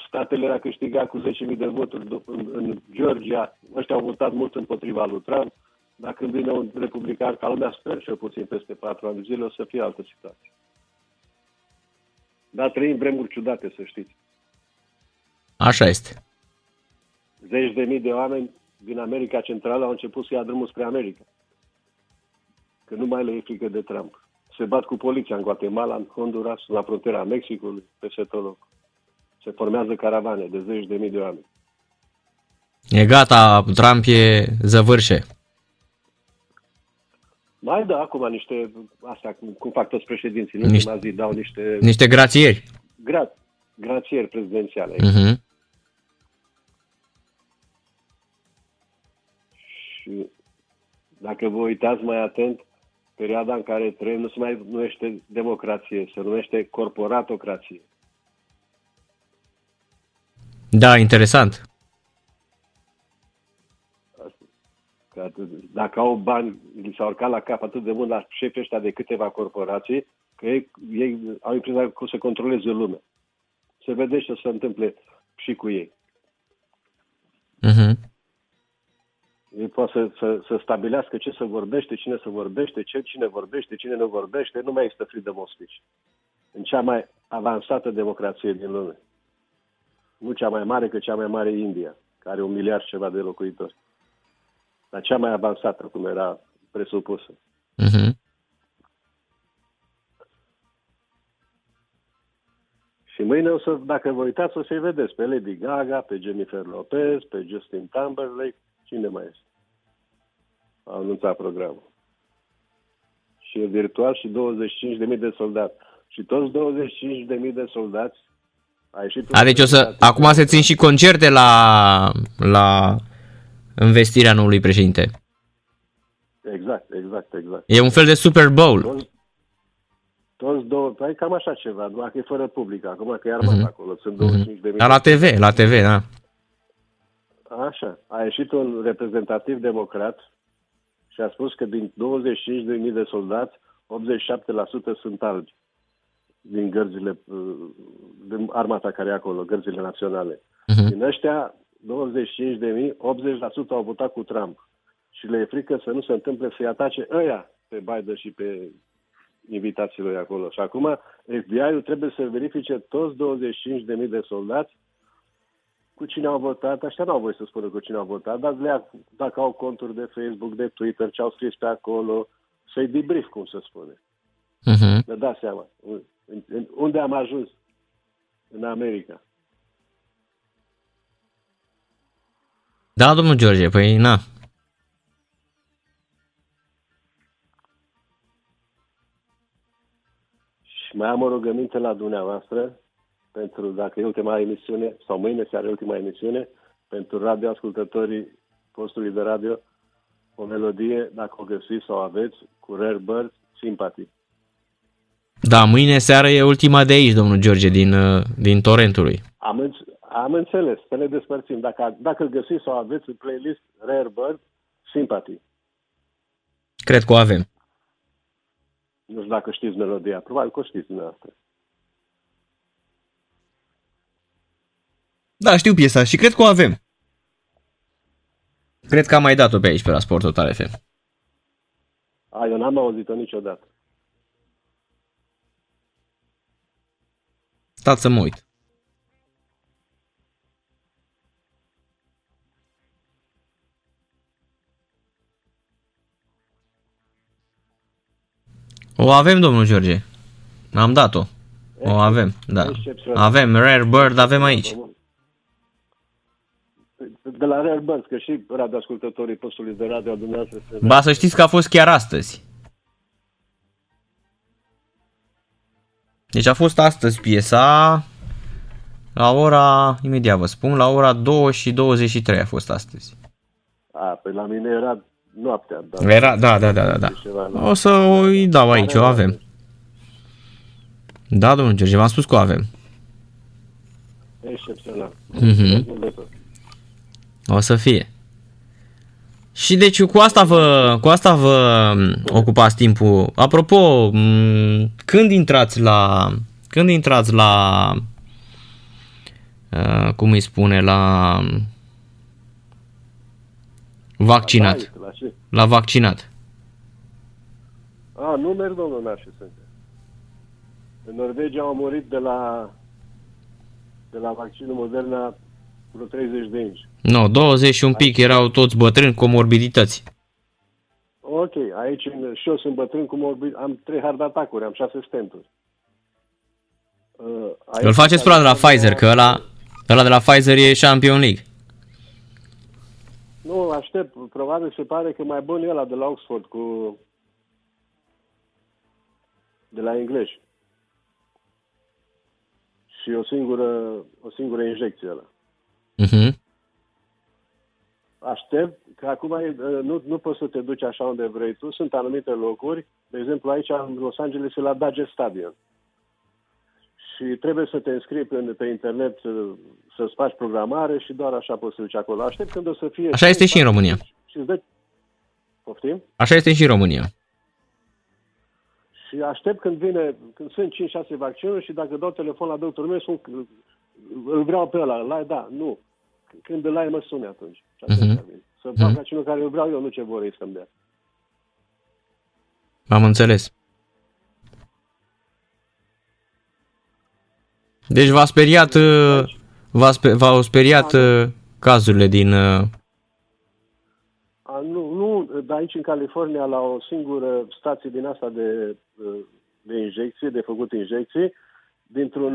Statele l-a câștigat cu 10.000 de voturi în Georgia. Ăștia au votat mult împotriva lui Trump. Dacă vine un republican ca lumea, sper cel puțin peste 4 ani de zile, o să fie altă situație. Dar trăim vremuri ciudate, să știți. Așa este. 10.000 de oameni din America Centrală au început să ia drumul spre America. Că nu mai le e frică de Trump. Se bat cu poliția în Guatemala, în Honduras, la frontiera Mexicului, peste tot locul. Se formează caravane de 10.000 de oameni. E gata, Trump e zăvârșe. Mai da acum niște, astea, cum fac toți președinții, în ultima zi dau niște grațieri. Grațieri prezidențiale. Uh-huh. Și dacă vă uitați mai atent, perioada în care trăim nu se mai numește democrație, se numește corporatocrație. Da, interesant. Dacă au bani, li s-au urcat la cap atât de mult la șefii ăștia de câteva corporații, că ei au impresia cum să controleze lumea. Se vede ce se întâmple și cu ei. Uh-huh. Ei pot să stabilească ce se vorbește, cine se vorbește, cine vorbește, cine nu vorbește. Nu mai există freedom of speech. În cea mai avansată democrație din lume. Nu cea mai mare, că cea mai mare e India, care are 1 miliard ceva de locuitori. Dar cea mai avansată, cum era presupusă. Uh-huh. Și mâine, o să, dacă vă uitați, o să-i vedeți pe Lady Gaga, pe Jennifer Lopez, pe Justin Timberlake, cine mai este. A anunțat programul. Și e virtual și 25.000 de soldați. Și toți 25.000 de soldați. Deci o să, acum se țin și concerte la învestirea noului președinte. Exact. E un fel de Super Bowl. Toți două, e cam așa ceva, doar că e fără public acum, că e armata acolo, sunt 25.000. Dar la TV, da. Așa, a ieșit un reprezentativ democrat și a spus că din 25.000 de soldați, 87% sunt albi. Din gărzile, din armata care e acolo, gărzile naționale. Uh-huh. Din ăștia, 25.000, 80% au votat cu Trump. Și le e frică să nu se întâmple să-i atace ăia pe Biden și pe invitații lui acolo. Și acum FBI-ul trebuie să verifice toți 25.000 de soldați cu cine au votat. Așa n-au voie să spună cu cine au votat, dar dacă au conturi de Facebook, de Twitter, ce au scris pe acolo, să-i debrief, cum se spune. Uh-huh. Ne dați seama. Unde am ajuns? În America. Da, domnul George, păi na. Și mai am o rugăminte la dumneavoastră, pentru dacă e ultima emisiune, sau mâine seară e ultima emisiune, pentru radioascultătorii postului de radio, o melodie, dacă o găsiți sau aveți, cu Rare Birds, Sympathy. Da, mâine seară e ultima de aici, domnul George, din Torrentului. Am înțeles, să ne despărțim. Dacă găsiți sau aveți în playlist Rare Bird, Sympathy. Cred că o avem. Nu știu dacă știți melodia, probabil că o știți dumneavoastră. Da, știu piesa și cred că o avem. Cred că am mai dat-o pe aici, pe la Sport Total FM. Eu n-am auzit-o niciodată. Stați să mă uit. O avem, domnul George. Am dat-o. O avem, da. Avem Rare Bird, avem aici. De la Rare Bird, că și radioascultătorii postului de radio dumneavoastră... Ba să știți că a fost chiar astăzi. Deci a fost astăzi piesa, imediat vă spun, la ora 2:23 a fost astăzi. Păi la mine era noaptea. Era, da. O să o dau aici, o avem. Da, domnul George, v-am spus că o avem. Excepțional. O să fie. Și deci cu asta vă ocupați timpul. Apropo, când intrați la cum îi spune, la vaccinat. La vaccinat. A, nu merg, domnul, n-aș să. În Norvegia au murit de la vaccinul Moderna vreo 30 de inci. No, 20 și un pic, erau toți bătrâni cu morbidități. Ok, aici și eu sunt bătrân cu morbidități, am 3 hard atacuri, am 6 stenturi. Îl faceți pe ăla de la Pfizer, că ăla de la Pfizer e Champions League. Nu, aștept, probabil se pare că mai bun e ăla de la Oxford cu... de la englezi. Și o singură injecție ăla. Uh-huh. Aștept, că acum nu poți să te duci așa unde vrei tu, sunt anumite locuri, de exemplu aici în Los Angeles e la Dodger Stadium. Și trebuie să te înscrii pe internet să-ți faci programare și doar așa poți să duci acolo. Aștept când o să fie... Așa este și în România. Poftim? Așa este și în România. Și aștept când sunt 5-6 vaccinuri și dacă dau telefon la doctorul meu, îl vreau pe ăla, nu. Când îl ai, mă sune atunci. Să fac vaccinul care îl vreau eu, nu ce vor ei să-mi dea. Am înțeles. Deci v-au speriat cazurile din... Nu, dar aici în California, la o singură stație din asta de injecție, de făcut injecții, dintr-un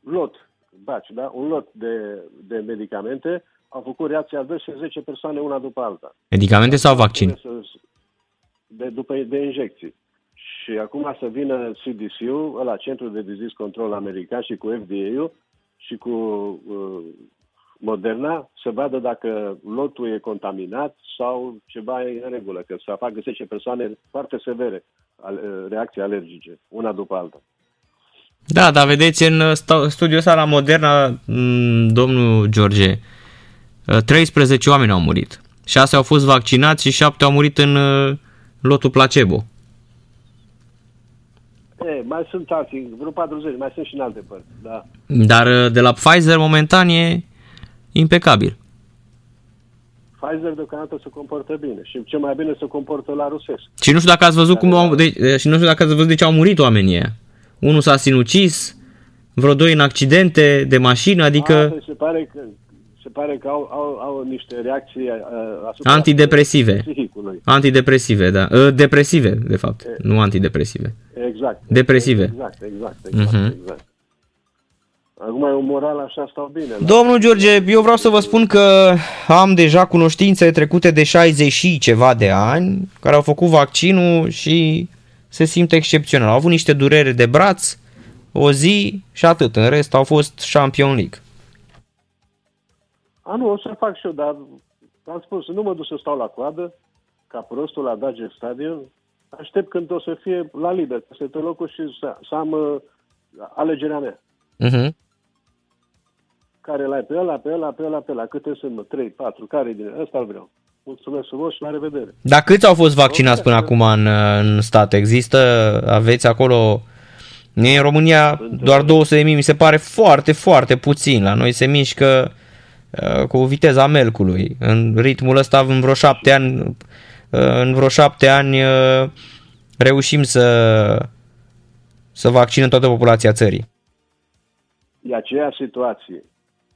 lot, un lot de medicamente, au făcut reacții adverse 10 persoane una după alta. Medicamente sau vaccin? De injecții. Și acum să vină CDC-ul, la Centrul de Disease Control American, și cu FDA-ul și cu Moderna, să vadă dacă lotul e contaminat sau ceva e în regulă, că să facă 10 persoane foarte severe reacții alergice, una după alta. Da, dar vedeți, în studiul ăsta la Moderna, domnul George, 13 oameni au murit. 6 au fost vaccinați și 7 au murit în lotul placebo. Mai sunt alții, vreo 40, mai sunt și în alte părți. Da. Dar de la Pfizer momentan e impecabil. Pfizer deocamdată se comportă bine și ce mai bine se comportă la rusesc. Și nu știu dacă ați văzut de ce au murit oamenii ăia. Unul s-a sinucis, vreo 2 în accidente de mașină, adică... Se pare că au niște reacții antidepresive. Psihicului. Antidepresive, da. Depresive, de fapt. Nu antidepresive. Exact. Depresive. Exact. Acum e un moral, așa stau bine. Domnul George, eu vreau să vă spun că am deja cunoștințe trecute de 60 și ceva de ani care au făcut vaccinul și se simt excepțional. Au avut niște dureri de braț, o zi și atât. În rest au fost Champions League. Nu, o să fac și eu, dar am spus, nu mă duc să stau la coadă, ca prostul la Dodger Stadium. Aștept când o să fie la lider, să te locul și să am alegerea mea. Uh-huh. Care l-ai pe ăla, câte sunt, 3, 4, care din ăsta vreau. Mulțumesc frumos și la revedere. Dar câți au fost vaccinați până acum în stat? Există, aveți acolo... În România doar 200.000, mi se pare foarte, foarte puțin. La noi se mișcă cu viteza melcului. În ritmul ăsta, în vreo 7 ani reușim să vaccinăm toată populația țării. E aceeași situație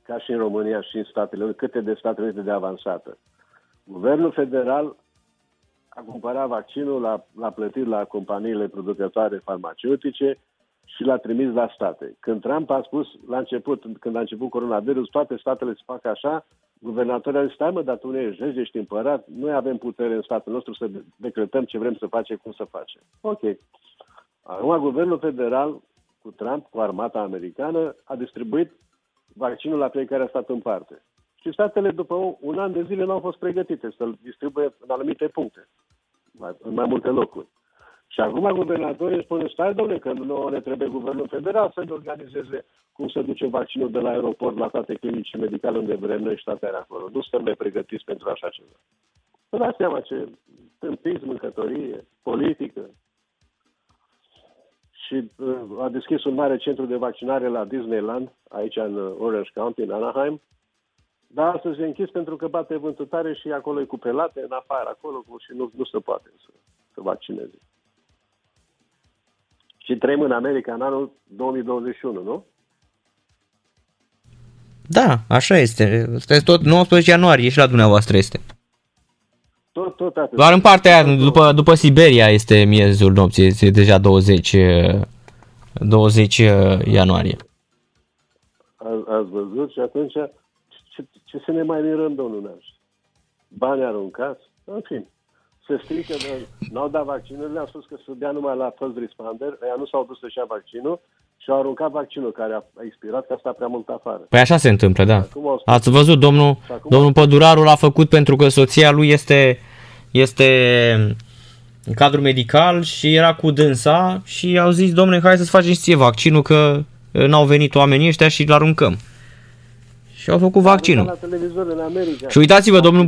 ca și în România și în Statele Unite, câte de Statele Unite de avansată. Guvernul federal a cumpărat vaccinul, l-a plătit la companiile producătoare farmaceutice și l-a trimis la state. Când Trump a spus, la început, când a început coronavirus, toate statele se fac așa, guvernatorii au zis, stai mă, dar tu nu ești împărat, noi avem putere în statul nostru să decretăm ce vrem să facem, cum să facem. Ok. Acum, guvernul federal, cu Trump, cu armata americană, a distribuit vaccinul la fiecare stat în parte. Și statele, după un an de zile, n-au fost pregătite să-l distribuie în anumite puncte, în mai multe locuri. Și acum guvernatorii spun, stai, domnule, că nu ne trebuie guvernul federal să ne organizeze cum să duce vaccinul de la aeroport la toate clinicii medicale unde vrem noi și statele acolo. Nu suntem pregătiți pentru așa ceva. Vă dați seama ce tâmpiți, mâncătorie, politică. Și a deschis un mare centru de vaccinare la Disneyland, aici în Orange County, în Anaheim. Dar astăzi se închis pentru că bate vântul tare și acolo e cu prelate, în afară, acolo, și nu se poate să vaccineze. Și trăim în America în anul 2021, nu? Da, așa este. Este tot 19 ianuarie și la dumneavoastră este. Tot atât. Doar în partea aia, după Siberia este miezul nopții, este deja 20 ianuarie. Ați văzut? Și atunci ce să ne mai mirăm, domnul Naș? Bani aruncați? În fine. Se strică, n-au dat vaccinurile, am spus că se dea numai la first responder, ea nu s-au dus să-și ia vaccinul și au aruncat vaccinul care a expirat, că a stat prea mult afară. Păi așa se întâmplă, da. Ați văzut, domnul Păduraru l-a făcut pentru că soția lui este în cadru medical și era cu dânsa și au zis, domnule, hai să-ți faci și ție vaccinul, că n-au venit oamenii ăștia și l-aruncăm. Și au făcut vaccinul. La televizor, în America. Și uitați-vă, domnul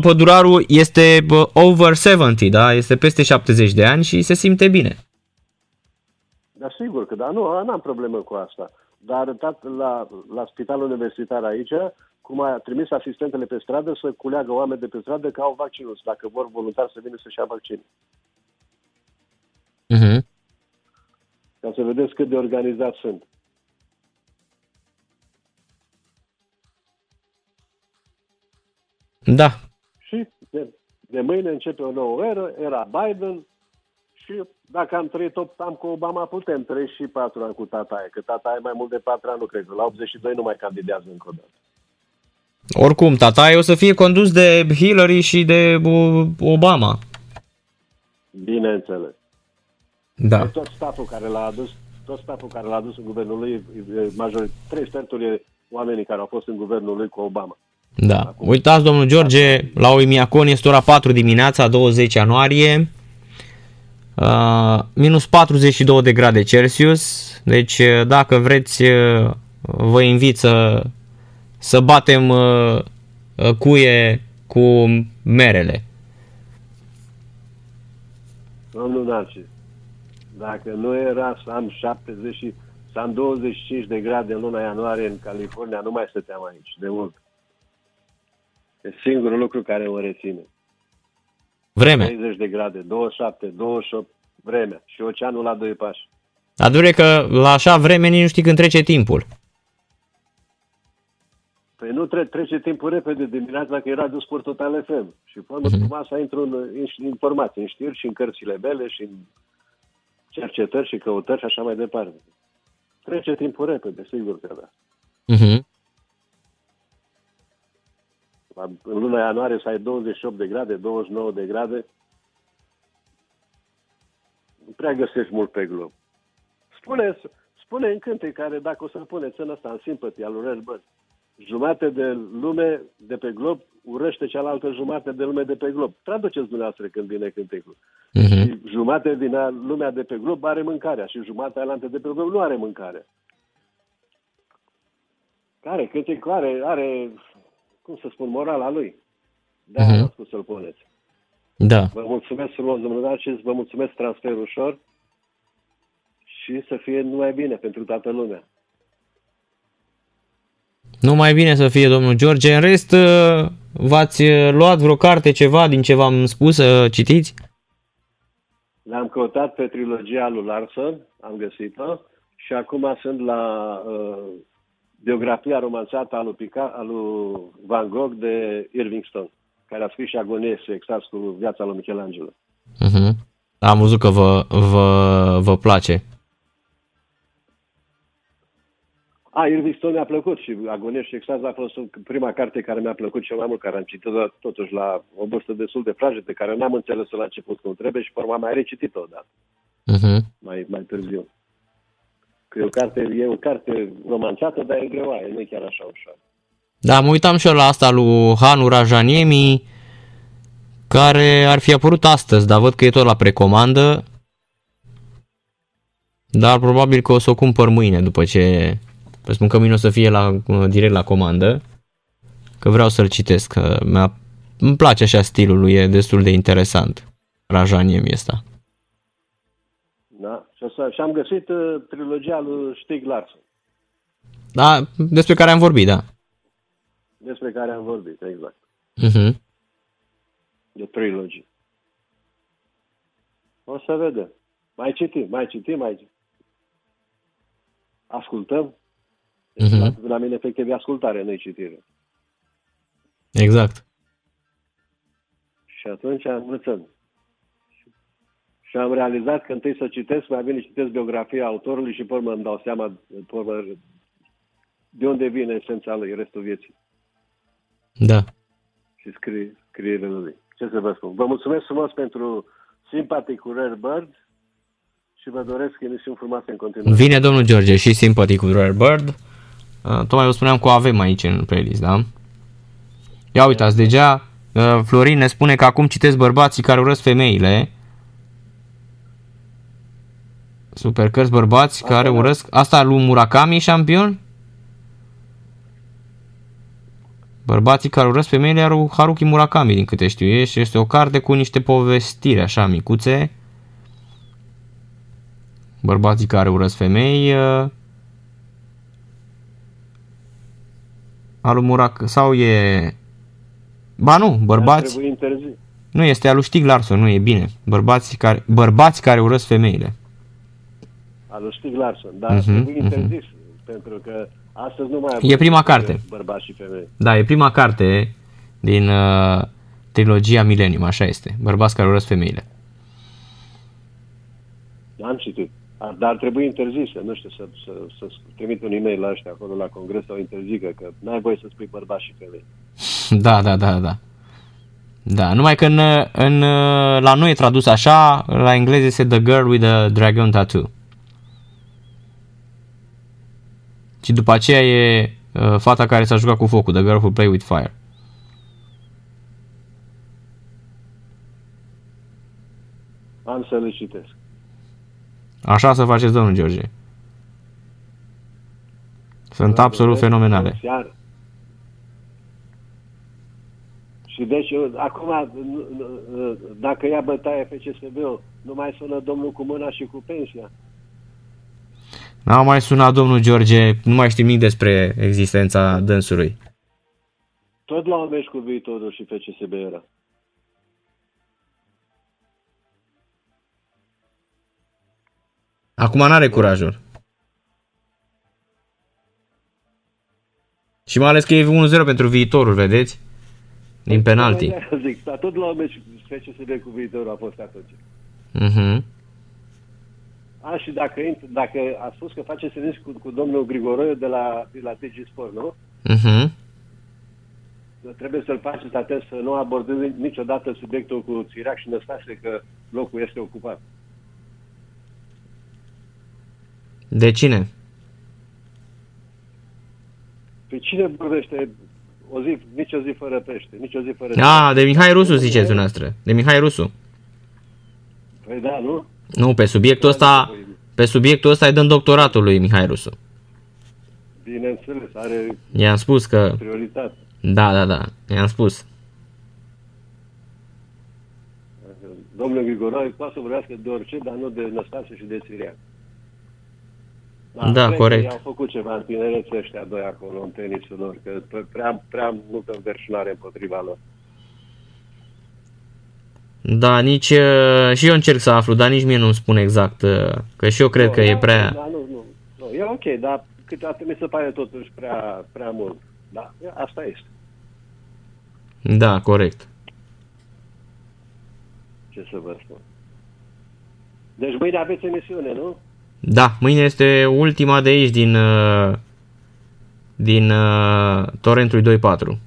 Păduraru este over 70, da? Este peste 70 de ani și se simte bine. Da, sigur că da, nu am problemă cu asta. Dar arătat la spitalul universitar aici, cum a trimis asistentele pe stradă să culeagă oameni de pe stradă că au vaccinul, dacă vor voluntari să vină să-și ia vaccinul. Uh-huh. Ca să vedeți cât de organizați sunt. Da. Și de mâine începe o nouă eră, era Biden, și dacă am trăit 8 ani cu Obama, putem trăi și 4 ani cu tata aia, că tata aia mai mult de 4 ani nu cred, la 82 nu mai candidează încă o dată. Oricum, tata aia o să fie condus de Hillary și de Obama. Bineînțeles. Da. Tot staful care l-a adus, în guvernul lui, majoritate, 3/4 oamenii care au fost în guvernul lui cu Obama. Da. Acum, uitați, domnul George, la Oimiacon este ora 4 dimineața, 20 ianuarie, minus 42 de grade Celsius, deci dacă vreți, vă invit să batem cuie cu merele. Domnul Narcis, dacă nu era să am 25 de grade în luna ianuarie în California, nu mai stăteam aici, de mult. E singurul lucru care o reține. Vreme. 30 de grade, 27, 28, vremea și oceanul la doi pași. Adure că la așa vreme nici nu știi când trece timpul. Păi nu trece timpul repede dimineața, că era dus Sport Total FM. Și până urma să intru în informații, în știri și în cărțile mele și în cercetări și căutări și așa mai departe. Trece timpul repede, sigur că da. Mhm. În luna ianuarie să ai 28 de grade, 29 de grade. Nu prea găsești mult pe glob. Spune în cântecare, dacă o să-l puneți în ăsta, în Sympathy, al lui Red Bird, jumate de lume de pe glob urăște cealaltă jumate de lume de pe glob. Traduceți dumneavoastră când vine cântecul. Uh-huh. Și jumate din lumea de pe glob are mâncarea și jumatea alaltă de pe glob nu are mâncare. Care cântecul are cum să spun, morala lui. Da, am spus să-l puneți. Da. Vă mulțumesc frumos, domnul Narcis, vă mulțumesc transfer ușor și să fie numai bine pentru toată lumea. Numai bine să fie, domnul George. În rest, v-ați luat vreo carte, ceva din ce v-am spus să citiți? L-am căutat pe trilogia lui Larson, am găsit-o și acum sunt la... biografia romanțată a lui Van Gogh de Irving Stone, care a scris și Agonie și Extaz cu viața lui Michelangelo. Uh-huh. Am văzut că vă place. Irving Stone mi-a plăcut și Agonie și Extaz a fost prima carte care mi-a plăcut cel mai mult, care am citit totuși la o vârstă destul de fragedă, pe care n-am înțeles-o la început cum trebuie și pe urmă am mai recitit-o odată, mai târziu. Că e o carte romanțată, dar e greoaie, nu e chiar așa ușor. Da, mă uitam și eu la asta lui Hanu Rajaniemi, care ar fi apărut astăzi, dar văd că e tot la precomandă. Dar probabil că o să o cumpăr mâine, după ce... Vă spun că mâine o să fie direct la comandă, că vreau să-l citesc, că îmi place așa stilul lui, e destul de interesant. Rajanie ăsta. Da, și am găsit trilogia lui Stieg Larsson. Da, despre care am vorbit, da. Despre care am vorbit, exact. Uh-huh. De trilogie. O să vedem. Mai citim. Ascultăm. Uh-huh. La mine, efectiv, e ascultare, nu-i citire. Exact. Și atunci învățăm. Și am realizat că întâi să citesc, mai bine citesc biografia autorului și pe urmă îmi dau seama de unde vine esența lui restul vieții. Da. Și scrierile lui. Ce să vă spun? Vă mulțumesc frumos pentru Sympathy cu Rare Bird și vă doresc emisiuni frumoase în continuare. Vine domnul George și Sympathy cu Rare Bird. Tocmai vă spuneam că o avem aici în playlist, da? Ia uitați, deja Florin ne spune că acum citesc bărbații care urăsc femeile. Super cărți bărbați care urăsc. Asta lui Murakami, Șampion? Bărbații care urăsc femeile a lui Haruki Murakami, din câte știu eu, și este o carte cu niște povestiri așa micuțe. Bărbații care urăsc femei. A lui Murakami sau e... Ba nu, bărbați... Nu, este a lui Stieg Larsson, nu e bine. Bărbați care urăsc femeile. A lui Stieg Larsson, dar trebuie interzis, pentru că astăzi nu mai e prima carte. Bărbați și femei. Da, e prima carte din trilogia Millennium, așa este. Bărbați care urăsc femeile. Am citit, dar trebuie interzisă, nu știu, să trimit un e-mail la ăștia acolo la congres sau interzică, că n-ai voie să spui bărbați și femei. Da. Da, numai că la noi e tradus așa, la engleză este The Girl with the Dragon Tattoo. Și după aceea e fata care s-a jucat cu focul, The Girl Who Play With Fire. Am să le citesc. Așa să faceți, domnul George. Sunt absolut fenomenale. Chiar. Și deci, acum, dacă ia bătaia pe CSB-ul, nu mai sună domnul cu mâna și cu pensia. N-a mai sunat domnul George, nu mai știm nimic despre existența dânsului. Tot la Omești cu Viitorul și FCSB era. Acum n-are curajul. Și mai ales că e 1-0 pentru Viitorul, vedeți? Din penalti. Zic, dar tot la Omești FCSB cu Viitorul a fost atunci. Mhm. A, și dacă a spus că face senis cu domnul Grigoroiu de la DigiSport, nu? Uh-huh. Trebuie să-l faceți atent să nu abordeze niciodată subiectul cu Țirac și Năstase, că locul este ocupat. De cine? Pe cine vorbește nici o zi fără pește, nici o zi fără pește? Ah, de Mihai Rusu ziceți dumneavoastră. De Mihai Rusu. Păi da, nu? Nu, pe subiectul ăsta îi dăm doctoratul lui Mihai Rusu. Bineînțeles, are i-am spus că prioritate. Da, i-am spus. Domnul Grigoroiu poate să vorbească de orice, dar nu de Năstase și de Țiriac. Da, corect. Au făcut ceva în tinerețe ăștia doi acolo, în tenisul lor, că prea multă înverșunare împotriva lor. Da, nici și eu încerc să aflu, dar nici mie nu-mi spun exact, că și eu cred că e prea... Da, nu, e ok, dar câteodată mi se pare totuși prea mult. Da, asta este. Da, corect. Ce să vă spun. Deci mâine aveți emisiune, nu? Da, mâine este ultima de aici din Torrentului 2.4.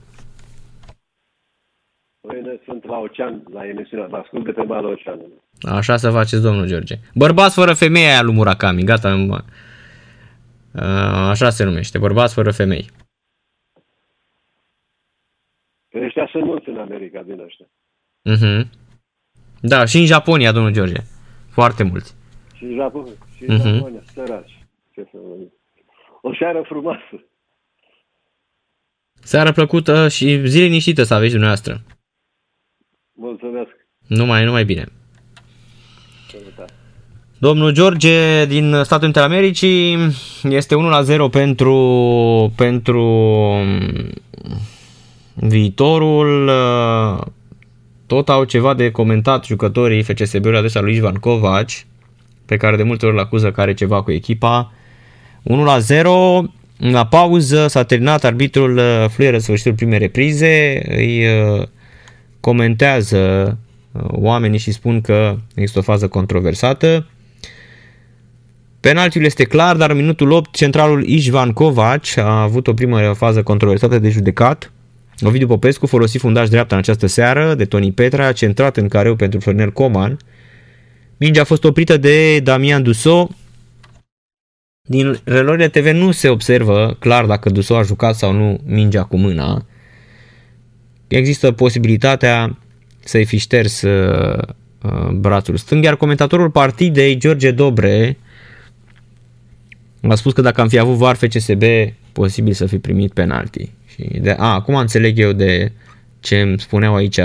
Sunt la ocean, la emisiunea, vă ascult de pe malul oceanului. Așa să faceți, domnul George. Bărbați fără femei, aia lui Murakami, gata. Așa se numește, Bărbați fără femei. Că ăștia sunt mulți în America, din ăștia. Uh-huh. Da, și în Japonia, domnul George. Foarte mulți. Și în Japonia, săraci. Ce să vă zic. O seară frumoasă. Seară plăcută și zi liniștită să aveți dumneavoastră. Numai bine. Domnul George din Statele Unite ale Americii, este 1-0 pentru viitorul. Tot au ceva de comentat jucătorii FCSB-ului la adresa lui Ivan Kovac, pe care de multe ori îl acuză că are ceva cu echipa. 1-0, la pauză s-a terminat, arbitrul fluieră sfârșitul primei reprize, îi comentează oamenii și spun că există o fază controversată. Penaltiul este clar, dar în minutul 8 centralul Ivan Kovac a avut o primă fază controversată de judecat. Ovidiu Popescu folosi fundaș dreapta în această seară de Toni Petra, centrat în careu pentru Florinel Coman. Mingea a fost oprită de Damian Duso. Din relorile TV nu se observă clar dacă Duso a jucat sau nu mingea cu mâna. Există posibilitatea să-i fi șters brațul stâng, iar comentatorul partidei, George Dobre, a spus că dacă am fi avut VAR FCSB, posibil să fi primit penalti. Acum înțeleg eu de ce îmi spuneau aici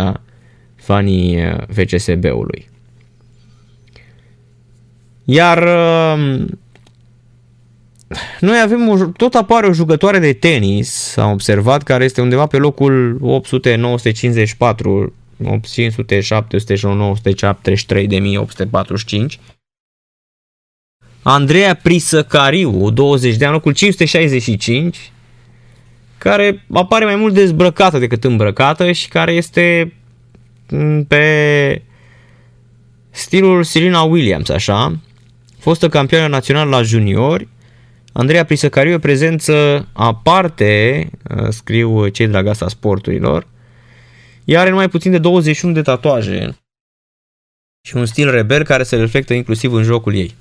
fanii FCSB-ului. Iar noi avem, tot apare o jucătoare de tenis, am observat, care este undeva pe locul 800-954, 800-700-973.845. Andreea Prisăcariu, 20 de ani, locul 565, care apare mai mult dezbrăcată decât îmbrăcată și care este pe stilul Serena Williams, așa, fostă campioană națională la juniori. Andreea Prisăcariu e prezență aparte, scriu cei de la Gazeta Sporturilor. Ea are numai puțin de 21 de tatuaje și un stil rebel care se reflectă inclusiv în jocul ei.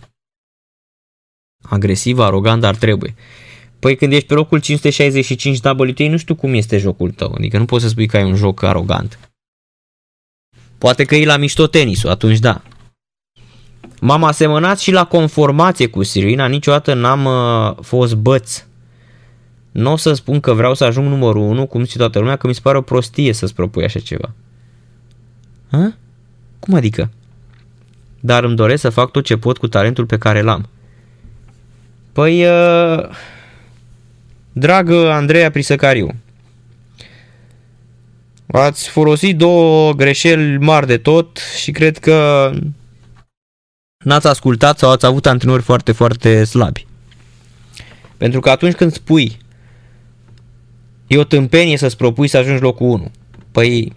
Agresiv, arogant, dar trebuie. Păi când ești pe locul 565 WTA, nu știu cum este jocul tău, adică nu poți să spui că ai un joc arogant. Poate că e la mișto tenisul, atunci da. M-am asemănat și la conformație cu Sirina, niciodată n-am fost băț. Nu o să spun că vreau să ajung numărul 1, cum zice toată lumea, că mi se pare o prostie să-ți propui așa ceva. Ha? Cum adică? Dar îmi doresc să fac tot ce pot cu talentul pe care l-am. Păi, dragă Andreea Prisăcariu, ați folosit două greșeli mari de tot și cred că n-ați ascultat sau ați avut antrenori foarte, foarte slabi. Pentru că atunci când spui e o tâmpenie să-ți propui să ajungi locul 1, păi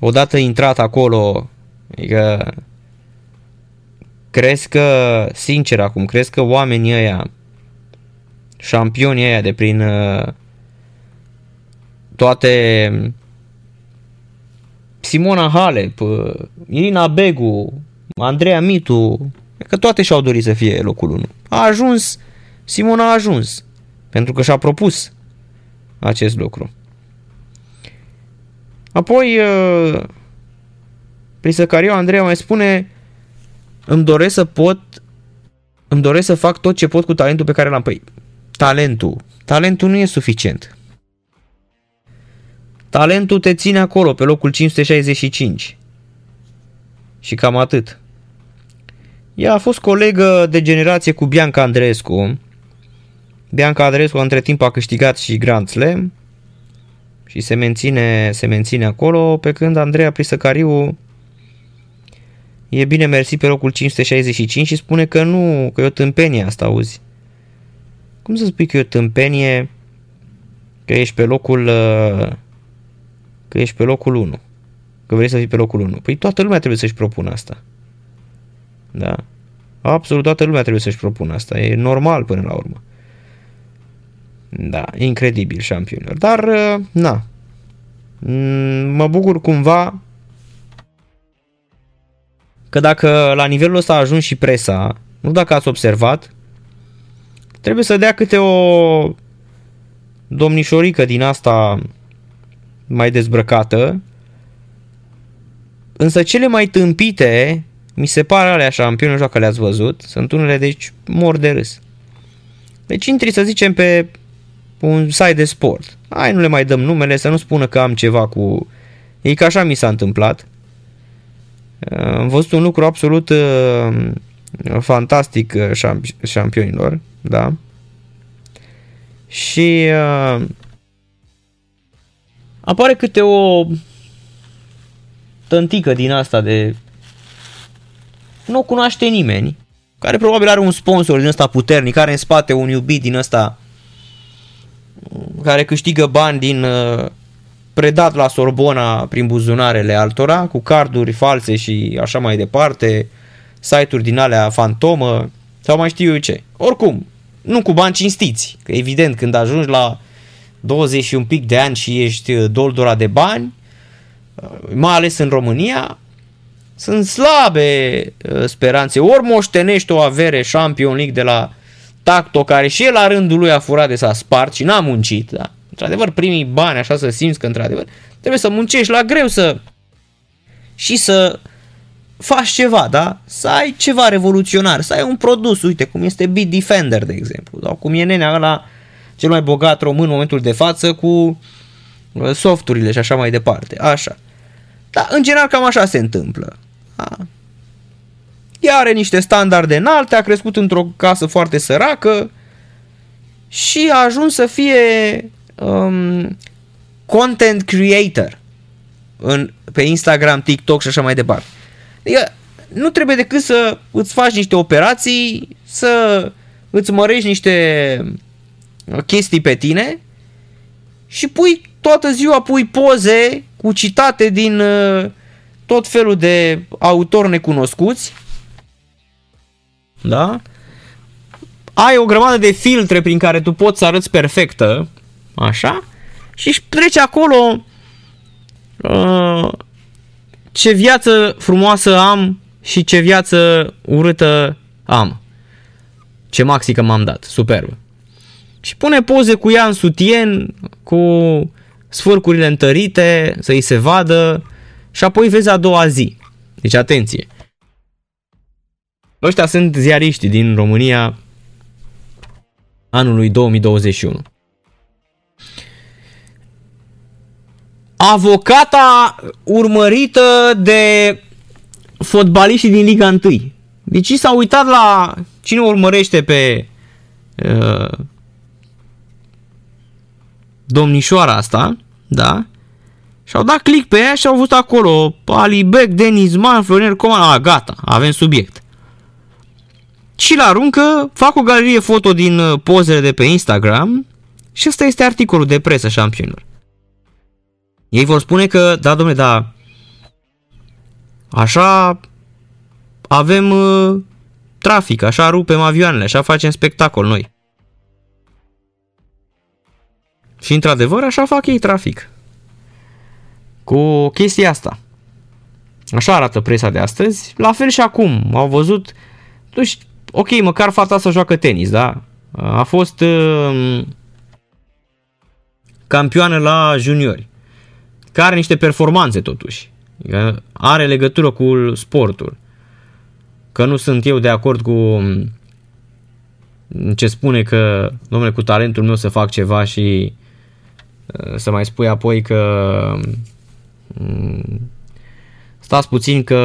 odată intrat acolo, adică, crezi că, sincer acum, crezi că oamenii ăia, șampionii ăia de prin toate, Simona Halep, Irina Begu, Andreea Mitu, că toate și-au dorit să fie locul 1. A ajuns, Simona a ajuns, pentru că și-a propus acest lucru. Apoi, Prisăcariu Andreea mai spune, îmi doresc să fac tot ce pot cu talentul pe care l-am. Păi, talentul nu e suficient. Talentul te ține acolo, pe locul 565. Și cam atât. Ea a fost colegă de generație cu Bianca Andreescu. Bianca Andreescu între timp a câștigat și Grand Slam și se menține acolo, pe când Andreea Prisăcariu e bine mersi pe locul 565 și spune că nu, că e o tâmpenie asta, auzi. Cum să spui că e o tâmpenie că ești pe locul 1, că vrei să fii pe locul 1? Păi toată lumea trebuie să-și propună asta. Da, absolut toată lumea trebuie să-și propună asta, e normal până la urmă. Da, incredibil, șampionilor. Dar, na, mă bucur cumva că dacă la nivelul ăsta a ajuns și presa, nu dacă ați observat, trebuie să dea câte o domnișorică din asta mai dezbrăcată, însă cele mai tâmpite mi se pare alea șampioni, nu știu că le-ați văzut, sunt unele, deci mor de râs. Deci intri, să zicem, pe un site de sport. Hai, nu le mai dăm numele, să nu spună că am ceva cu ei, că așa mi s-a întâmplat. Am văzut un lucru absolut fantastic șampionilor, da? Și apare câte o tântică din asta de nu o cunoaște nimeni, care probabil are un sponsor din ăsta puternic, are în spate un iubit din ăsta care câștigă bani din predat la Sorbona prin buzunarele altora, cu carduri false și așa mai departe, site-uri din alea fantomă sau mai știu eu ce. Oricum, nu cu bani cinstiți, că evident când ajungi la 21 pic de ani și ești doldora de bani, mai ales în România, sunt slabe speranțe. Ori moștenești o avere Champions League de la Tacto, care și el la rândul lui a furat de s-a spart și n-a muncit, da? Într-adevăr, primii bani, așa să simți că într-adevăr trebuie să muncești la greu și să faci ceva, da? Să ai ceva revoluționar, să ai un produs, uite cum este Bitdefender, de exemplu, sau cum e nenea ăla cel mai bogat român în momentul de față cu softurile și așa mai departe, așa. Dar în general cam așa se întâmplă. Da? Ea are niște standarde înalte, a crescut într-o casă foarte săracă și a ajuns să fie content creator pe Instagram, TikTok și așa mai departe. Adică nu trebuie decât să îți faci niște operații, să îți mărești niște chestii pe tine și pui toată ziua poze cu citate din tot felul de autori necunoscuți. Da? Ai o grămadă de filtre prin care tu poți să arăți perfectă, așa, și treci acolo ce viață frumoasă am și ce viață urâtă am. Ce maxică m-am dat, superb. Și pune poze cu ea în sutien, cu sfârcurile întărite, să îi se vadă, și apoi vezi a doua zi. Deci atenție. Ăștia sunt ziariștii din România anului 2021. Avocata urmărită de fotbaliștii din Liga 1. Deci s-a uitat la cine urmărește pe domnișoara asta, da? Și au dat click pe ea și au văzut acolo Ali Bec, Denis Man, Florin Coman. A, gata, avem subiect. Și la aruncă, fac o galerie foto din pozele de pe Instagram și ăsta este articolul de presă șampionilor. Ei vor spune că, da dom'le, da, așa avem trafic, așa rupem avioanele, așa facem spectacol noi. Și într-adevăr așa fac ei trafic. Cu chestia asta. Așa arată presa de astăzi. La fel și acum. Au văzut... Deci, ok, măcar fata asta joacă tenis, da? A fost campioană la juniori. Care are niște performanțe totuși. Are legătură cu sportul. Că nu sunt eu de acord cu... ce spune că, domnule, cu talentul meu să fac ceva și să mai spui apoi că stați puțin că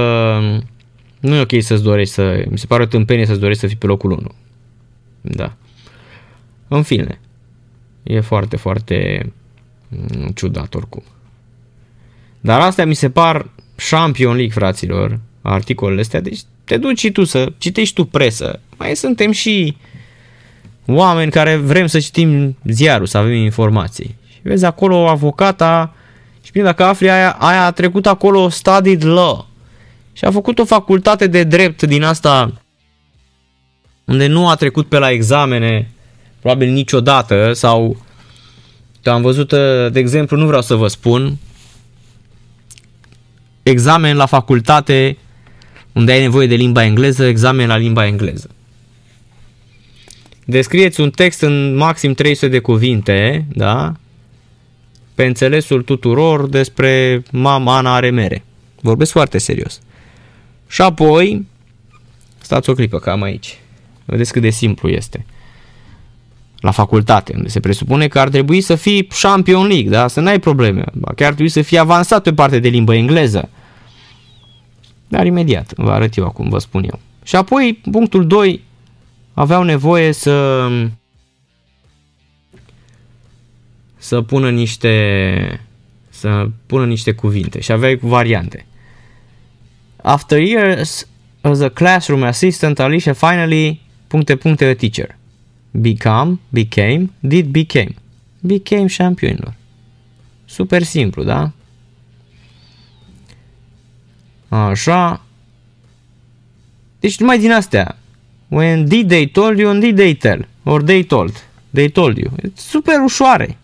nu e ok să-ți dorești să... Mi se pare o tâmpenie să-ți dorești să fii pe locul 1. Da. În fine. E foarte, foarte ciudat oricum. Dar astea mi se par Champions League, fraților, articolele astea. Deci te duci și tu să citești tu presă. Mai suntem și oameni care vrem să citim ziarul, să avem informații. Și vezi acolo avocata și bine dacă afli aia a trecut acolo studied law și a făcut o facultate de drept din asta unde nu a trecut pe la examene probabil niciodată sau am văzut, de exemplu, nu vreau să vă spun, examen la facultate unde ai nevoie de limba engleză, examen la limba engleză. Descrieți un text în maxim 300 de cuvinte, da? Pe înțelesul tuturor despre mama Ana are mere. Vorbesc foarte serios. Și apoi, stați o clipă, cam aici. Vedeți cât de simplu este. La facultate, unde se presupune că ar trebui să fii Champions League, da? Să n-ai probleme. Chiar ar trebui să fii avansat pe partea de limbă engleză. Dar imediat vă arăt eu acum, vă spun eu. Și apoi, punctul 2, aveau nevoie să pună niște cuvinte și aveai variante. After years as a classroom assistant, Alicia finally ... a teacher. Became. Became championilor. Super simplu, da? Așa. Deci numai din astea. When did they told you, and did they tell? Or they told. They told you. Super ușoare.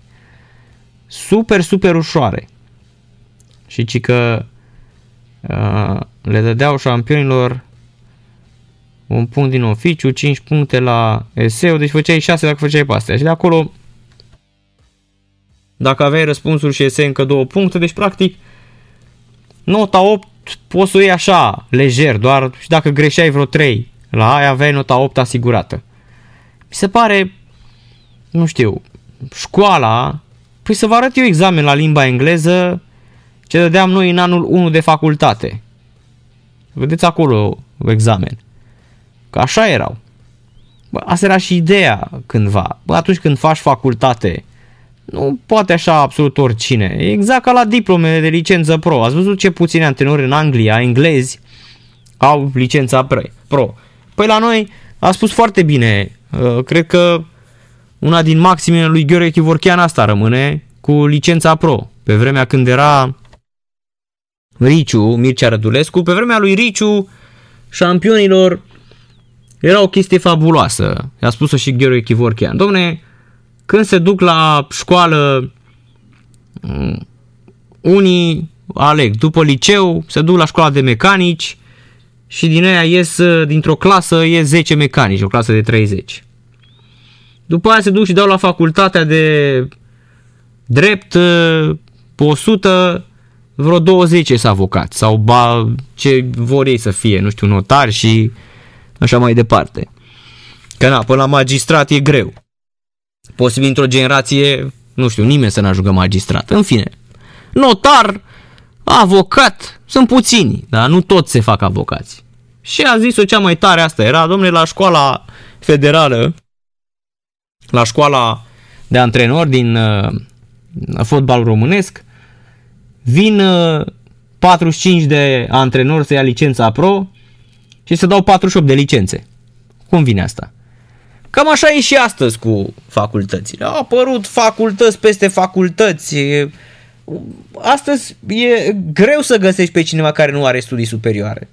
Super, super ușoare. Și ci că le dădeau șampionilor un punct din oficiu, 5 puncte la eseu, deci făceai 6 dacă făceai pe astea. Și de acolo, dacă aveai răspunsuri și eseu, încă 2 puncte, deci practic nota 8 poți să o iei așa, lejer, doar și dacă greșeai vreo 3 la aia, aveai nota 8 asigurată. Mi se pare, nu știu, școala, păi să vă arăt eu examen la limba engleză ce dădeam noi în anul 1 de facultate. Vedeți acolo examen. Că așa erau. Bă, asta era și ideea cândva. Bă, atunci când faci facultate, nu poate așa absolut oricine. E exact ca la diplomele de licență pro. Ați văzut ce puțini antrenori în Anglia, englezi, au licența pro. Păi la noi a spus foarte bine. Cred că una din maximele lui Gheorghe Chivorchean asta rămâne, cu licența pro. Pe vremea când era Riciu, Mircea Rădulescu, pe vremea lui Riciu, șampionilor era o chestie fabuloasă. I-a spus-o și Gheorghe Chivorchean. Dom'le, când se duc la școală, unii aleg. După liceu se duc la școala de mecanici și din aia ies, dintr-o clasă ies 10 mecanici, o clasă de 30. După aia se duc și dau la facultatea de drept, pe 100, vreo 20 s-a avocat sau ce vor ei să fie, nu știu, notari și așa mai departe. Că na, până la magistrat e greu. Posibil într-o generație, nu știu, nimeni să n-ajungă magistrat. În fine, notar, avocat, sunt puțini, dar nu toți se fac avocați. Și a zis-o cea mai tare asta era, domnule, la școala federală, la școala de antrenori din fotbal românesc, vin 45 de antrenori să ia licența pro și să dau 48 de licențe. Cum vine asta? Cam așa e și astăzi cu facultățile. Au apărut facultăți peste facultăți. Astăzi e greu să găsești pe cineva care nu are studii superioare.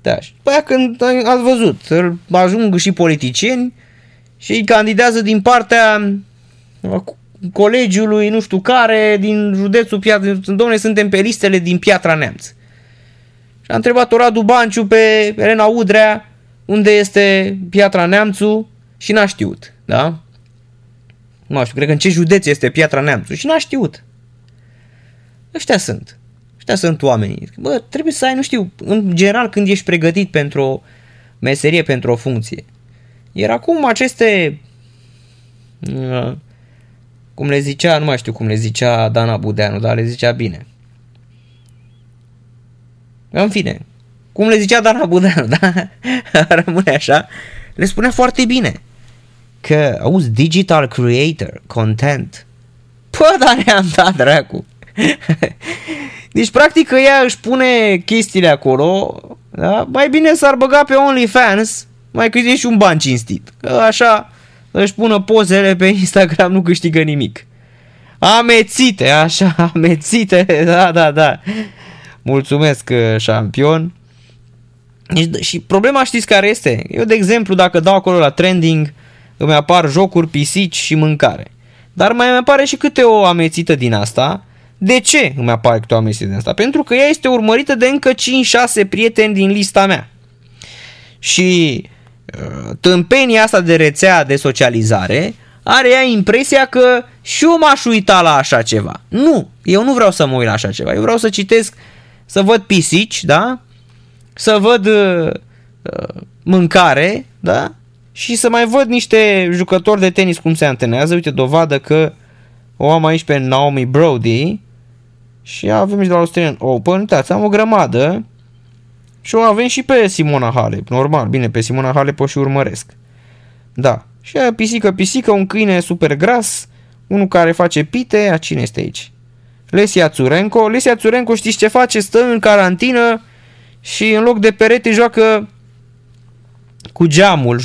Da, și după aia când ați văzut, ajung și politicieni și îi candidează din partea colegiului nu știu care, din județul Piatra Neamț. Dom'le, suntem pe listele din Piatra Neamț. Și a întrebat-o Radu Banciu pe Elena Udrea unde este Piatra Neamțu și n-a știut, da? Nu știu, cred că în ce județ este Piatra Neamțu și n-a știut. Ăștia sunt. Ăștia sunt oamenii. Bă, trebuie să ai, nu știu, în general când ești pregătit pentru o meserie, pentru o funcție. Iar acum aceste, cum le zicea, nu mai știu cum le zicea Dana Budeanu, dar le zicea bine. În fine, cum le zicea Dana Budeanu, da? Rămâne așa. Le spunea foarte bine că, auzi, digital creator, content. Pă, dar ne-am dat dracu. Deci, practic, ea își pune chestiile acolo, da? Mai bine s-ar băga pe OnlyFans, mai câștigi și un ban cinstit. Că așa își pună pozele pe Instagram, nu câștigă nimic. Amețite, așa, amețite, da. Mulțumesc, șampion. Și problema știți care este? Eu, de exemplu, dacă dau acolo la trending, îmi apar jocuri, pisici și mâncare. Dar mai îmi apare și câte o amețită din asta. De ce îmi apare câte o amețită din asta? Pentru că ea este urmărită de încă 5-6 prieteni din lista mea. Și tâmpenia asta de rețea de socializare are ea impresia că și eu m-aș uita la așa ceva. Nu, eu nu vreau să mă uit la așa ceva. Eu vreau să citesc, să văd pisici, da? Să văd mâncare, da? Și să mai văd niște jucători de tenis cum se antrenează. Uite, dovadă că o am aici pe Naomi Brody, Și avem și de la Australian Open, uitați, am o grămadă. Și o avem și pe Simona Halep, normal, bine, pe Simona Halep o și urmăresc. Da, și aia pisică, un câine super gras, unul care face pite, a cine este aici? Lesia Țurenco, știți ce face? Stă în carantină și în loc de perete joacă cu geamul,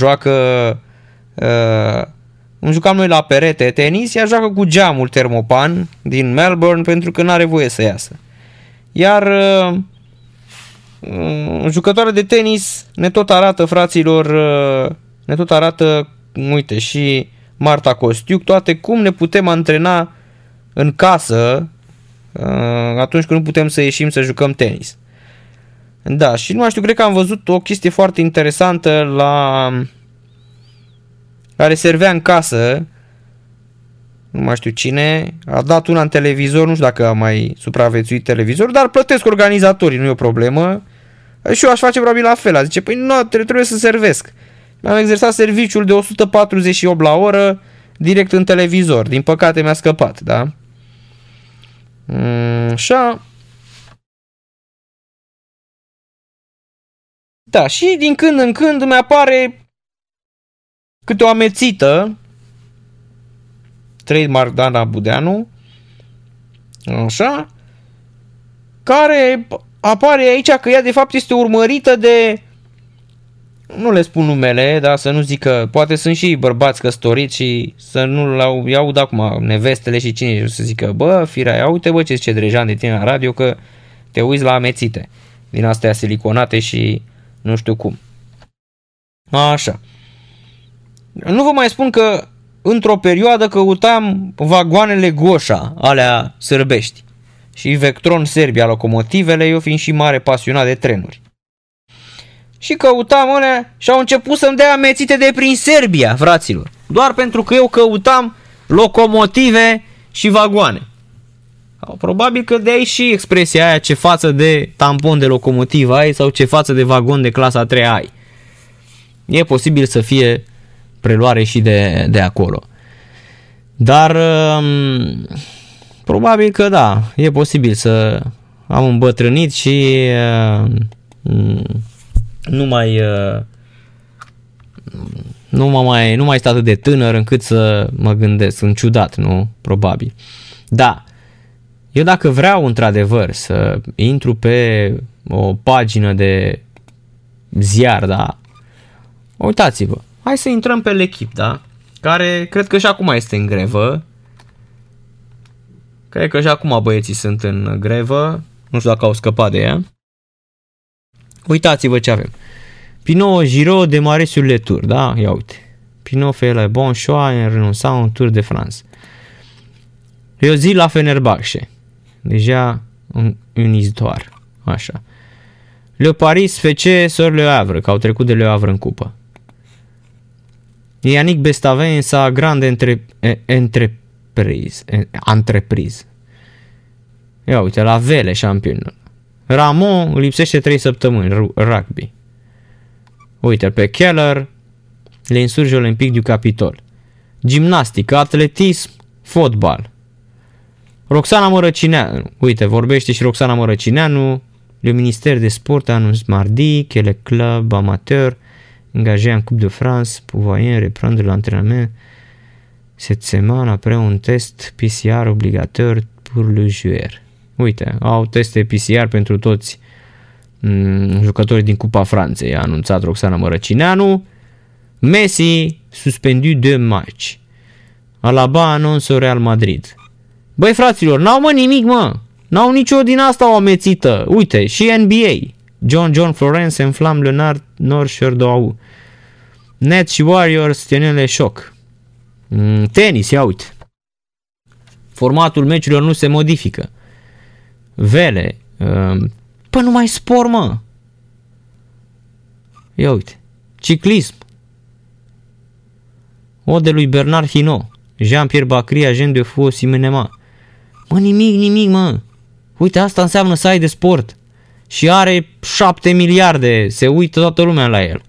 nu jucam noi la perete tenis, ea joacă cu geamul termopan din Melbourne pentru că n-are voie să iasă. Iar jucătoare de tenis ne tot arată, uite, și Marta Costiuc, toate cum ne putem antrena în casă atunci când nu putem să ieșim să jucăm tenis. Da, și nu mai știu, cred că am văzut o chestie foarte interesantă care servea în casă, nu mai știu cine, a dat una în televizor, nu știu dacă a mai supraviețuit televizor, dar plătesc organizatorii, nu e o problemă. Și eu aș face probabil la fel, zice, păi nu, trebuie să servesc. Mi-am exersat serviciul de 148 la oră, direct în televizor, din păcate mi-a scăpat, da? Așa. Da, și din când în când îmi apare câte o amețită, trademark Dana Budeanu, așa, care apare aici că ea de fapt este urmărită de, nu le spun numele, dar să nu zic că poate sunt și bărbați căsătoriți și să nu i-aud acum nevestele și cine să zică, bă, firea, ia uite, bă, ce zice Drejan de tine la radio că te uiți la amețite din astea siliconate și nu știu cum. Așa. Nu vă mai spun că într-o perioadă căutam vagoanele Goșa, alea sârbești, și Vectron Serbia, locomotivele, eu fiind și mare pasionat de trenuri. Și căutam alea și au început să-mi dea amețite de prin Serbia, fraților, doar pentru că eu căutam locomotive și vagoane. Probabil că de aici și expresia aia, ce față de tampon de locomotivă ai sau ce față de vagon de clasa a 3 ai. E posibil să fie preluare și de acolo. Dar probabil că da, e posibil să am îmbătrânit și nu mai sunt atât de tânăr încât să mă gândesc, sunt ciudat, nu? Probabil. Da, eu dacă vreau într-adevăr să intru pe o pagină de ziar, da, uitați-vă. Hai să intrăm pe L'Echip, da? Care cred că și acum este în grevă. Cred că și acum băieții sunt în grevă. Nu știu dacă au scăpat de ea. Uitați-vă ce avem. Pinot Giraud démarre sur le Tour, da? Ia uite. Pinot fait le bon choix en renonçant au Tour de France. Riozi la Fenerbahce. Deja un izdoar. Așa. Le Paris FC sur Le Havre, că au trecut de Le Havre în cupă. Yannick Bestaven sa grande entreprise. Ia uite, la Vele șampionul. Ramon lipsește 3 săptămâni, rugby. Uite, pe Keller le insurge Olympic du Capitol. Gimnastică, atletism, fotbal. Roxana Mărăcineanu. Uite, vorbește și Roxana Mărăcineanu. Le Minister de Sport a anunțat mardi că le club amateur engagé en Coupe de France, pouvoir reprendre l'entraînement cette semaine après un test PCR obligatoire pour le joueur. Uite, au teste PCR pentru toți jucătorii din Cupa Franței, a anunțat Roxana Mărăcineanu. Messi suspendu 2 match. Alaba anunță Real Madrid. Băi, fraților, n-au nimic. N-au nicio din asta o amețită. Uite, și NBA. John Florence enflam Leonard Norsherdau. Nets și Warriors tenele șoc. Tenis, ia uite. Formatul meciurilor nu se modifică. Vele. Păi nu mai spor, mă. Ia uite. Ciclism. Ode lui Bernard Hinault. Jean-Pierre Bacri, agent de Fou Simenema. Mă, nimic, mă. Uite, asta înseamnă să ai de sport. Și are 7 miliarde, se uită toată lumea la el.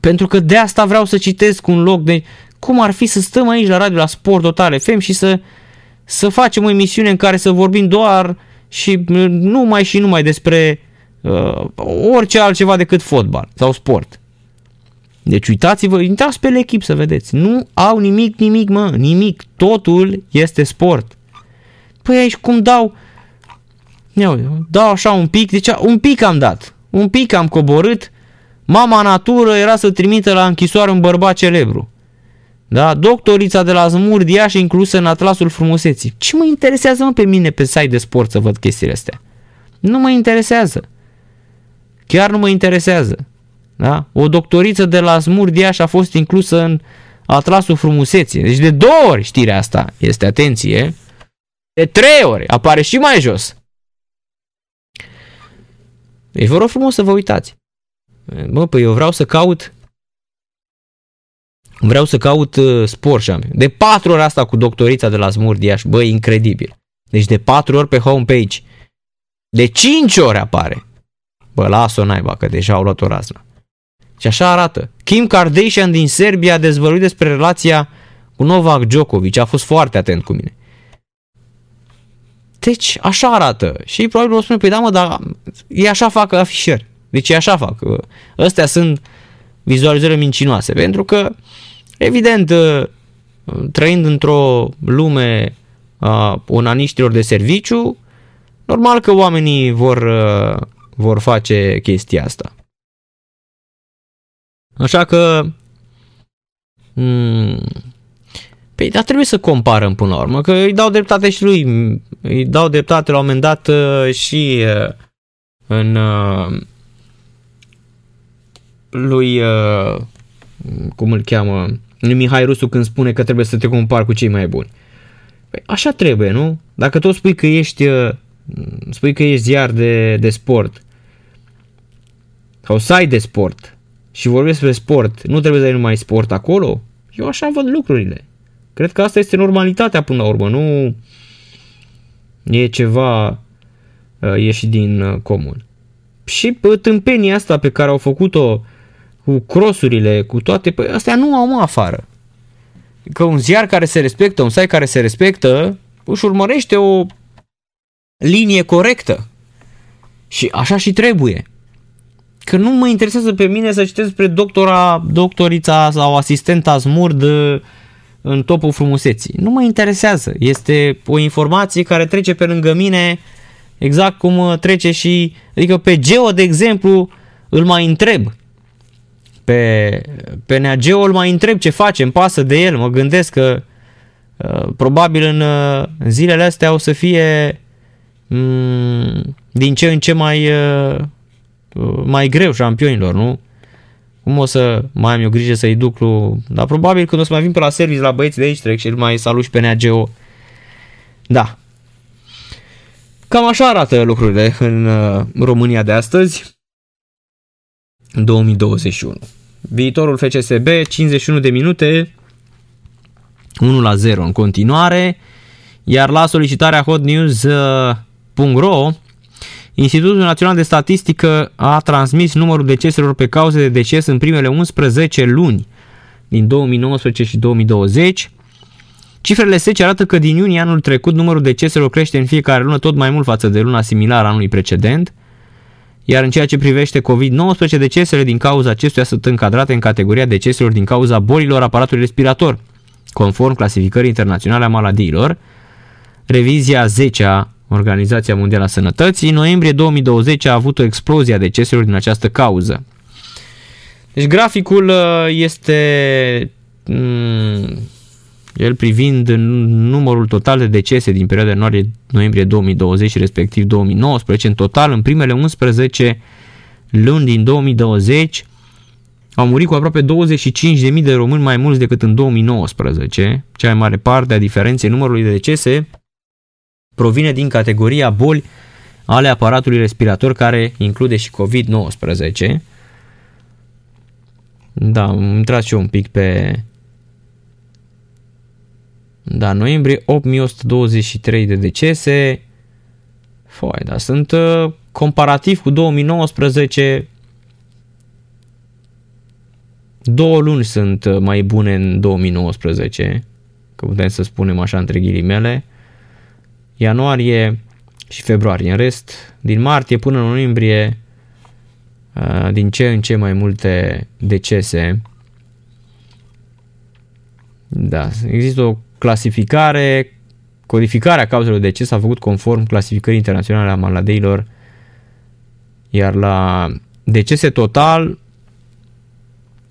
Pentru că de asta vreau să citesc un loc de... Cum ar fi să stăm aici la radio, la Sport Total FM și să să facem o emisiune în care să vorbim doar și numai despre orice altceva decât fotbal sau sport. Deci uitați-vă, intrați pe L'Echip să vedeți. Nu au nimic, totul este sport. Păi aici cum dau? Dau așa un pic, deci un pic am dat, un pic am coborât. Mama natură era să trimită la închisoare un bărbat celebru. Da? Doctorița de la Zmurdia și inclusă în atlasul frumuseții. Ce mă interesează pe mine pe site de sport să văd chestiile astea? Nu mă interesează. Chiar nu mă interesează. Da? O doctoriță de la Zmurdia și a fost inclusă în atlasul frumuseții. Deci de 2 ori știrea asta este, atenție. De 3 ori apare și mai jos. Deci vă rog frumos să vă uitați. Bă, păi eu vreau să caut sport și am. De 4 ori asta cu doctorița de la Smurdiaș, bă, incredibil. Deci de 4 ori pe homepage. De 5 ori apare. Bă, las-o naiba, că deja au luat o raznă. Și așa arată. Kim Kardashian din Serbia a dezvăluit despre relația cu Novak Djokovic. A fost foarte atent cu mine. Deci așa arată. Și probabil o spune, păi da mă, dar ei așa fac afișări. Deci așa fac. Astea sunt vizualizări mincinoase. Pentru că, evident, trăind într-o lume a onaniștilor de serviciu, normal că oamenii vor face chestia asta. Așa că... Păi, dar trebuie să comparăm până la urmă, că îi dau dreptate și lui. Îi dau dreptate la un moment dat și în... lui, cum îl cheamă, Mihai Rusu, când spune că trebuie să te compari cu cei mai buni. Păi așa trebuie, nu? Dacă tot spui că ești ziar de sport sau site de sport și vorbești despre sport, nu trebuie să ai numai sport acolo? Eu așa văd lucrurile. Cred că asta este normalitatea până la urmă, nu e ceva ieșit din comun. Și tâmpenia asta pe care au făcut-o cu crossurile, cu toate, păi astea nu au mă afară. Că un ziar care se respectă, un site care se respectă, își urmărește o linie corectă. Și așa și trebuie. Că nu mă interesează pe mine să citesc despre doctorița sau asistenta Smurd în topul frumuseții. Nu mă interesează. Este o informație care trece pe lângă mine exact cum trece și... Adică pe Geo, de exemplu, îl mai întreb. Pe Nea Geo îl mai întreb ce face, îmi pasă de el. Mă gândesc că probabil în zilele astea o să fie din ce în ce mai greu șampionilor, nu? Cum o să mai am eu grijă să-i duc lui... Dar probabil când o să mai vin pe la service la băieții de aici trec și îl mai salut și pe Nea Geo. Da. Cam așa arată lucrurile în România de astăzi, în 2021. Viitorul FCSB, 51 de minute, 1-0 în continuare, iar la solicitarea hotnews.ro, Institutul Național de Statistică a transmis numărul deceselor pe cauze de deces în primele 11 luni din 2019 și 2020. Cifrele sece arată că din iunie anul trecut numărul deceselor crește în fiecare lună tot mai mult față de luna similară anului precedent, iar în ceea ce privește COVID-19, decesele din cauza acestuia sunt încadrate în categoria deceselor din cauza bolilor aparatului respirator, conform clasificării internaționale a maladiilor, revizia 10-a Organizația Mondială a Sănătății. În noiembrie 2020 a avut o explozie a deceselor din această cauză. Deci graficul este... el privind numărul total de decese din perioada noiembrie 2020 și respectiv 2019, în total în primele 11 luni din 2020 au murit cu aproape 25.000 de români mai mulți decât în 2019. Cea mai mare parte a diferenței numărului de decese provine din categoria boli ale aparatului respirator, care include și COVID-19. Da, am intrat și eu un pic pe... Da, noiembrie 8.123 de decese. Foai, dar sunt comparativ cu 2019. 2 luni sunt mai bune în 2019, că putem să spunem așa între ghilimele. ianuarie și februarie. În rest, din martie până în noiembrie, din ce în ce mai multe decese. Da, există o clasificare, codificarea cauzelor de deces s-a făcut conform clasificării internaționale a maladeilor, iar la decese total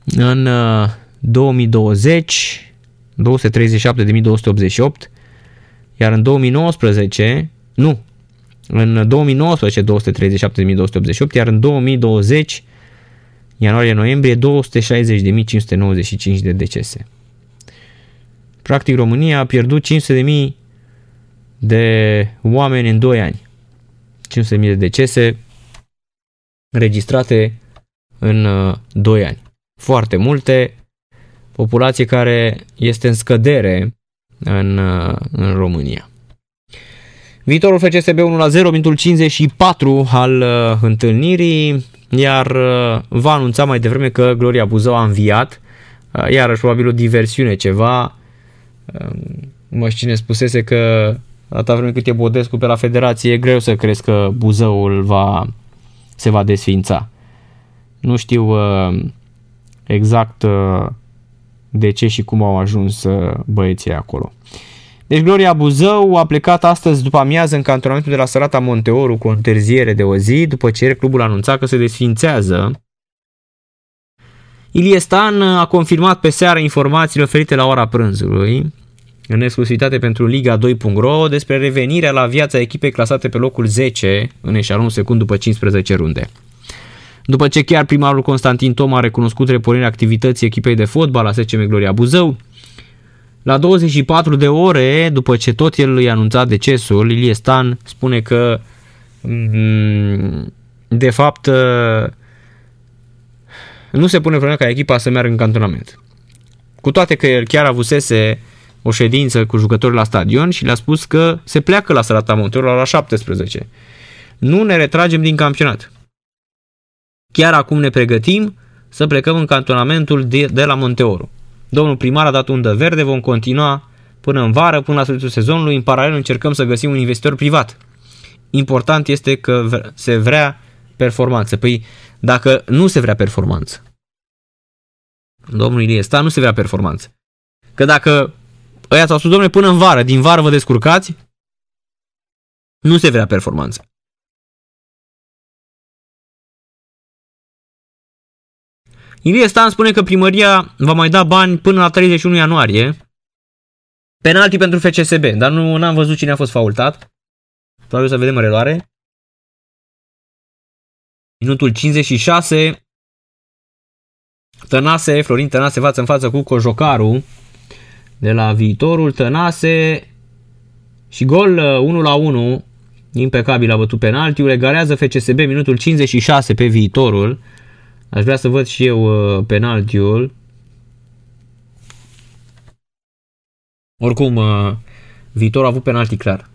în 2020 237.288, iar în 2019 237.288, iar în 2020 ianuarie-noiembrie 260.595 de decese. Practic, România a pierdut 500.000 de oameni în 2 ani. 500.000 de decese registrate în 2 ani. Foarte multe, populație care este în scădere în România. Viitorul FCSB 1-0, minutul 54 al întâlnirii, iar va anunța mai devreme că Gloria Buzău a înviat, iarăși probabil o diversiune ceva. Mă știu cine spusese că atâta vreme cât e Bodescu pe la federație, e greu să crezi că Buzăul se va desfința. Nu știu exact de ce și cum au ajuns băieții acolo. Deci Gloria Buzău a plecat astăzi după amiază în cantonamentul de la Sărata Monteoru cu o întârziere de o zi, după ce clubul anunța că se desfințează. Ilie Stan a confirmat pe seară informațiile oferite la ora prânzului, în exclusivitate pentru Liga 2.ro, despre revenirea la viața echipei clasate pe locul 10 în eșalonul secund după 15 runde. După ce chiar primarul Constantin Toma a recunoscut reporirea activității echipei de fotbal la SCM Gloria Buzău, la 24 de ore după ce tot el îi anunța decesul, Ilie Stan spune că de fapt nu se pune problema ca echipa să meargă în cantonament. Cu toate că el chiar avusese o ședință cu jucătorii la stadion și le-a spus că se pleacă la Sărata Monteoru la ora 17. Nu ne retragem din campionat. Chiar acum ne pregătim să plecăm în cantonamentul de la Monteoru. Domnul primar a dat undă verde, vom continua până în vară, până la sfârșitul sezonului. În paralel încercăm să găsim un investitor privat. Important este că se vrea performanță. Păi dacă nu se vrea performanță, domnul Ilie Stan, nu se vrea performanță. Că dacă ăia s-au spus, domnule, până în vară, din vară vă descurcați, nu se vrea performanță. Ilie Stan spune că primăria va mai da bani până la 31 ianuarie. Penalti pentru FCSB, dar nu am văzut cine a fost faultat. Probabil să vedem în reluare. Minutul 56, Florin Tănase față în față cu Cojocaru de la Viitorul. Tănase și gol 1-1, impecabil a bătut penaltiul, egalează FCSB minutul 56 pe Viitorul. Aș vrea să văd și eu penaltiul. Oricum, Viitorul a avut penalti clar.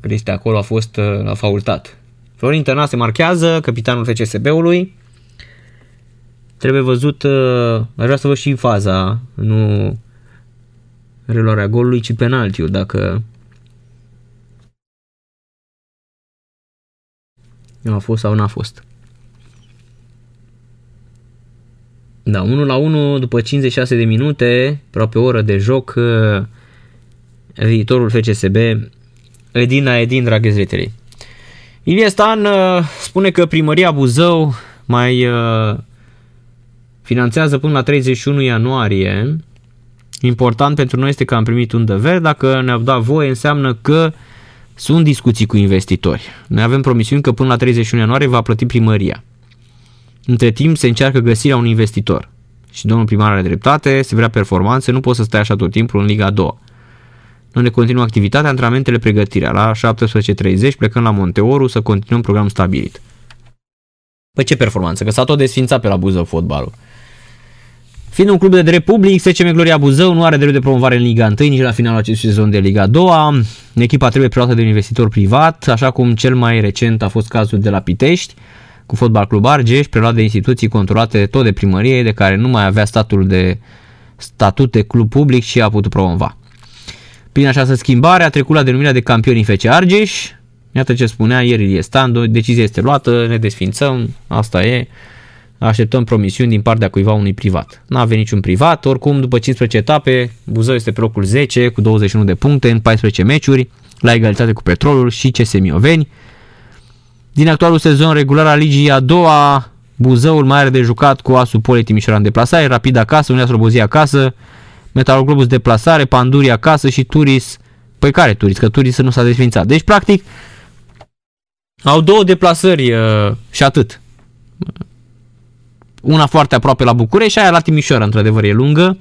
Cristi acolo a fost faultat. Florin Tănase marchează, capitanul FCSB-ului. Trebuie văzut, aș vrea să văd și faza, nu reluarea golului, ci penaltiul, dacă a fost sau n-a fost. Da, 1-1 după 56 de minute, aproape o oră de joc, Viitorul FCSB, Edin Dragezretele. Ilie Stan spune că primăria Buzău mai finanțează până la 31 ianuarie. Important pentru noi este că am primit undă verde. Dacă ne-au dat voie, înseamnă că sunt discuții cu investitori. Noi avem promisiuni că până la 31 ianuarie va plăti primăria. Între timp se încearcă găsirea unui investitor. Și domnul primar are dreptate, se vrea performanțe, nu poți să stai așa tot timpul în Liga 2. Noi ne continuăm activitatea, antrenamentele, pregătirea. La 17.30 plecăm la Monteoru să continuăm programul stabilit. Păi ce performanță, că s-a tot desfințat pe la Buzău fotbalul. Fiind un club de drept public, SCM Gloria Buzău nu are drept de promovare în Liga 1 nici la finalul acestui sezon de Liga 2. Echipa trebuie preluată de un investitor privat, așa cum cel mai recent a fost cazul de la Pitești, cu Fotbal Club Argeș, preluat de instituții controlate tot de primărie, de care nu mai avea statut de club public și a putut promova. Prin această schimbare a trecut la denumirea de campioni FC Argeș. Iată ce spunea ieri Ilie Stan, decizia este luată, ne desfințăm, asta e, așteptăm promisiuni din partea cuiva unui privat. N-avea niciun privat, oricum după 15 etape, Buzău este pe locul 10 cu 21 de puncte în 14 meciuri, la egalitate cu Petrolul și CS Mioveni. Din actualul sezon regular al ligii a doua, Buzăul mai are de jucat cu Asu Poli Timișoara în deplasare, Rapid acasă, Unirea Slobozia acasă, Metalul Globus deplasare, Pandurii acasă și Turis. Păi care Turis? Că Turis nu s-a desfințat. Deci practic au două deplasări și atât. Una foarte aproape la București, aia la Timișoara, într-adevăr e lungă.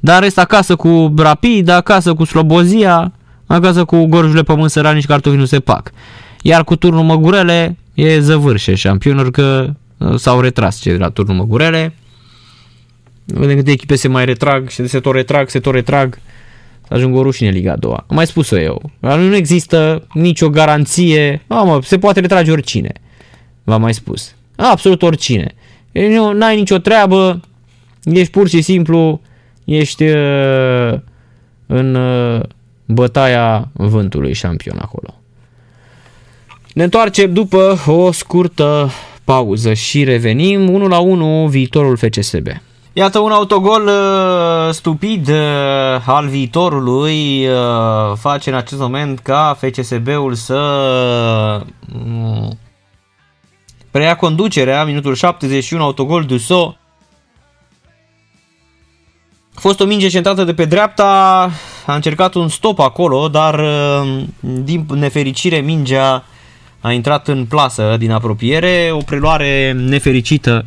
Dar în rest acasă cu Rapid, acasă cu Slobozia, acasă cu Gorjule Pământ Sărani și Cartofi nu se pac. Iar cu Turnul Măgurele e zăvârșe șampionul că s-au retras cei de la Turnul Măgurele. Vedem câte echipe se mai retrag și se tot retrag. Să ajung o rușine Liga a doua. Am mai spus-o eu. Nu există nicio garanție. Se poate retrage oricine. V-am mai spus. Absolut oricine. N-ai nicio treabă. Ești pur și simplu. Ești în bătaia vântului șampion acolo. Ne întoarcem după o scurtă pauză și revenim 1-1 viitorul FCSB. Iată un autogol stupid al viitorului face în acest moment ca FCSB-ul să preia conducerea, minutul 71, autogol Duso. A fost o minge centrată de pe dreapta, a încercat un stop acolo, dar din nefericire mingea a intrat în plasă din apropiere, o preluare nefericită.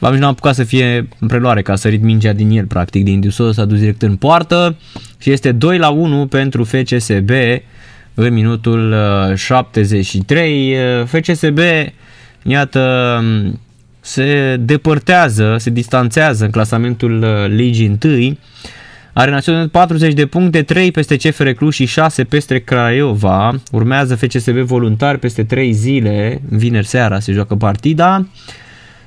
Nici n-am apucat să fie în preluare, că a sărit mingea din el, practic, din Duso, s-a dus direct în poartă și este 2-1 pentru FCSB în minutul 73. FCSB, iată, se depărtează, se distanțează în clasamentul Ligii 1. Are Național 40 de puncte, 3 peste CFR Cluj și 6 peste Craiova. Urmează FCSB Voluntari peste 3 zile, vineri seara se joacă partida.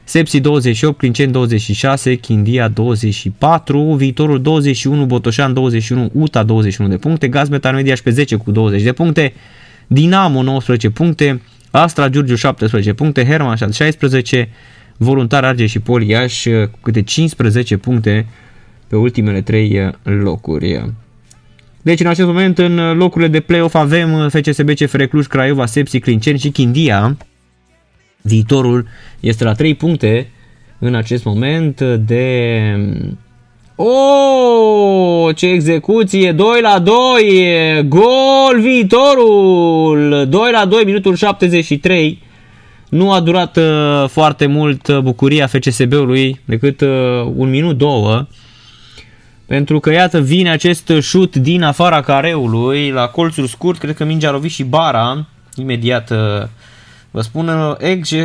Sepsi 28, Clinceni 26, Chindia 24, Viitorul 21, Botoșan 21, UTA 21 de puncte, Gazmetan Mediaș pe 10 cu 20 de puncte, Dinamo 19 puncte, Astra Giurgiu 17 puncte, Hermannstadt 16, Voluntar Argeș și Poli Iași cu câte 15 puncte pe ultimele 3 locuri. Deci în acest moment în locurile de play-off avem FCSB, CFR Cluj, Craiova, Sepsi, Clinceni și Chindia. Viitorul este la 3 puncte în acest moment de... ce execuție! 2-2! Gol Viitorul! 2-2, minutul 73. Nu a durat foarte mult bucuria FCSB-ului, decât un minut, două. Pentru că iată vine acest șut din afara careului, la colțul scurt, cred că mingea a lovit și bara. Imediat... Vă spun,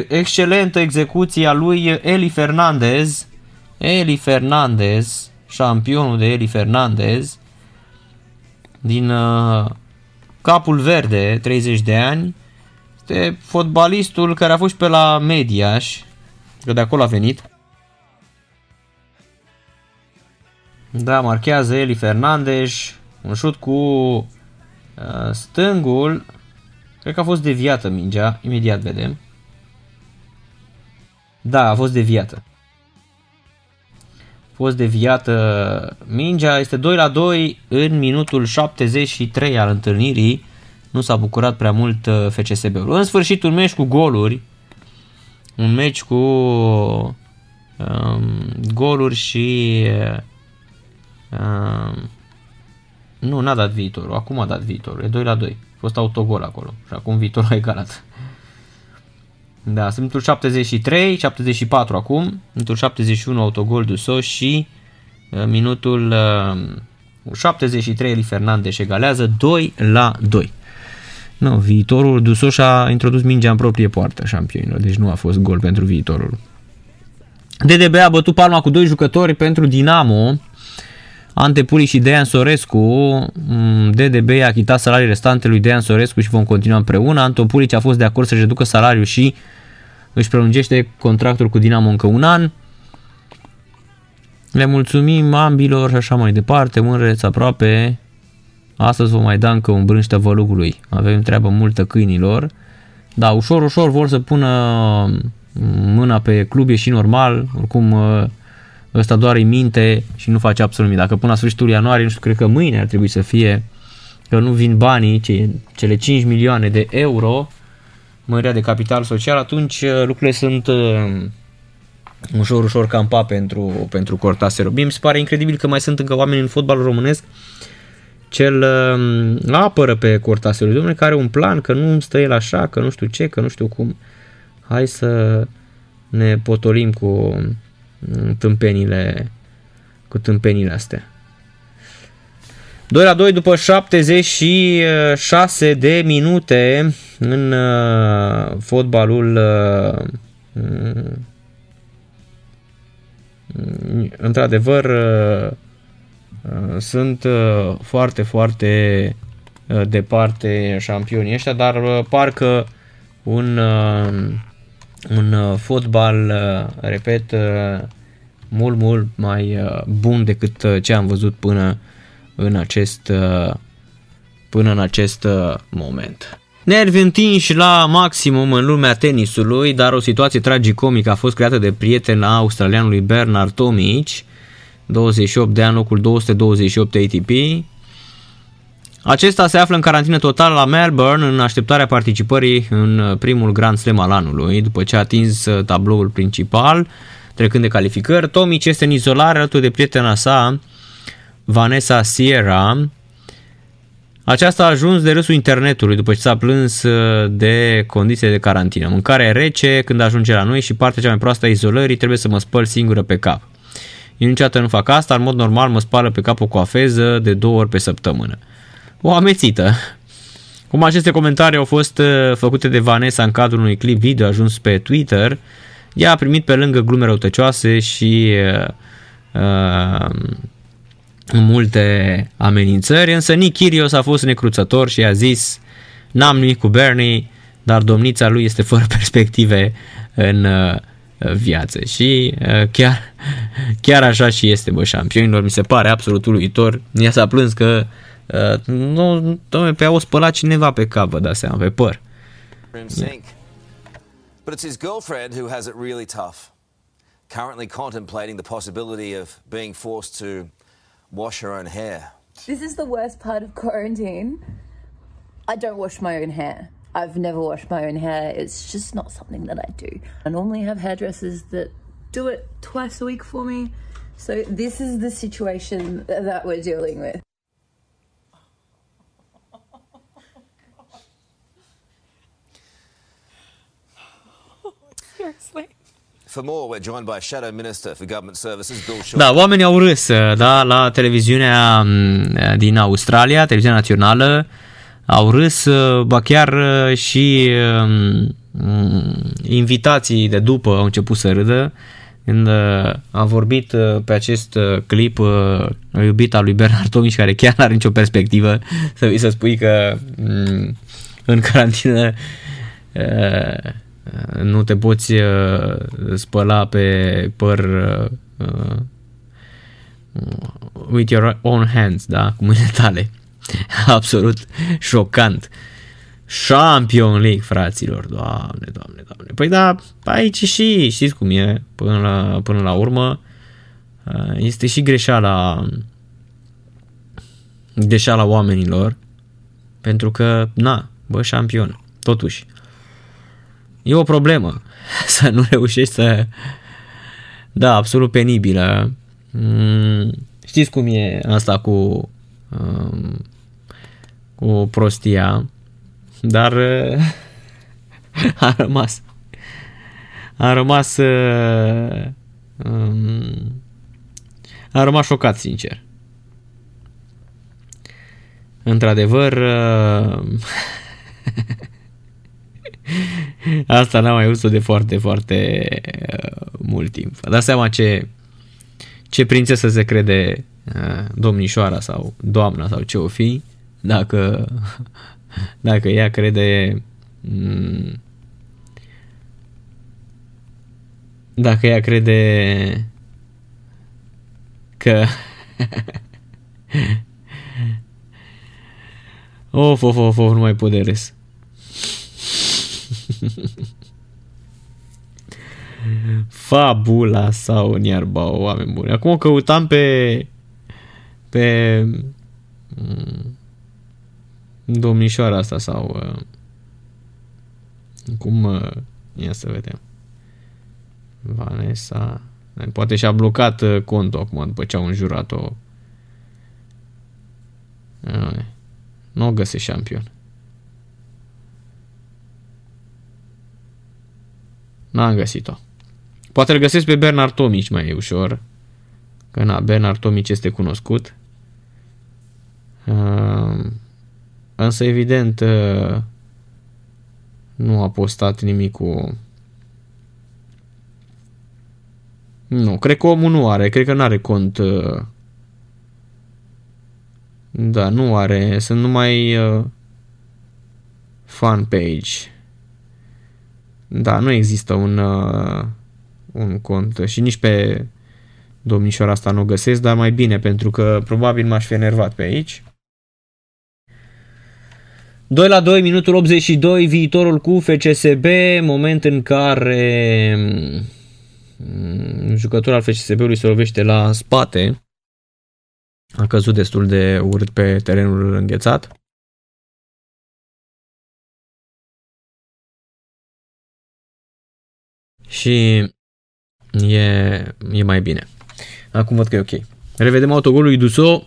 excelentă execuția lui Eli Fernandez. Eli Fernandez, șampionul de Eli Fernandez, din Capul Verde, 30 de ani. Este fotbalistul care a fost pe la Mediaș, că de acolo a venit. Da, marchează Eli Fernandez, un șut cu stângul. Cred că a fost deviată mingea, imediat vedem. Da, a fost deviată. A fost deviată mingea, este 2-2 în minutul 73 al întâlnirii. Nu s-a bucurat prea mult FCSB-ul. În sfârșit un meci cu goluri. Un meci cu goluri și... nu, n-a dat Viitorul, acum a dat Viitorul, e 2-2. A fost autogol acolo și acum Viitorul a egalat. Da, sunt minutul 73, 74 acum, minutul 71 autogol Duso și minutul 73 Eli Fernandez egalează 2-2. Nu, Viitorul Duso și-a introdus mingea în proprie poartă șampionilor, deci nu a fost gol pentru Viitorul. DDB a bătut Palma cu 2 jucători pentru Dinamo. Ante Puri și Dejan Sorescu, DDB a achitat salariul restante lui Dejan Sorescu și vom continua împreună. Anton Purici a fost de acord să-și reducă salariul și își prelungește contractul cu Dinamo încă un an. Le mulțumim ambilor și așa mai departe, Mânreț aproape, Astăzi vă mai da încă un brânște vălugului. Avem treabă multă câinilor. Da, ușor, ușor vor să pună mâna pe club, e și normal. Oricum, ăsta doar îi minte și nu face absolut nimic. Dacă până la sfârșitul ianuarie, nu știu, cred că mâine ar trebui să fie, că nu vin banii, cele 5 milioane de euro, mărirea de capital social, atunci lucrurile sunt ușor, ușor campa pentru Cortasero. Bine, mi se pare incredibil că mai sunt încă oameni în fotbalul românesc cel apără pe Cortasero. Dom'le, care are un plan, că nu stă el așa, că nu știu ce, că nu știu cum. Hai să ne potolim cu tâmpenile astea. 2-2 după 76 de minute în fotbalul într-adevăr sunt foarte, foarte departe șampionii ăștia, dar parcă un fotbal, repet, mult, mult mai bun decât ce am văzut până în acest moment. Nervi întinși la maximum în lumea tenisului, dar o situație tragicomică a fost creată de prietena australianului Bernard Tomic, 28 de ani, locul 228 ATP. Acesta se află în carantină totală la Melbourne în așteptarea participării în primul Grand Slam al anului, după ce a atins tabloul principal, trecând de calificări. Tomic este în izolare alături de prietena sa, Vanessa Sierra. Aceasta a ajuns de râsul internetului după ce s-a plâns de condițiile de carantină. Mâncarea rece când ajunge la noi și partea cea mai proastă a izolării, trebuie să mă spăl singură pe cap. Eu niciodată nu fac asta, în mod normal mă spală pe cap o coafeză de 2 ori pe săptămână. O amețită. Cum aceste comentarii au fost făcute de Vanessa în cadrul unui clip video ajuns pe Twitter, ea a primit pe lângă glume răutăcioase și multe amenințări, însă Nick Kyrgios a fost necruțător și a zis: n-am nimic cu Bernie, dar domnița lui este fără perspective în viață. Și chiar așa și este, bă, șampionilor, mi se pare absolut uluitor. Ea s-a plâns că nu, dom'le, pe a o spălat cineva pe cap, vă dați seama, pe păr. But it's his girlfriend who has it really tough. Currently contemplating the possibility of being forced to wash her own hair. This is the worst part of quarantine. I don't wash my own hair. I've never washed my own hair. It's just not something that I do. I normally have hairdressers that do it twice a week for me. So this is the situation that we're dealing with. Seriously. Da, oamenii au râs, da, la televiziunea din Australia, televiziunea națională, au râs, ba chiar și invitații de după au început să râdă când a vorbit pe acest clip iubita lui Bernard Tomic, care chiar n-are nicio perspectivă să spui că în carantină nu te poți spăla pe păr with your own hands, da? Cu mâinile tale. Absolut șocant. Champion League, fraților. Doamne, doamne, doamne. Păi da, aici și știți cum e. Până la urmă este și greșeala oamenilor. Pentru că, na, bă, șampion. Totuși e o problemă să nu reușești să... Da, absolut penibilă. Știți cum e asta cu prostia, dar a rămas șocat, sincer. Într-adevăr, asta n-am mai văzut-o de foarte, foarte mult timp. Vă dați seama ce prințesă se crede domnișoara sau doamna sau ce o fi, dacă ea crede că Of, nu mai pot de râs. Fabula sau în iarba, oameni buni. Acum o căutam pe domnișoara asta sau cum, ia să vedem. Vanessa, poate și-a blocat contul acum după ce au înjurat-o. Nu o găsi șampion. N-am găsit-o. Poate îl găsesc pe Bernard Tomic mai e ușor. Că na, Bernard Tomic este cunoscut. Însă evident nu a postat nimic cu... Nu, cred că omul nu are, cred că nu are cont. Da, nu are, sunt numai fanpage. Da, nu există un cont și nici pe domnișoara asta nu o găsesc, dar mai bine, pentru că probabil m-aș fi enervat pe aici. 2-2, minutul 82, viitorul cu FCSB, moment în care jucătorul al FCSB-ului se lovește la spate. A căzut destul de urât pe terenul înghețat. Și e mai bine. Acum văd că e ok. Revedem autogolul lui Duso.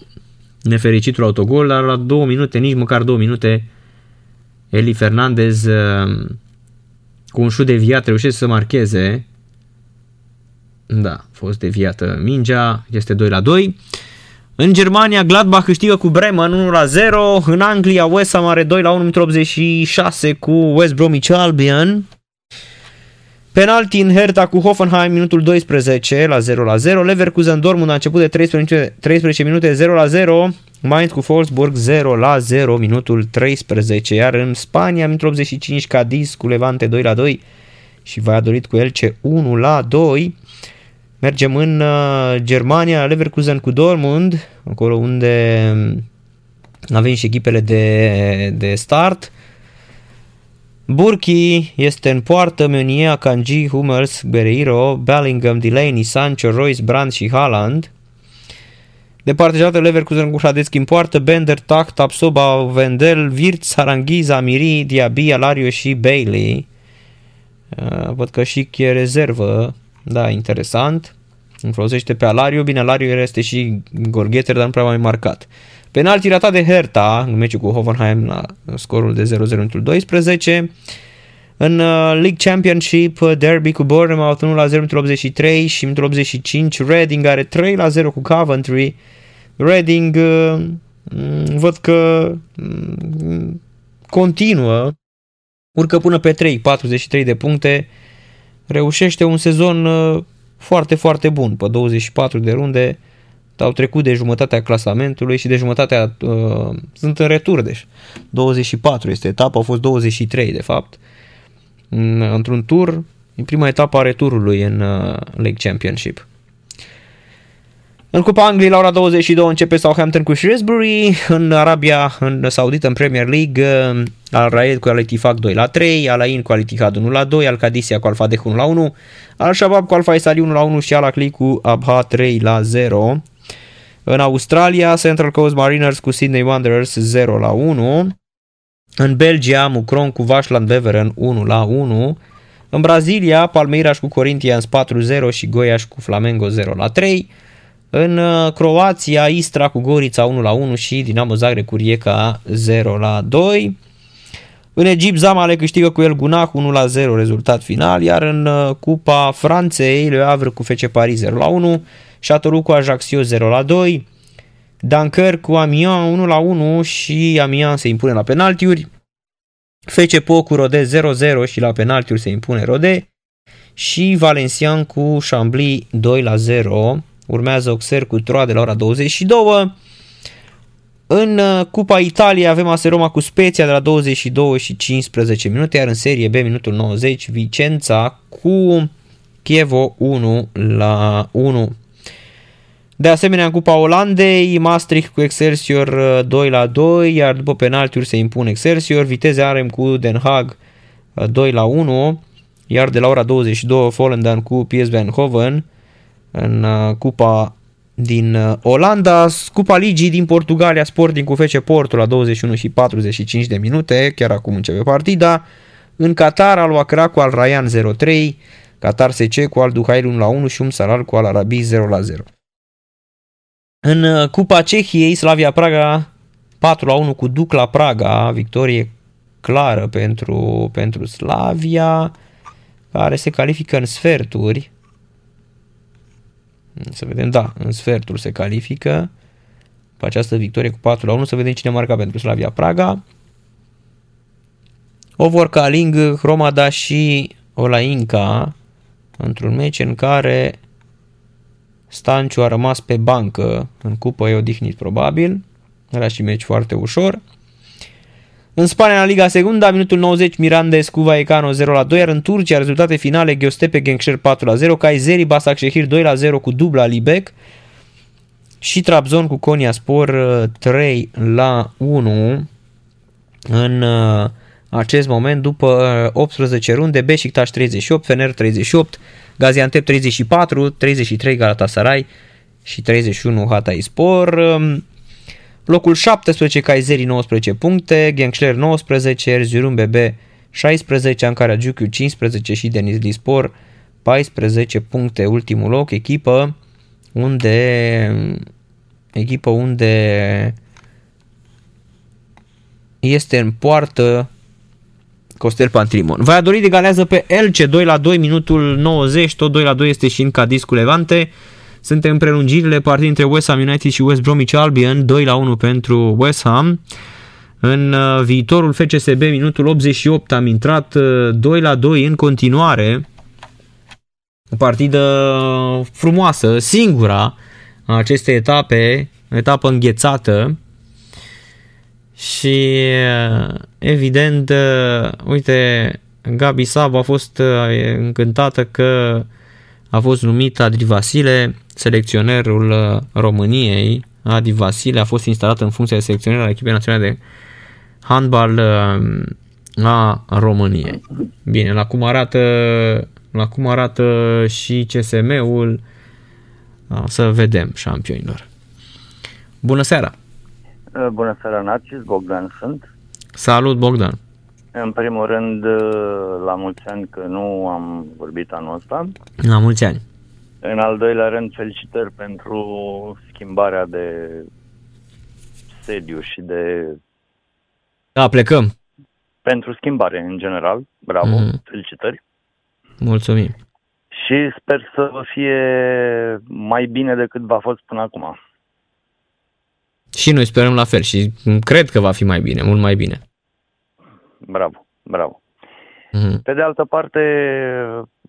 Nefericitul autogol, dar la 2 minute, nici măcar 2 minute, Eli Fernandez cu un șut deviat reușește să marcheze. Da, a fost deviată mingea, este 2-2. În Germania, Gladbach câștigă cu Bremen 1-0. În Anglia, West Ham are 2-1, 86 cu West Bromwich Albion. Penalti în Hertha cu Hoffenheim, minutul 12, 0-0. Leverkusen Dortmund a început de 13 minute, 0-0. Mainz cu Wolfsburg, 0-0, minutul 13. Iar în Spania, minutul 85, Cadiz cu Levante, 2-2. Și Valladolid cu Elche, 1-2. Mergem în Germania, Leverkusen cu Dortmund, acolo unde avem și echipele de start. Burki este în poartă, Meunier, Akanji, Hummels, Bereiro, Bellingham, Delaney, Sancho, Royce, Brandt și Haaland. Departejată Leverkusen cu Hradecki în poartă, Bender, Tak, Tapsoba, Vendel, Wirtz, Saranghi, Zamiri, Diaby, Alario și Bailey. Văd că și e rezervă, da, interesant. Îmi folosește pe Alario, bine, Alario este și golgheter, dar nu prea mai marcat. Penalti ratat de Hertha în meciul cu Hoffenheim la scorul de 0-0 în 12. În League Championship, derby cu Bournemouth 1-0 în 83 și în 85 Reading are 3-0 cu Coventry. Reading văd că continuă, urcă până pe 3, 43 de puncte. Reușește un sezon foarte, foarte bun. Pe 24 de runde au trecut de jumătatea clasamentului și de jumătatea sunt în retur, deci 24 este etapa, au fost 23 de fapt într-un tur, în prima etapă a returului în League Championship. În Cupa Angliei la ora 22 începe Southampton cu Shrewsbury, în Arabia în Saudită, în Premier League, Al Raed cu Al Ettifaq 2-3, Al Ain cu Al Ittihad 1-2, Al Qadisiyah cu Al Fadeh 1-1, Al Shabab cu Al Faisali 1-1 și Al Ahly cu Abha 3-0. În Australia, Central Coast Mariners cu Sydney Wanderers 0-1. În Belgia, Mucron cu Vastland Beveren 1-1. În Brazilia, Palmeiras cu Corinthians 4-0 și Goiás cu Flamengo 0-3. În Croația, Istra cu Gorița 1-1 și Dinamo Zagreb cu Rijeka 0-2. În Egipt, Zamalek câștigă cu El Gunnah 1-0 rezultat final, iar în Cupa Franței, Le Havre cu FC Paris 0-1, Châteauroux cu Ajaccio 0-2, Dunkerque cu Amiens 1-1 și Amiens se impune la penaltiuri, FC Po cu Rodez 0-0 și la penaltiuri se impune Rodez și Valenciennes cu Chambly 2-0. Urmează Auxerre cu Troyes de la ora 22. În Cupa Italia avem AS Roma cu Spezia de la 22:15, iar în Serie B, minutul 90, Vicenza cu Chievo 1-1. De asemenea, în Cupa Olandei, Maastricht cu Excelsior 2-2, iar după penaltiuri se impune Excelsior. Vitezea Arnhem cu Den Haag 2-1, iar de la ora 22 Volendam cu PSV Eindhoven în Cupa din Olanda. Cupa Ligii din Portugalia, Sporting cu FC Porto la 21:45 de minute, chiar acum începe partida. În Qatar, Al Wakra cu Al Rayyan 0-3, Qatar SC cu Al Duhail 1-1 și Umsalal cu Al Arabi 0-0. În Cupa Cehiei, Slavia Praga 4-1 cu Dukla Praga, victorie clară pentru Slavia, care se califică în sferturi. Să vedem, da, în sferturi se califică cu această victorie cu 4-1, să vedem cine marca pentru Slavia Praga. Overkaling, Hromada și Olainca într-un meci în care Stanciu a rămas pe bancă. În cupă e odihnit probabil, era și meci foarte ușor. În Spania, la Liga Segunda, minutul 90, Mirandés cu Vallecano 0-2, iar în Turcia, rezultate finale, Göztepe Gençler 4-0, Kayseri Başakşehir 2-0 cu dubla Libek și Trabzon cu Konyaspor 3-1. În acest moment, după 18 runde, Beşiktaş 38, Fener 38, Gaziantep 34, 33 Galatasaray și 31 Hatayspor. Locul 17, Kayseri 19 puncte, Gençler 19, Erzurum BB 16, Ankaragücü 15 și Denizlispor 14 puncte. Ultimul loc, echipă unde este în poartă Costel Pantrimon. Valladolid egalează pe Elche 2-2, minutul 90, tot 2-2 este și în Cadiz cu Levante. Suntem în prelungirile partidei între West Ham United și West Bromwich Albion, 2-1 pentru West Ham. În viitorul FCSB, minutul 88, am intrat 2-2 în continuare. O partidă frumoasă, singura a acestei etape, etapă înghețată. Și evident, uite, Gabi Sabo a fost încântată că a fost numit Adi Vasile selecționerul României. Adi Vasile a fost instalat în funcția de selecționer al echipei naționale de handbal a României. Bine, la cum arată și CSM-ul, să vedem, șampionilor. Bună seara! Bună seara, Narcis, Bogdan sunt. Salut, Bogdan! În primul rând, la mulți ani, că nu am vorbit anul ăsta. La mulți ani! În al doilea rând, felicitări pentru schimbarea de sediu și de... Da, plecăm! Pentru schimbare, în general. Bravo! Felicitări! Mulțumim! Și sper să vă fie mai bine decât v-a fost până acum. Și noi sperăm la fel și cred că va fi mai bine, mult mai bine. Bravo, bravo. Pe de altă parte,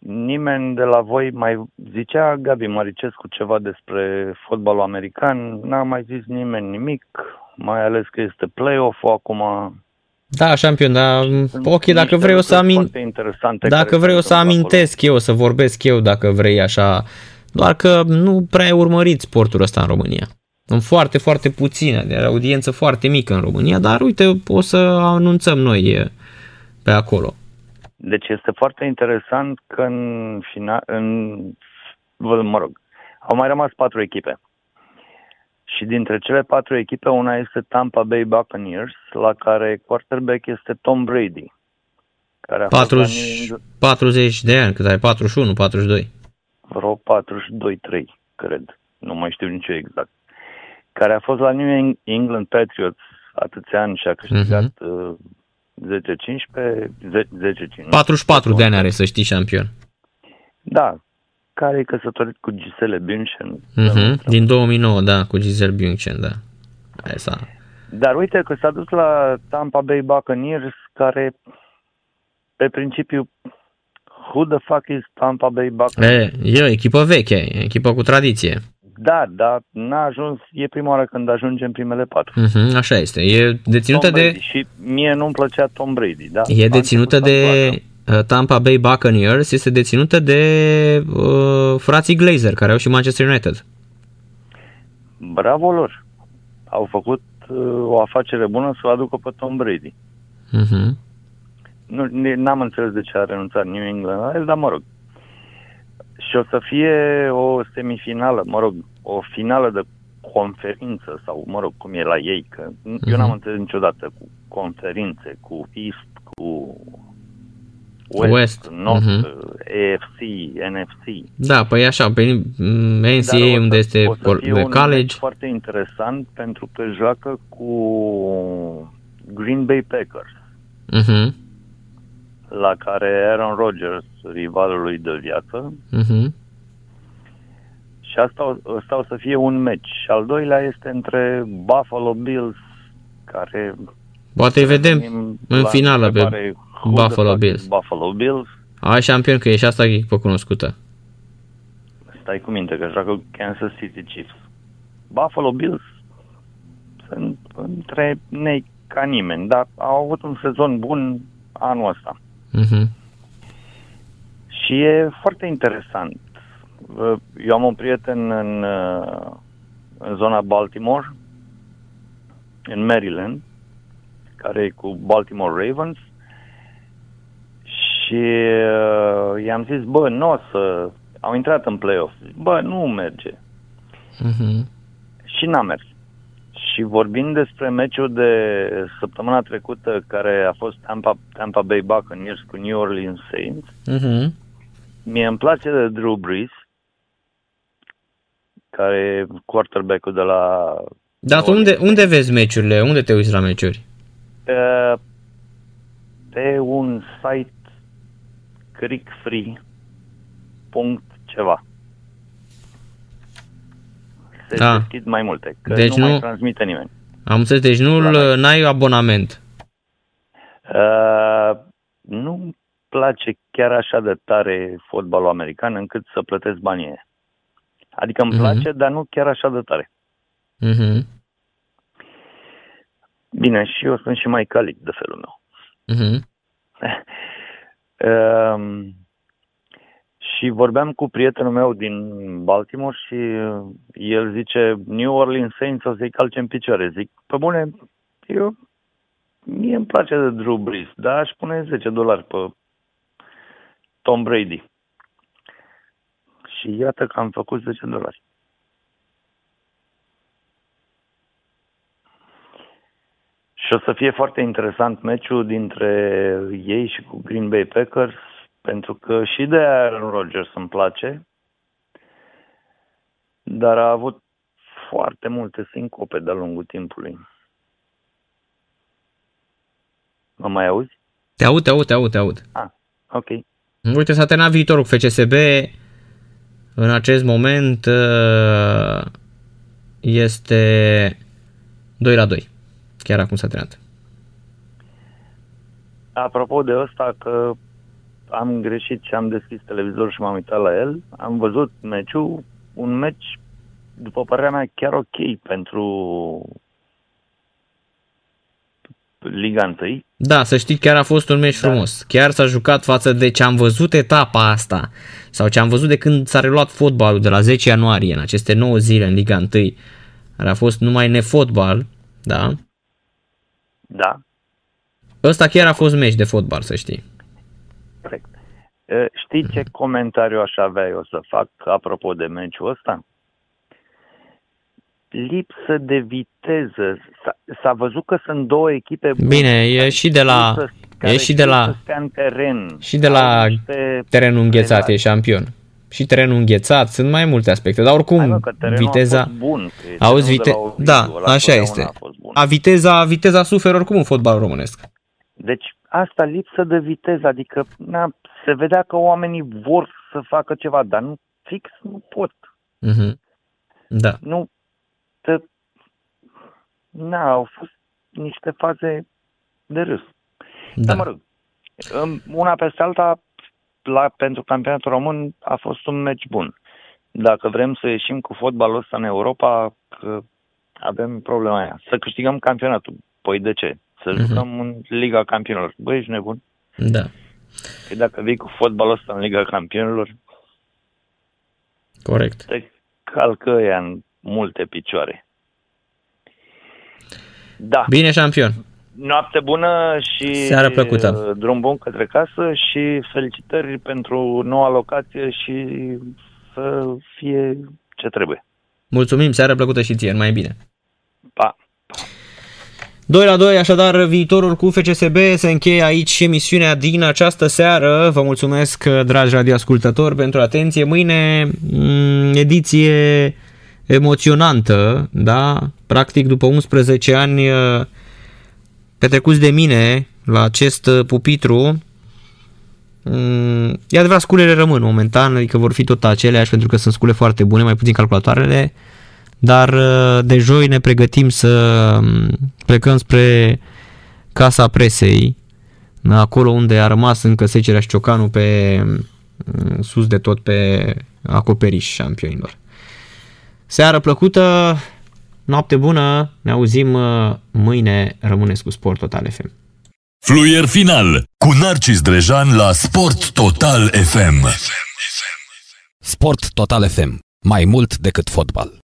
nimeni de la voi mai zicea, Gabi Maricescu, ceva despre fotbalul american, n-a mai zis nimeni nimic, mai ales că este play-off-ul acum. Da, șampion, dar ok, dacă vrei o să amintesc eu, dacă vrei așa, doar că nu prea ai urmărit sportul ăsta în România. În foarte, foarte puțină, de audiență foarte mică în România, dar uite, o să anunțăm noi pe acolo. Deci este foarte interesant că în final, au mai rămas 4 echipe. Și dintre cele 4 echipe, una este Tampa Bay Buccaneers, la care quarterback este Tom Brady. Care a 40 de ani, cât ai? 41, 42? Vreo 42-3, cred. Nu mai știu nici eu exact. Care a fost la New England Patriots atâția ani și a câștigat 10-15. 44 de ani are, să știi, șampion. Da, care e căsătorit cu Gisele Bündchen. Din 2009, da, cu Gisele Bündchen, da. Asta. Dar uite că s-a dus la Tampa Bay Buccaneers, care pe principiu, who the fuck is Tampa Bay Buccaneers? E o echipă veche, echipă cu tradiție. Da, dar n-a ajuns, e prima oară când ajunge în primele 4. Așa este, e deținută de... Și mie nu-mi plăcea Tom Brady, da? E deținută de Tampa Bay Buccaneers, este deținută de frații Glazer, care au și Manchester United. bravo lor. Au făcut o afacere bună să o aducă pe Tom Brady. Uh-huh. Nu, n-am înțeles de ce a renunțat New England, dar mă rog. Și o să fie o semifinală, mă rog, o finală de conferință sau, mă rog, cum e la ei, că uh-huh. eu n-am înțeles niciodată cu conferințe, cu East, cu West, North, uh-huh. AFC, NFC. Da, păi așa, pe NCAA unde este college. Foarte interesant pentru că joacă cu Green Bay Packers. Uh-huh. La care Aaron Rodgers, rivalul lui de viață. Uh-huh. Și asta o să fie un match. Și al doilea este între Buffalo Bills, care poate vedem în finală pe Buffalo Bills. Buffalo Bills. Ai champion, că e și asta echipă cunoscută. Stai cu minte că joacă Kansas City Chiefs. Buffalo Bills sunt între nei ca nimeni, dar au avut un sezon bun anul ăsta. Uh-huh. Și e foarte interesant. Eu am un prieten în zona Baltimore, în Maryland, care e cu Baltimore Ravens, și i-am zis, bă, nu o să... Au intrat în play-off. Bă, nu merge. Uh-huh. Și n-a mers. Și vorbind despre meciul de săptămâna trecută, care a fost Tampa Bay Buccaneers cu New Orleans Saints, uh-huh. mie îmi place de Drew Brees, care e quarterback-ul de la... Dar tu unde vezi meciurile? Unde te uiți la meciuri? Pe un site crickfree.ceva. Se deschid mai multe, că deci nu mai transmite nimeni. Am înțeles, deci n-ai abonament. Nu-mi place chiar așa de tare fotbalul american încât să plătesc banii. Adică îmi place, dar nu chiar așa de tare. Uh-huh. Bine, și eu sunt și mai calic de felul meu. Uh-huh. Și vorbeam cu prietenul meu din Baltimore și el zice, New Orleans Saints o să-i calce în picioare. Zic, pe bune, mie îmi place de Drew Brees, dar aș pune $10 pe Tom Brady. Și iată că am făcut $10. Și o să fie foarte interesant meciul dintre ei și cu Green Bay Packers, pentru că și de Aaron Rodgers îmi place, dar a avut foarte multe sincope de-a lungul timpului. Mă mai auzi? Te aud. Ah, ok. Uite, s-a terminat viitorul cu FCSB. În acest moment este 2-2. Chiar acum s-a terminat. Apropo de ăsta, că am greșit și am deschis televizorul și m-am uitat la el, am văzut meciul, un meci, după părerea mea, chiar ok pentru Liga 1. Da, să știi, chiar a fost un meci frumos. Chiar s-a jucat față de ce am văzut etapa asta, sau ce am văzut de când s-a reluat fotbalul de la 10 ianuarie, în aceste 9 zile în Liga 1, care a fost numai nefotbal, da? Da. Ăsta chiar a fost meci de fotbal, să știi. Corect. Știi ce comentariu aș avea eu să fac apropo de meciul ăsta? Lipsă de viteză. S-a văzut că sunt două echipe bune. Bine, e și de la... E și de la... Și de la terenul înghețat, e șampion. Și terenul înghețat, sunt mai multe aspecte, dar oricum viteza... A fost bun, auzi, da, așa este. Viteza suferă oricum în fotbal românesc. Deci asta, lipsă de viteză, adică se vedea că oamenii vor să facă ceva, dar nu, fix nu pot. Mm-hmm. Da. Au fost niște faze de râs. Da. Mă rog, una peste alta, pentru campionatul român a fost un meci bun. Dacă vrem să ieșim cu fotbalul ăsta în Europa, că avem problema aia. Să câștigăm campionatul. Păi de ce? Să jucăm în Liga Campionilor. Băi, ești nebun? Da. Că dacă vii cu fotbalul ăsta în Liga Campionilor... Corect. Te calcă ea în multe picioare. Da. Bine, șampion! Noapte bună și seară plăcută. Drum bun către casă și felicitări pentru noua locație și să fie ce trebuie. Mulțumim, seară plăcută și ție, numai bine. Pa! 2-2, așadar, viitorul cu FCSB se încheie aici emisiunea din această seară. Vă mulțumesc, dragi radioascultători, pentru atenție. Mâine, ediție emoționantă, da? Practic, după 11 ani petrecuți de mine la acest pupitru, e adevărat, sculele rămân momentan, adică vor fi tot aceleași, pentru că sunt scule foarte bune, mai puțin calculatoarele, dar de joi ne pregătim să plecăm spre Casa Presei, acolo unde a rămas încă secerea și ciocanul pe sus de tot pe acoperiș, șampionilor. Seară plăcută, noapte bună, ne auzim mâine, rămâneți cu Sport Total FM. Fluier final cu Narcis Drejan la Sport Total FM. Sport Total FM, mai mult decât fotbal.